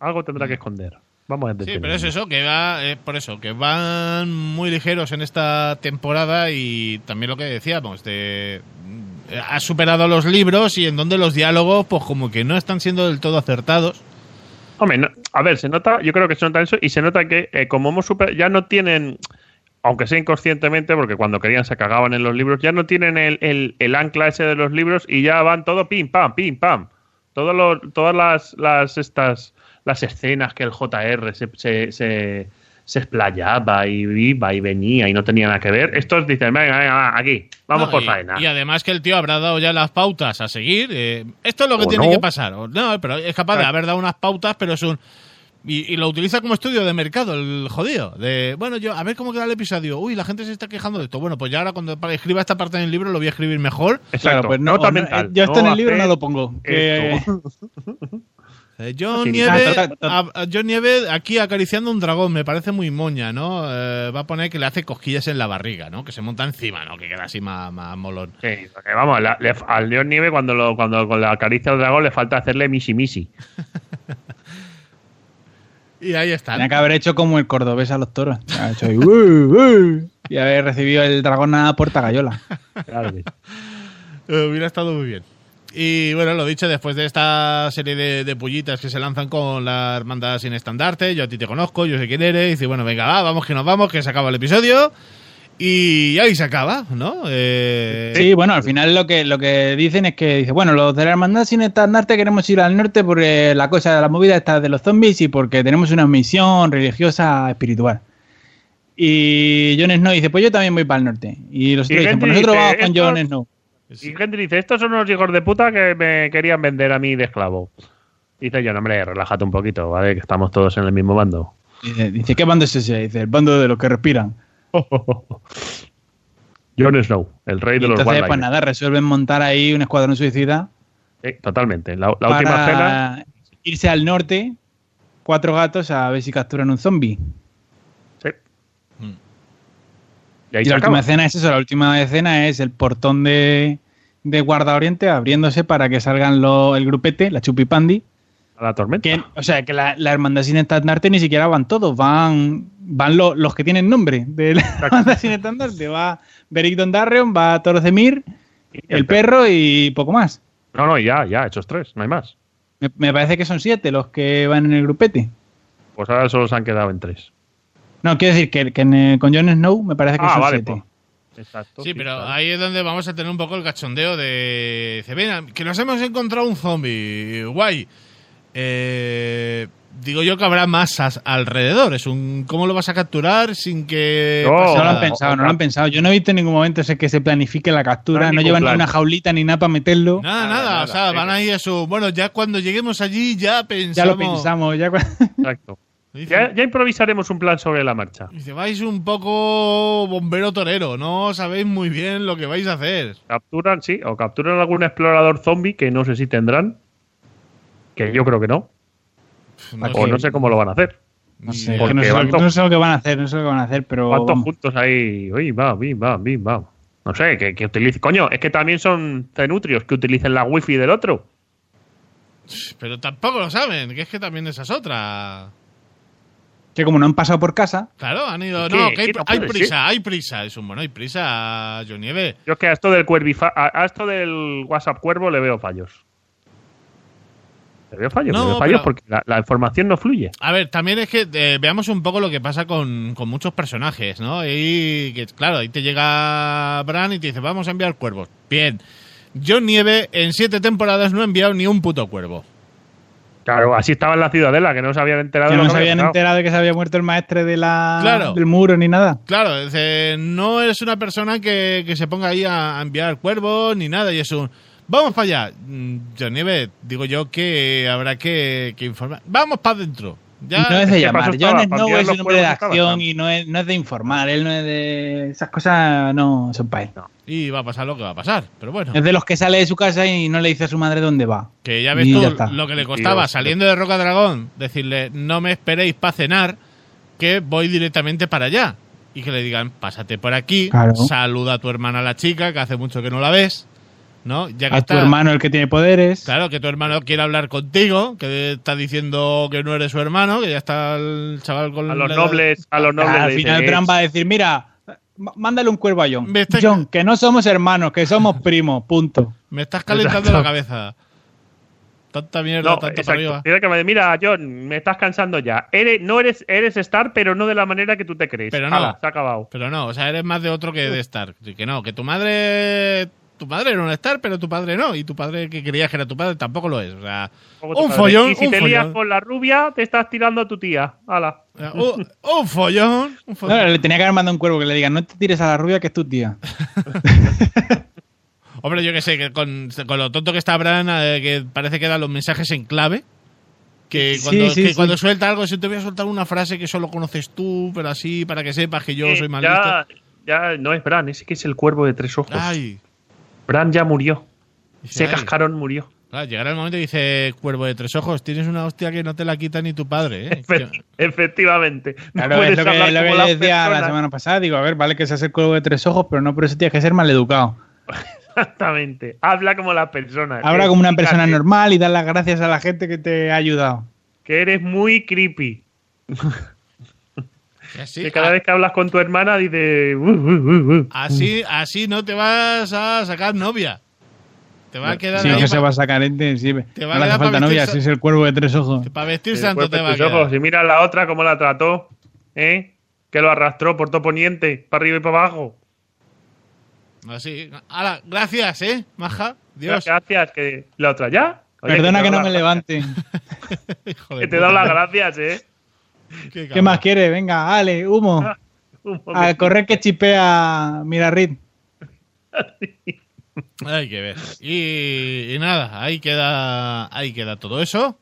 Algo tendrá que esconder. Vamos a entender. Sí, pero es eso, que va, es por eso, que van muy ligeros en esta temporada y también lo que decíamos, de, ha superado los libros y en donde los diálogos, pues como que no están siendo del todo acertados. Hombre, no, a ver, se nota, yo creo que se nota eso y se nota que eh, como hemos superado, ya no tienen... aunque sea inconscientemente, porque cuando querían se cagaban en los libros, ya no tienen el, el, el ancla ese de los libros y ya van todo pim, pam, pim, pam. Todo lo, todas las, las, estas, las escenas que el J R se, se, se, se explayaba y iba y venía y no tenía nada que ver, estos dicen, venga, venga, aquí, vamos no, por y, faena. Y además que el tío habrá dado ya las pautas a seguir. Eh, esto es lo que o tiene no. que pasar. O, no, pero es capaz de haber dado unas pautas, pero es un... Y, y lo utiliza como estudio de mercado, el jodido. De, bueno, yo, a ver cómo queda el episodio. Uy, la gente se está quejando de esto. Bueno, pues ya ahora cuando escriba esta parte en el libro lo voy a escribir mejor. Exacto, claro, pues no, no mental. Yo esto no en el libro no lo pongo. Eh, John Nieve, John Nieve aquí acariciando un dragón, me parece muy moña, ¿no? Eh, va a poner que le hace cosquillas en la barriga, ¿no? Que se monta encima, ¿no? Que queda así más, más molón. Sí, okay, vamos, la, le, al John Nieve cuando lo, cuando con la acaricia al dragón le falta hacerle misi misi. Y ahí está. Tenía que haber hecho como el cordobés a los toros. Ha hecho ahí, ¡uy, uy! Y haber recibido el dragón a Portagayola. Claro que... Hubiera estado muy bien. Y bueno, lo dicho, después de esta serie de, de pullitas que se lanzan con la hermandad sin estandarte, yo a ti te conozco, yo sé quién eres, y dice, bueno, venga, va, vamos que nos vamos, que se acaba el episodio. Y ahí se acaba, ¿no? Eh... Sí, bueno, al final lo que lo que dicen es que, dice, bueno, los de la hermandad sin estandarte queremos ir al norte porque la cosa de la movida está de los zombies y porque tenemos una misión religiosa espiritual. Y Jon Snow dice, pues yo también voy para el norte. Y los otros dicen, pues nosotros vamos con Jon Snow. Y Gendry dice, estos son unos hijos de puta que me querían vender a mí de esclavo. Dice Jon, hombre, relájate un poquito, ¿vale? Que estamos todos en el mismo bando. Dice, dice ¿qué bando es ese? Dice, el bando de los que respiran. Oh, oh, oh. Jon Snow, el rey y de los Wildlands. Entonces, pues nada, resuelven montar ahí un escuadrón suicida. Eh, totalmente. La, la para última cena. Irse al norte, cuatro gatos, a ver si capturan un zombie. Sí. Mm. Y, ahí y se la acaba. Última escena es eso. La última escena es el portón de, de Guardaoriente abriéndose para que salgan lo, el grupete, la chupipandi. A la tormenta. Que, o sea, que la, la hermandad sin estandarte ni siquiera van todos, van. Van lo, los que tienen nombre de la banda sin estandarte. Va Beric Dondarrion, va Toros de Mir, el, el perro. perro y poco más. No, no, ya, ya, esos tres, no hay más. Me, me parece que son siete los que van en el grupete. Pues ahora solo se han quedado en tres. No, quiero decir que, que en, con Jon Snow me parece que ah, son vale, siete. Pues. Exacto. Sí, sí, pero claro. Ahí es donde vamos a tener un poco el cachondeo de... Ven, que nos hemos encontrado un zombie, guay. Eh... Digo yo que habrá masas alrededor. Es un ¿cómo lo vas a capturar sin que no, pase? No lo han pensado, no lo han pensado. Yo no he visto en ningún momento ese que se planifique la captura. No, no llevan plan. Una jaulita ni nada para meterlo. Nada, nada. nada o sea, nada. Van ahí a su... Bueno, ya cuando lleguemos allí ya pensamos. Ya lo pensamos. Ya cu... Exacto. Ya, ya improvisaremos un plan sobre la marcha. Dice, vais un poco bombero torero, no sabéis muy bien lo que vais a hacer. Capturan, sí, o capturan algún explorador zombie que no sé si tendrán. Que yo creo que no. No o sé. no sé cómo lo van a hacer. No sé, no sé, van, no sé lo que van a hacer, no sé lo que van a hacer, pero... ¿Cuántos juntos ahí? Uy, va, uy, va, uy, va. No sé, que, que utilice... Coño, es que también son cenutrios que utilicen la wifi del otro. Pero tampoco lo saben, que es que también esa es otra... Que como no han pasado por casa... Claro, han ido... No, que hay, no hay prisa, ser? hay prisa. Es un bueno, hay prisa, John Nieve. Yo es que a esto del cuervifa, a esto del WhatsApp Cuervo le veo fallos. Le veo fallos, no, le veo fallos pero... porque la, la información no fluye. A ver, también es que eh, veamos un poco lo que pasa con, con muchos personajes, ¿no? Y que, claro, ahí te llega Bran y te dice, vamos a enviar cuervos. Bien. John Nieve en siete temporadas no ha enviado ni un puto cuervo. Claro, así estaba en la ciudadela, que no se habían enterado. Que no, no se habían claro. enterado de que se había muerto el maestre de la, claro. del muro ni nada. Claro, es, eh, no es una persona que, que se ponga ahí a, a enviar cuervos ni nada. Y es un, vamos para allá. Jon Nieve, digo yo que habrá que, que informar. Vamos para adentro. Ya. No es de llamar. Jon Snow es un hombre de acción y no es, no es de informar. Él no es de... Esas cosas no son para él. No. Y va a pasar lo que va a pasar, pero bueno. Es de los que sale de su casa y no le dice a su madre dónde va. Que ya ves y tú ya lo que le costaba Dios, saliendo Dios. de Roca Dragón, decirle, no me esperéis para cenar, que voy directamente para allá. Y que le digan, pásate por aquí, claro. saluda a tu hermana la chica, que hace mucho que no la ves. ¿No? Ya que a está, tu hermano el que tiene poderes. Claro, que tu hermano quiere hablar contigo, que está diciendo que no eres su hermano, que ya está el chaval con... A los la... nobles, a los nobles. Ah, al final Bran va a decir, mira... Mándale un cuervo a John. Está... John, que no somos hermanos, que somos primos, punto. Me estás calentando exacto. la cabeza. Tanta mierda, no, tanto para arriba. Mira, John, me estás cansando ya. Eres, no eres, eres Stark, pero no de la manera que tú te crees. Pero no, Ala, se ha acabado. Pero no, o sea, eres más de otro que de Stark. Que no, que tu madre... Tu madre era un Stark, pero tu padre no. Y tu padre, que creías que era tu padre, tampoco lo es. O sea, un follón, y si un te follón. lías con la rubia, te estás tirando a tu tía. Ala. Uh, un follón. Un follón. No, le tenía que haber mandado un cuervo que le diga, no te tires a la rubia, que es tu tía. Hombre, yo que sé, que con, con lo tonto que está Bran, eh, que parece que da los mensajes en clave. Que cuando, sí, sí, que sí. cuando suelta algo, si te voy a soltar una frase que solo conoces tú, pero así, para que sepas que yo eh, soy mal ya, listo. Ya no es Bran, ese que es el cuervo de tres ojos. Ay. Bran ya murió. Se Ay. cascaron, murió. Claro, llegará el momento y dice, cuervo de tres ojos, tienes una hostia que no te la quita ni tu padre. ¿eh? Efect- Efectivamente. No claro, es lo que, lo que la decía la semana pasada. Digo, a ver, vale que seas el cuervo de tres ojos, pero no por eso tienes que ser maleducado. Exactamente. Habla como las personas. Habla como una persona que... normal y da las gracias a la gente que te ha ayudado. Que eres muy creepy. Así, que cada ah, vez que hablas con tu hermana dices uh, uh, uh, uh. Así, así no te vas a sacar novia. Te va a quedar sí, ahí no pa- se va a sacar ente, sí. Te va no a quedar hace falta novia sa- si es el cuervo de tres ojos. Para vestir el santo te va a quedar. Y mira la otra cómo la trató, ¿eh? Que lo arrastró por todo Poniente, para arriba y para abajo. Así. Ala, gracias, ¿eh? Maja, Dios. Gracias, que la otra ya. Oye, perdona que, que no me levante. Que te doy las gracias, ¿eh? ¿Qué, ¿Qué más quieres? Venga, ale, humo. Ah, humo a correr que chipea Mirarid. Hay que ver. Y, y nada, ahí queda, ahí queda todo eso.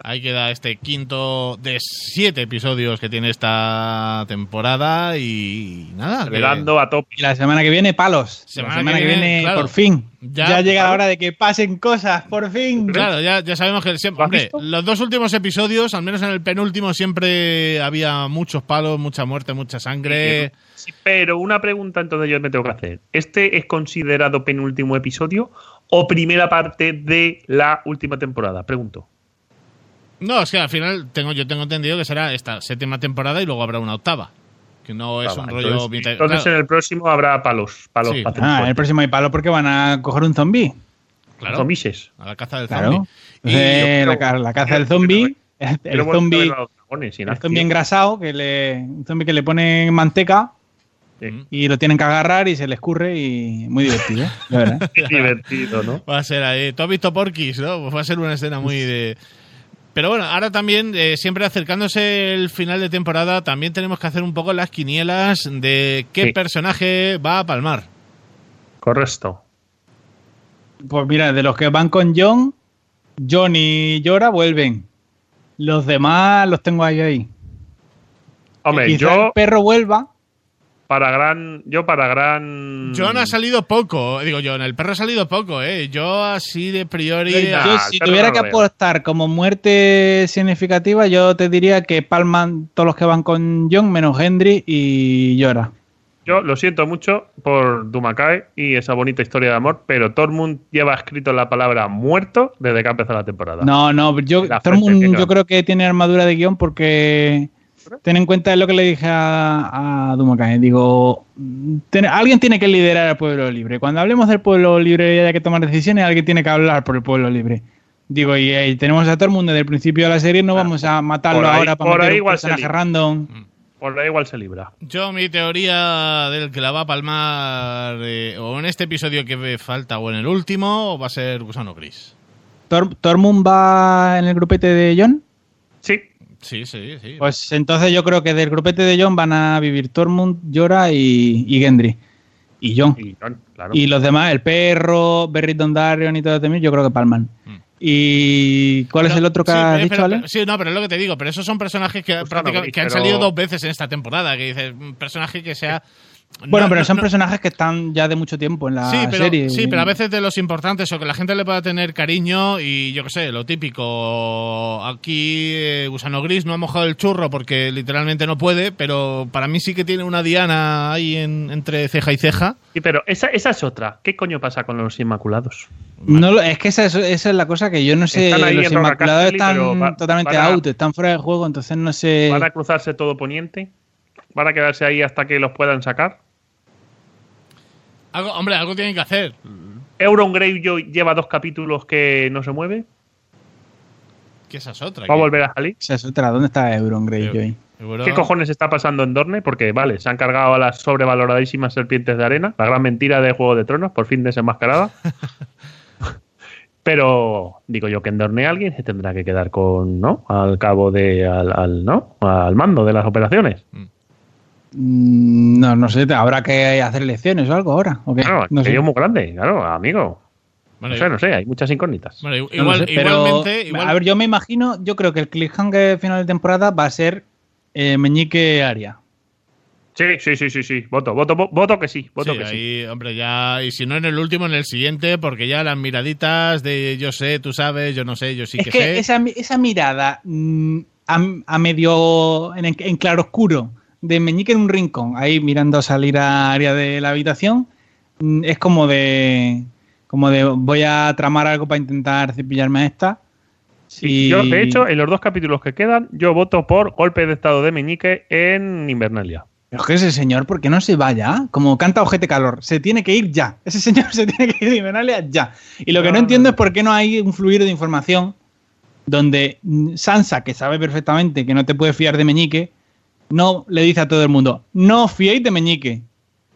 Ahí queda este quinto de siete episodios que tiene esta temporada y nada. Dando que... a tope. Y la semana que viene, palos. Semana la semana que viene, que viene claro. por fin. Ya, ya llega claro. la hora de que pasen cosas, por fin. Claro, ya, ya sabemos que siempre... Hombre, los dos últimos episodios, al menos en el penúltimo, siempre había muchos palos, mucha muerte, mucha sangre... Sí, pero una pregunta entonces yo me tengo que hacer. ¿Este es considerado penúltimo episodio o primera parte de la última temporada? Pregunto. No, es que al final tengo yo tengo entendido que será esta séptima temporada y luego habrá una octava. Que no es ah, un entonces, rollo... Entonces claro. en el próximo habrá palos. palos sí. Ah, en el próximo hay palos porque van a coger un zombi. Claro. Zombies. A la caza del claro. zombi. Entonces, la, ca- la caza del zombi, el, el zombi el zombi engrasado, que le, un zombi que le ponen manteca sí. y lo tienen que agarrar y se le escurre y muy divertido. La verdad. Es divertido, ¿no? Va a ser ahí. Tú has visto Porky's, ¿no? Pues va a ser una escena muy de... Pero bueno, ahora también, eh, siempre acercándose el final de temporada, también tenemos que hacer un poco las quinielas de qué sí. personaje va a palmar. Correcto. Pues mira, de los que van con Jon, Jon y Jorah vuelven. Los demás los tengo ahí ahí. Hombre, quizá yo... el perro vuelva, para gran... Yo para gran... Jon ha salido poco. Digo, Jon, el perro ha salido poco, ¿eh? Yo así de priori... Yo, nah, si tuviera no que aportar como muerte significativa, yo te diría que palman todos los que van con Jon, menos Gendry y Jorah. Yo lo siento mucho por Dumakae y esa bonita historia de amor, pero Tormund lleva escrito la palabra muerto desde que ha empezado la temporada. No, no, yo, Tormund yo creo que tiene armadura de guión porque... Ten en cuenta lo que le dije a, a Dumakae. Digo, ten, alguien tiene que liderar al pueblo libre. Cuando hablemos del pueblo libre y haya que tomar decisiones, alguien tiene que hablar por el pueblo libre. Digo, y, y tenemos a Tormund desde el principio de la serie, no vamos a matarlo ahí, ahora para meter un personaje random. Por ahí igual se libra. Yo, mi teoría del que la va a palmar eh, o en este episodio que me falta o en el último, o va a ser Gusano Gris. ¿Tor- ¿Tormund va en el grupete de Jon? Sí. Sí, sí, sí. Pues entonces yo creo que del grupete de Jon van a vivir Tormund, Jorah y, y Gendry. Y Jon. Y, Jon claro. Y los demás, el perro, Berry Dondarrion y todo este mismo, yo creo que palman. Mm. ¿Y cuál pero, es el otro que sí, has pero, dicho, Ale? Pero, sí, no, pero es lo que te digo. Pero esos son personajes que, pues prácticamente, Gris, que han pero... salido dos veces en esta temporada. Que dices, un personaje que sea... Bueno, no, pero son no, personajes que están ya de mucho tiempo en la sí, pero, serie. Sí, pero a veces de los importantes o que la gente le pueda tener cariño y yo qué sé, lo típico. Aquí eh, Gusano Gris no ha mojado el churro porque literalmente no puede, pero para mí sí que tiene una diana ahí en, entre ceja y ceja. Sí, pero esa, esa es otra. ¿Qué coño pasa con los Inmaculados? No, es que esa es, esa es la cosa que yo no sé. Los Inmaculados están va, totalmente van a, out, están fuera de juego, entonces no sé. ¿Van a cruzarse todo Poniente? ¿Van a quedarse ahí hasta que los puedan sacar? Algo, hombre, algo tienen que hacer. Euron Greyjoy lleva dos capítulos que no se mueve. ¿Qué esa es otra? ¿Va a volver a salir? Esa es otra. ¿Dónde está Euron Greyjoy? Euro... ¿Qué cojones está pasando en Dorne? Porque, vale, se han cargado a las sobrevaloradísimas serpientes de arena. La gran mentira de Juego de Tronos, por fin desenmascarada. Pero digo yo que en Dorne alguien se tendrá que quedar con, ¿no? Al cabo de, al, al ¿no? Al mando de las operaciones. Mm. No, no sé, habrá que hacer elecciones o algo ahora. ¿O qué? Claro, no sé. Es muy grande, claro, amigo. Bueno, no sé, no sé, hay muchas incógnitas. Bueno, igual, no sé, igualmente, pero, igual... A ver, yo me imagino, yo creo que el cliffhanger final de temporada va a ser eh, Meñique Arya. Sí, sí, sí, sí, sí. Voto, voto, voto que sí, voto sí, que ahí, sí. Hombre, ya, y si no en el último, en el siguiente, porque ya las miraditas de yo sé, tú sabes, yo no sé, yo sí es que, que sé. Es esa, esa mirada mmm, a, a medio, en, en claroscuro, de Meñique en un rincón, ahí mirando salir a Arya de la habitación, es como de, como de voy a tramar algo para intentar cepillarme a esta. Sí, y... yo, de hecho, en los dos capítulos que quedan, yo voto por golpe de estado de Meñique en Invernalia. Pero es que ese señor, ¿por qué no se va ya? Como canta Ojete Calor, se tiene que ir ya. Ese señor se tiene que ir de Invernalia ya. Y lo que no, no entiendo no. es por qué no hay un fluir de información donde Sansa, que sabe perfectamente que no te puedes fiar de Meñique, no le dice a todo el mundo, no fiéis de Meñique.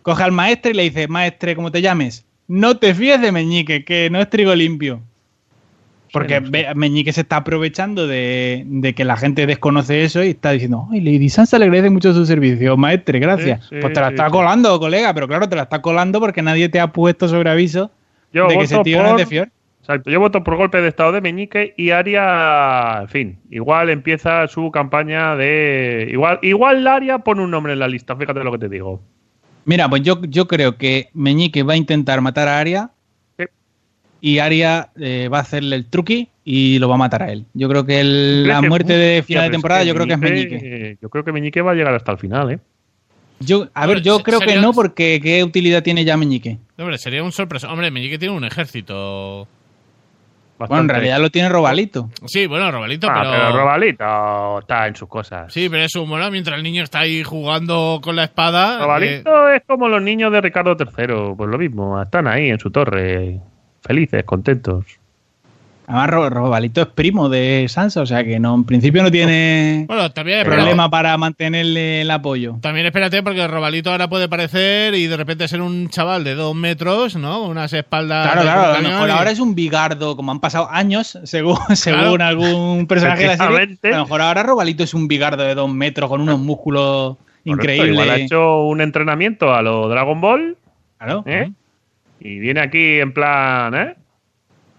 Coge al maestre y le dice, maestre, como te llames, no te fíes de Meñique, que no es trigo limpio. Porque Meñique se está aprovechando de, de que la gente desconoce eso y está diciendo, ay, Lady Sansa le agradece mucho su servicio, maestre, gracias. Sí, sí, pues te la sí, está sí. colando, colega, pero claro, te la está colando porque nadie te ha puesto sobre aviso yo de que ese tío por... no es de fior. Exacto, yo voto por golpe de estado de Meñique y Arya, en fin, igual empieza su campaña de... Igual, igual Arya pone un nombre en la lista, fíjate lo que te digo. Mira, pues yo, yo creo que Meñique va a intentar matar a Arya. Y Arya eh, va a hacerle el truqui y lo va a matar a él. Yo creo que el, la muerte de final de temporada, yo creo que es Meñique. Yo creo que Meñique va a llegar hasta el final, ¿eh? Yo, a ver, yo creo que no, porque ¿qué utilidad tiene ya Meñique? Hombre, sería un sorpresa. Hombre, Meñique tiene un ejército... Bastante. Bueno, en realidad lo tiene Robalito. Sí, bueno, Robalito, ah, pero... pero Robalito está en sus cosas. Sí, pero es un bueno, mientras el niño está ahí jugando con la espada... Robalito eh... es como los niños de Ricardo tercero, pues lo mismo, están ahí en su torre... Felices, contentos. Además, Robalito es primo de Sansa, o sea que no, en principio no tiene bueno, también problema para mantenerle el apoyo. También espérate, porque Robalito ahora puede parecer y de repente ser un chaval de dos metros, ¿no? Unas espaldas... Claro, claro, a lo mejor y... ahora es un bigardo, como han pasado años, según, según claro. algún personaje de la serie. A lo mejor ahora Robalito es un bigardo de dos metros con unos músculos increíbles. Igual ha hecho un entrenamiento a lo Dragon Ball. Claro. ¿Eh? Uh-huh. Y viene aquí en plan, ¿eh?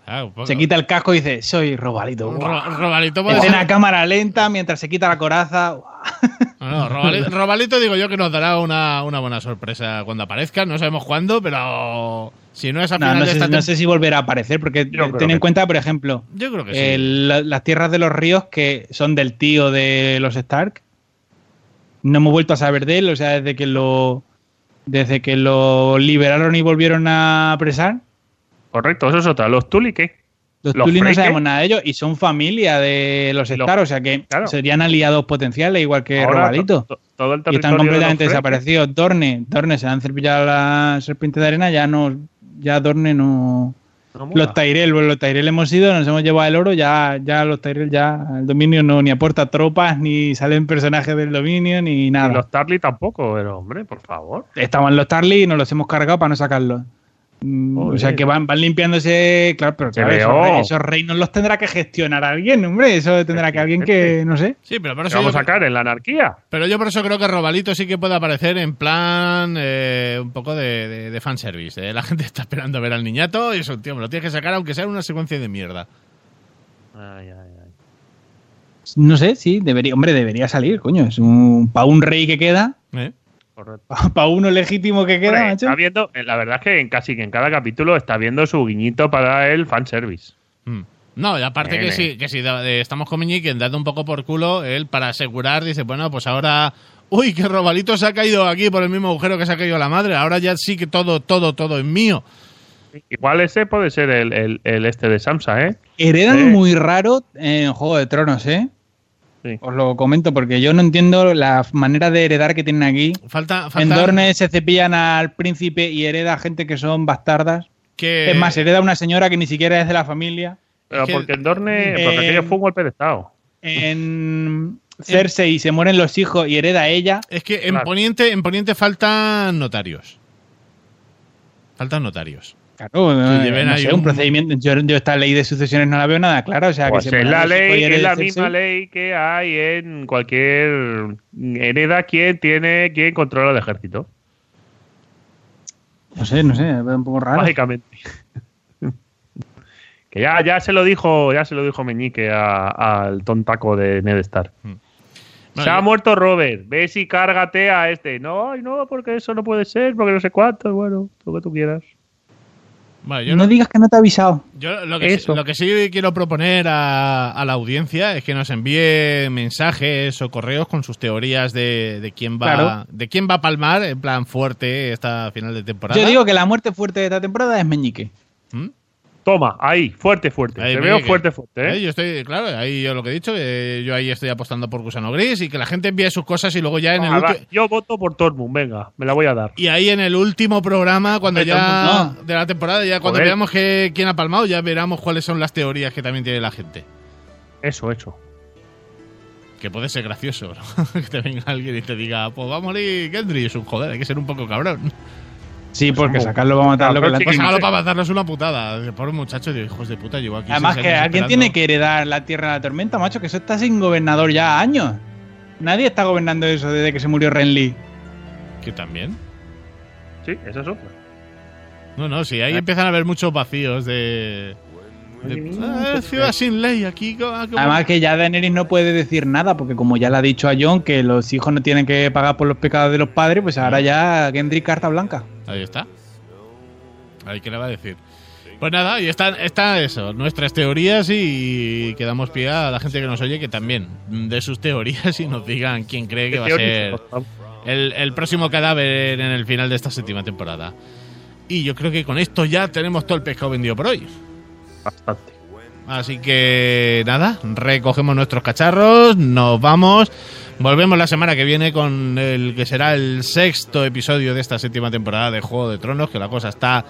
Ah, se quita el casco y dice, soy Robalito. Ro- Robalito puede ser. Escena a cámara lenta mientras se quita la coraza. Bueno, Robalito, Robalito digo yo que nos dará una, una buena sorpresa cuando aparezca. No sabemos cuándo, pero si no es a final no, no, sé, de esta no sé si volverá a aparecer, porque ten en cuenta, por ejemplo, yo creo que eh, sí. la, las tierras de los ríos que son del tío de los Stark. No hemos vuelto a saber de él, o sea, desde que lo desde que lo liberaron y volvieron a apresar. Correcto, eso es otra. Los Tully, ¿qué? Los, los Tully no sabemos nada de ellos y son familia de los Stark, o sea que claro. serían aliados potenciales, igual que ahora, Robalito. To, to, todo el territorio y están completamente de desaparecidos. Dorne, Dorne se han cepillado la serpiente de arena, ya no, ya Dorne no. no los Tyrell, los Tyrell hemos ido, nos hemos llevado el oro, ya, ya los Tyrell ya el dominio no ni aporta tropas, ni salen personajes del dominio, ni nada. Y los Tarly tampoco, pero hombre, por favor. Estaban los Tarly y nos los hemos cargado para no sacarlos. Joder. O sea que van, van limpiándose, claro, pero claro, esos, esos reinos los tendrá que gestionar alguien, hombre, eso tendrá que alguien que, no sé. Sí, pero por eso vamos a sacar en la anarquía. Pero yo por eso creo que Robalito sí que puede aparecer en plan eh, un poco de, de, de fanservice. ¿eh? La gente está esperando ver al niñato y eso, tío, me lo tienes que sacar aunque sea una secuencia de mierda. Ay, ay, ay. No sé, sí, debería, hombre, debería salir, coño, es un para un rey que queda. ¿Eh? Para uno legítimo que queda, macho. Está viendo, la verdad es que en casi que en cada capítulo está viendo su guiñito para el fanservice. Mm. No, y aparte Nene. que si, que si estamos con Meñique dando un poco por culo, él para asegurar dice, bueno, pues ahora... Uy, que Robalito se ha caído aquí por el mismo agujero que se ha caído la madre. Ahora ya sí que todo, todo, todo es mío. Igual ese puede ser el, el, el este de Sansa, ¿eh? Heredan sí. muy raro en Juego de Tronos, ¿eh? Sí. Os lo comento porque yo no entiendo la manera de heredar que tienen aquí. Falta, falta... En Dorne se cepillan al príncipe y hereda a gente que son bastardas. Que... Es más, hereda a una señora que ni siquiera es de la familia. Pero porque que... en Dorne eh... porque aquello fue un golpe de estado. En Cersei se mueren los hijos y hereda a ella. Es que en, claro. Poniente, en Poniente faltan notarios. Faltan notarios. Claro, no, no sé, un, un procedimiento. Yo, yo esta ley de sucesiones no la veo nada clara. O sea, pues que se es la ley, es la misma ley que hay en cualquier hereda quien tiene, quien controla el ejército. No sé, no sé, es un poco raro. Básicamente. que ya, ya se lo dijo, ya se lo dijo Meñique al tontaco de Ned Stark. Hmm. Se ha muerto Robert, ve si cárgate a este. No, no, porque eso no puede ser, porque no sé cuánto, bueno, lo que tú quieras. Vale, yo no, no digas que no te he avisado. Yo lo que, sí, lo que sí quiero proponer a, a la audiencia es que nos envíe mensajes o correos con sus teorías de, de quién va claro. de quién va a palmar en plan fuerte esta final de temporada. Yo digo que la muerte fuerte de esta temporada es Meñique. ¿Mm? Toma, ahí, fuerte, fuerte. Ahí, te Meñique. veo fuerte, fuerte. ¿eh? Eh, yo estoy, claro, ahí yo lo que he dicho, eh, yo ahí estoy apostando por Gusano Gris y que la gente envíe sus cosas y luego ya en ah, el último... Yo voto por Tormund, venga, me la voy a dar. Y ahí en el último programa, cuando Hombre, ya... Tormund, no. de la temporada, ya cuando Joder. veamos que, quién ha palmado, ya veremos cuáles son las teorías que también tiene la gente. Eso, eso. Que puede ser gracioso, ¿no? que te venga alguien y te diga, pues va a morir Gendry, es un joder, hay que ser un poco cabrón. Sí, porque sacarlo para matarlo con la tierra. Sacarlo para matarlo es una putada. Por un muchacho, de hijos de puta, llevo aquí. Además, que alguien tiene que heredar la tierra de la tormenta, macho, que eso está sin gobernador ya años. Nadie está gobernando eso desde que se murió Renly. ¿Que también? Sí, esa es otra. No, no, sí, ahí empiezan a haber muchos vacíos de. de ah, ciudad sin ley aquí. Además, que ya Daenerys no puede decir nada, porque como ya le ha dicho a Jon que los hijos no tienen que pagar por los pecados de los padres, pues ahora ya Gendry carta blanca. Ahí está. Ahí que le va a decir. Pues nada, y está, está eso, nuestras teorías y que damos pie a la gente que nos oye que también de sus teorías y nos digan quién cree que va a ser el, el próximo cadáver en el final de esta séptima temporada. Y yo creo que con esto ya tenemos todo el pescado vendido por hoy. Bastante. Así que nada, recogemos nuestros cacharros, nos vamos. Volvemos la semana que viene con el que será el sexto episodio de esta séptima temporada de Juego de Tronos, que la cosa está...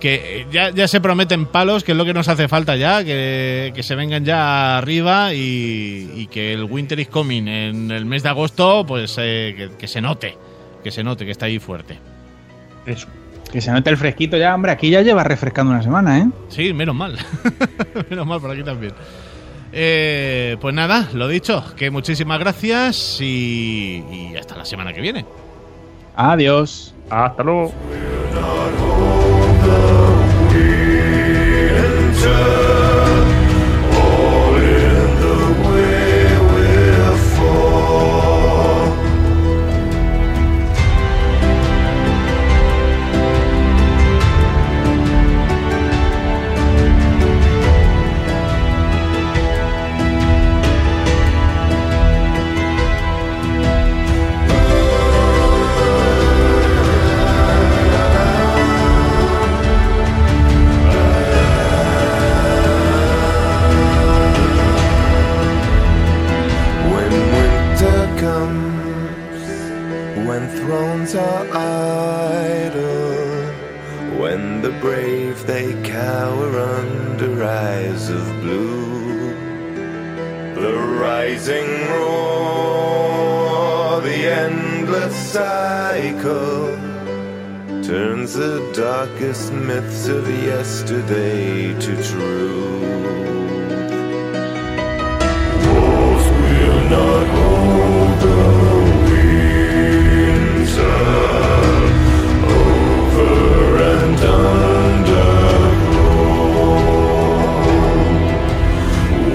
que ya, ya se prometen palos, que es lo que nos hace falta ya, que, que se vengan ya arriba y, y que el Winter is Coming en el mes de agosto, pues eh, que, que se note, que se note, que está ahí fuerte. Eso. Que se note el fresquito ya, hombre, aquí ya lleva refrescando una semana, ¿eh? Sí, menos mal. menos mal por aquí también. Eh, pues nada, lo dicho, que muchísimas gracias y, y hasta la semana que viene. Adiós. Hasta luego. when thrones are idle, when the brave they cower under eyes of blue. The rising roar, the endless cycle, turns the darkest myths of yesterday to true. Wars will not hold the winds up over and underground.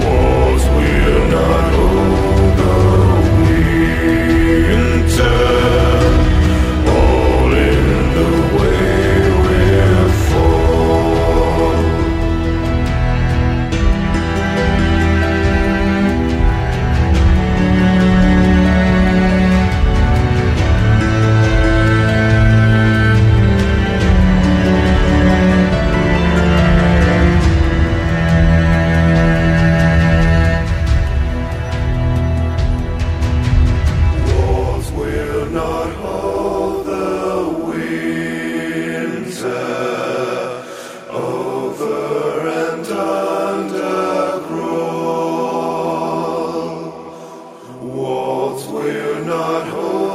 Wars will not hold the winter. Not hope.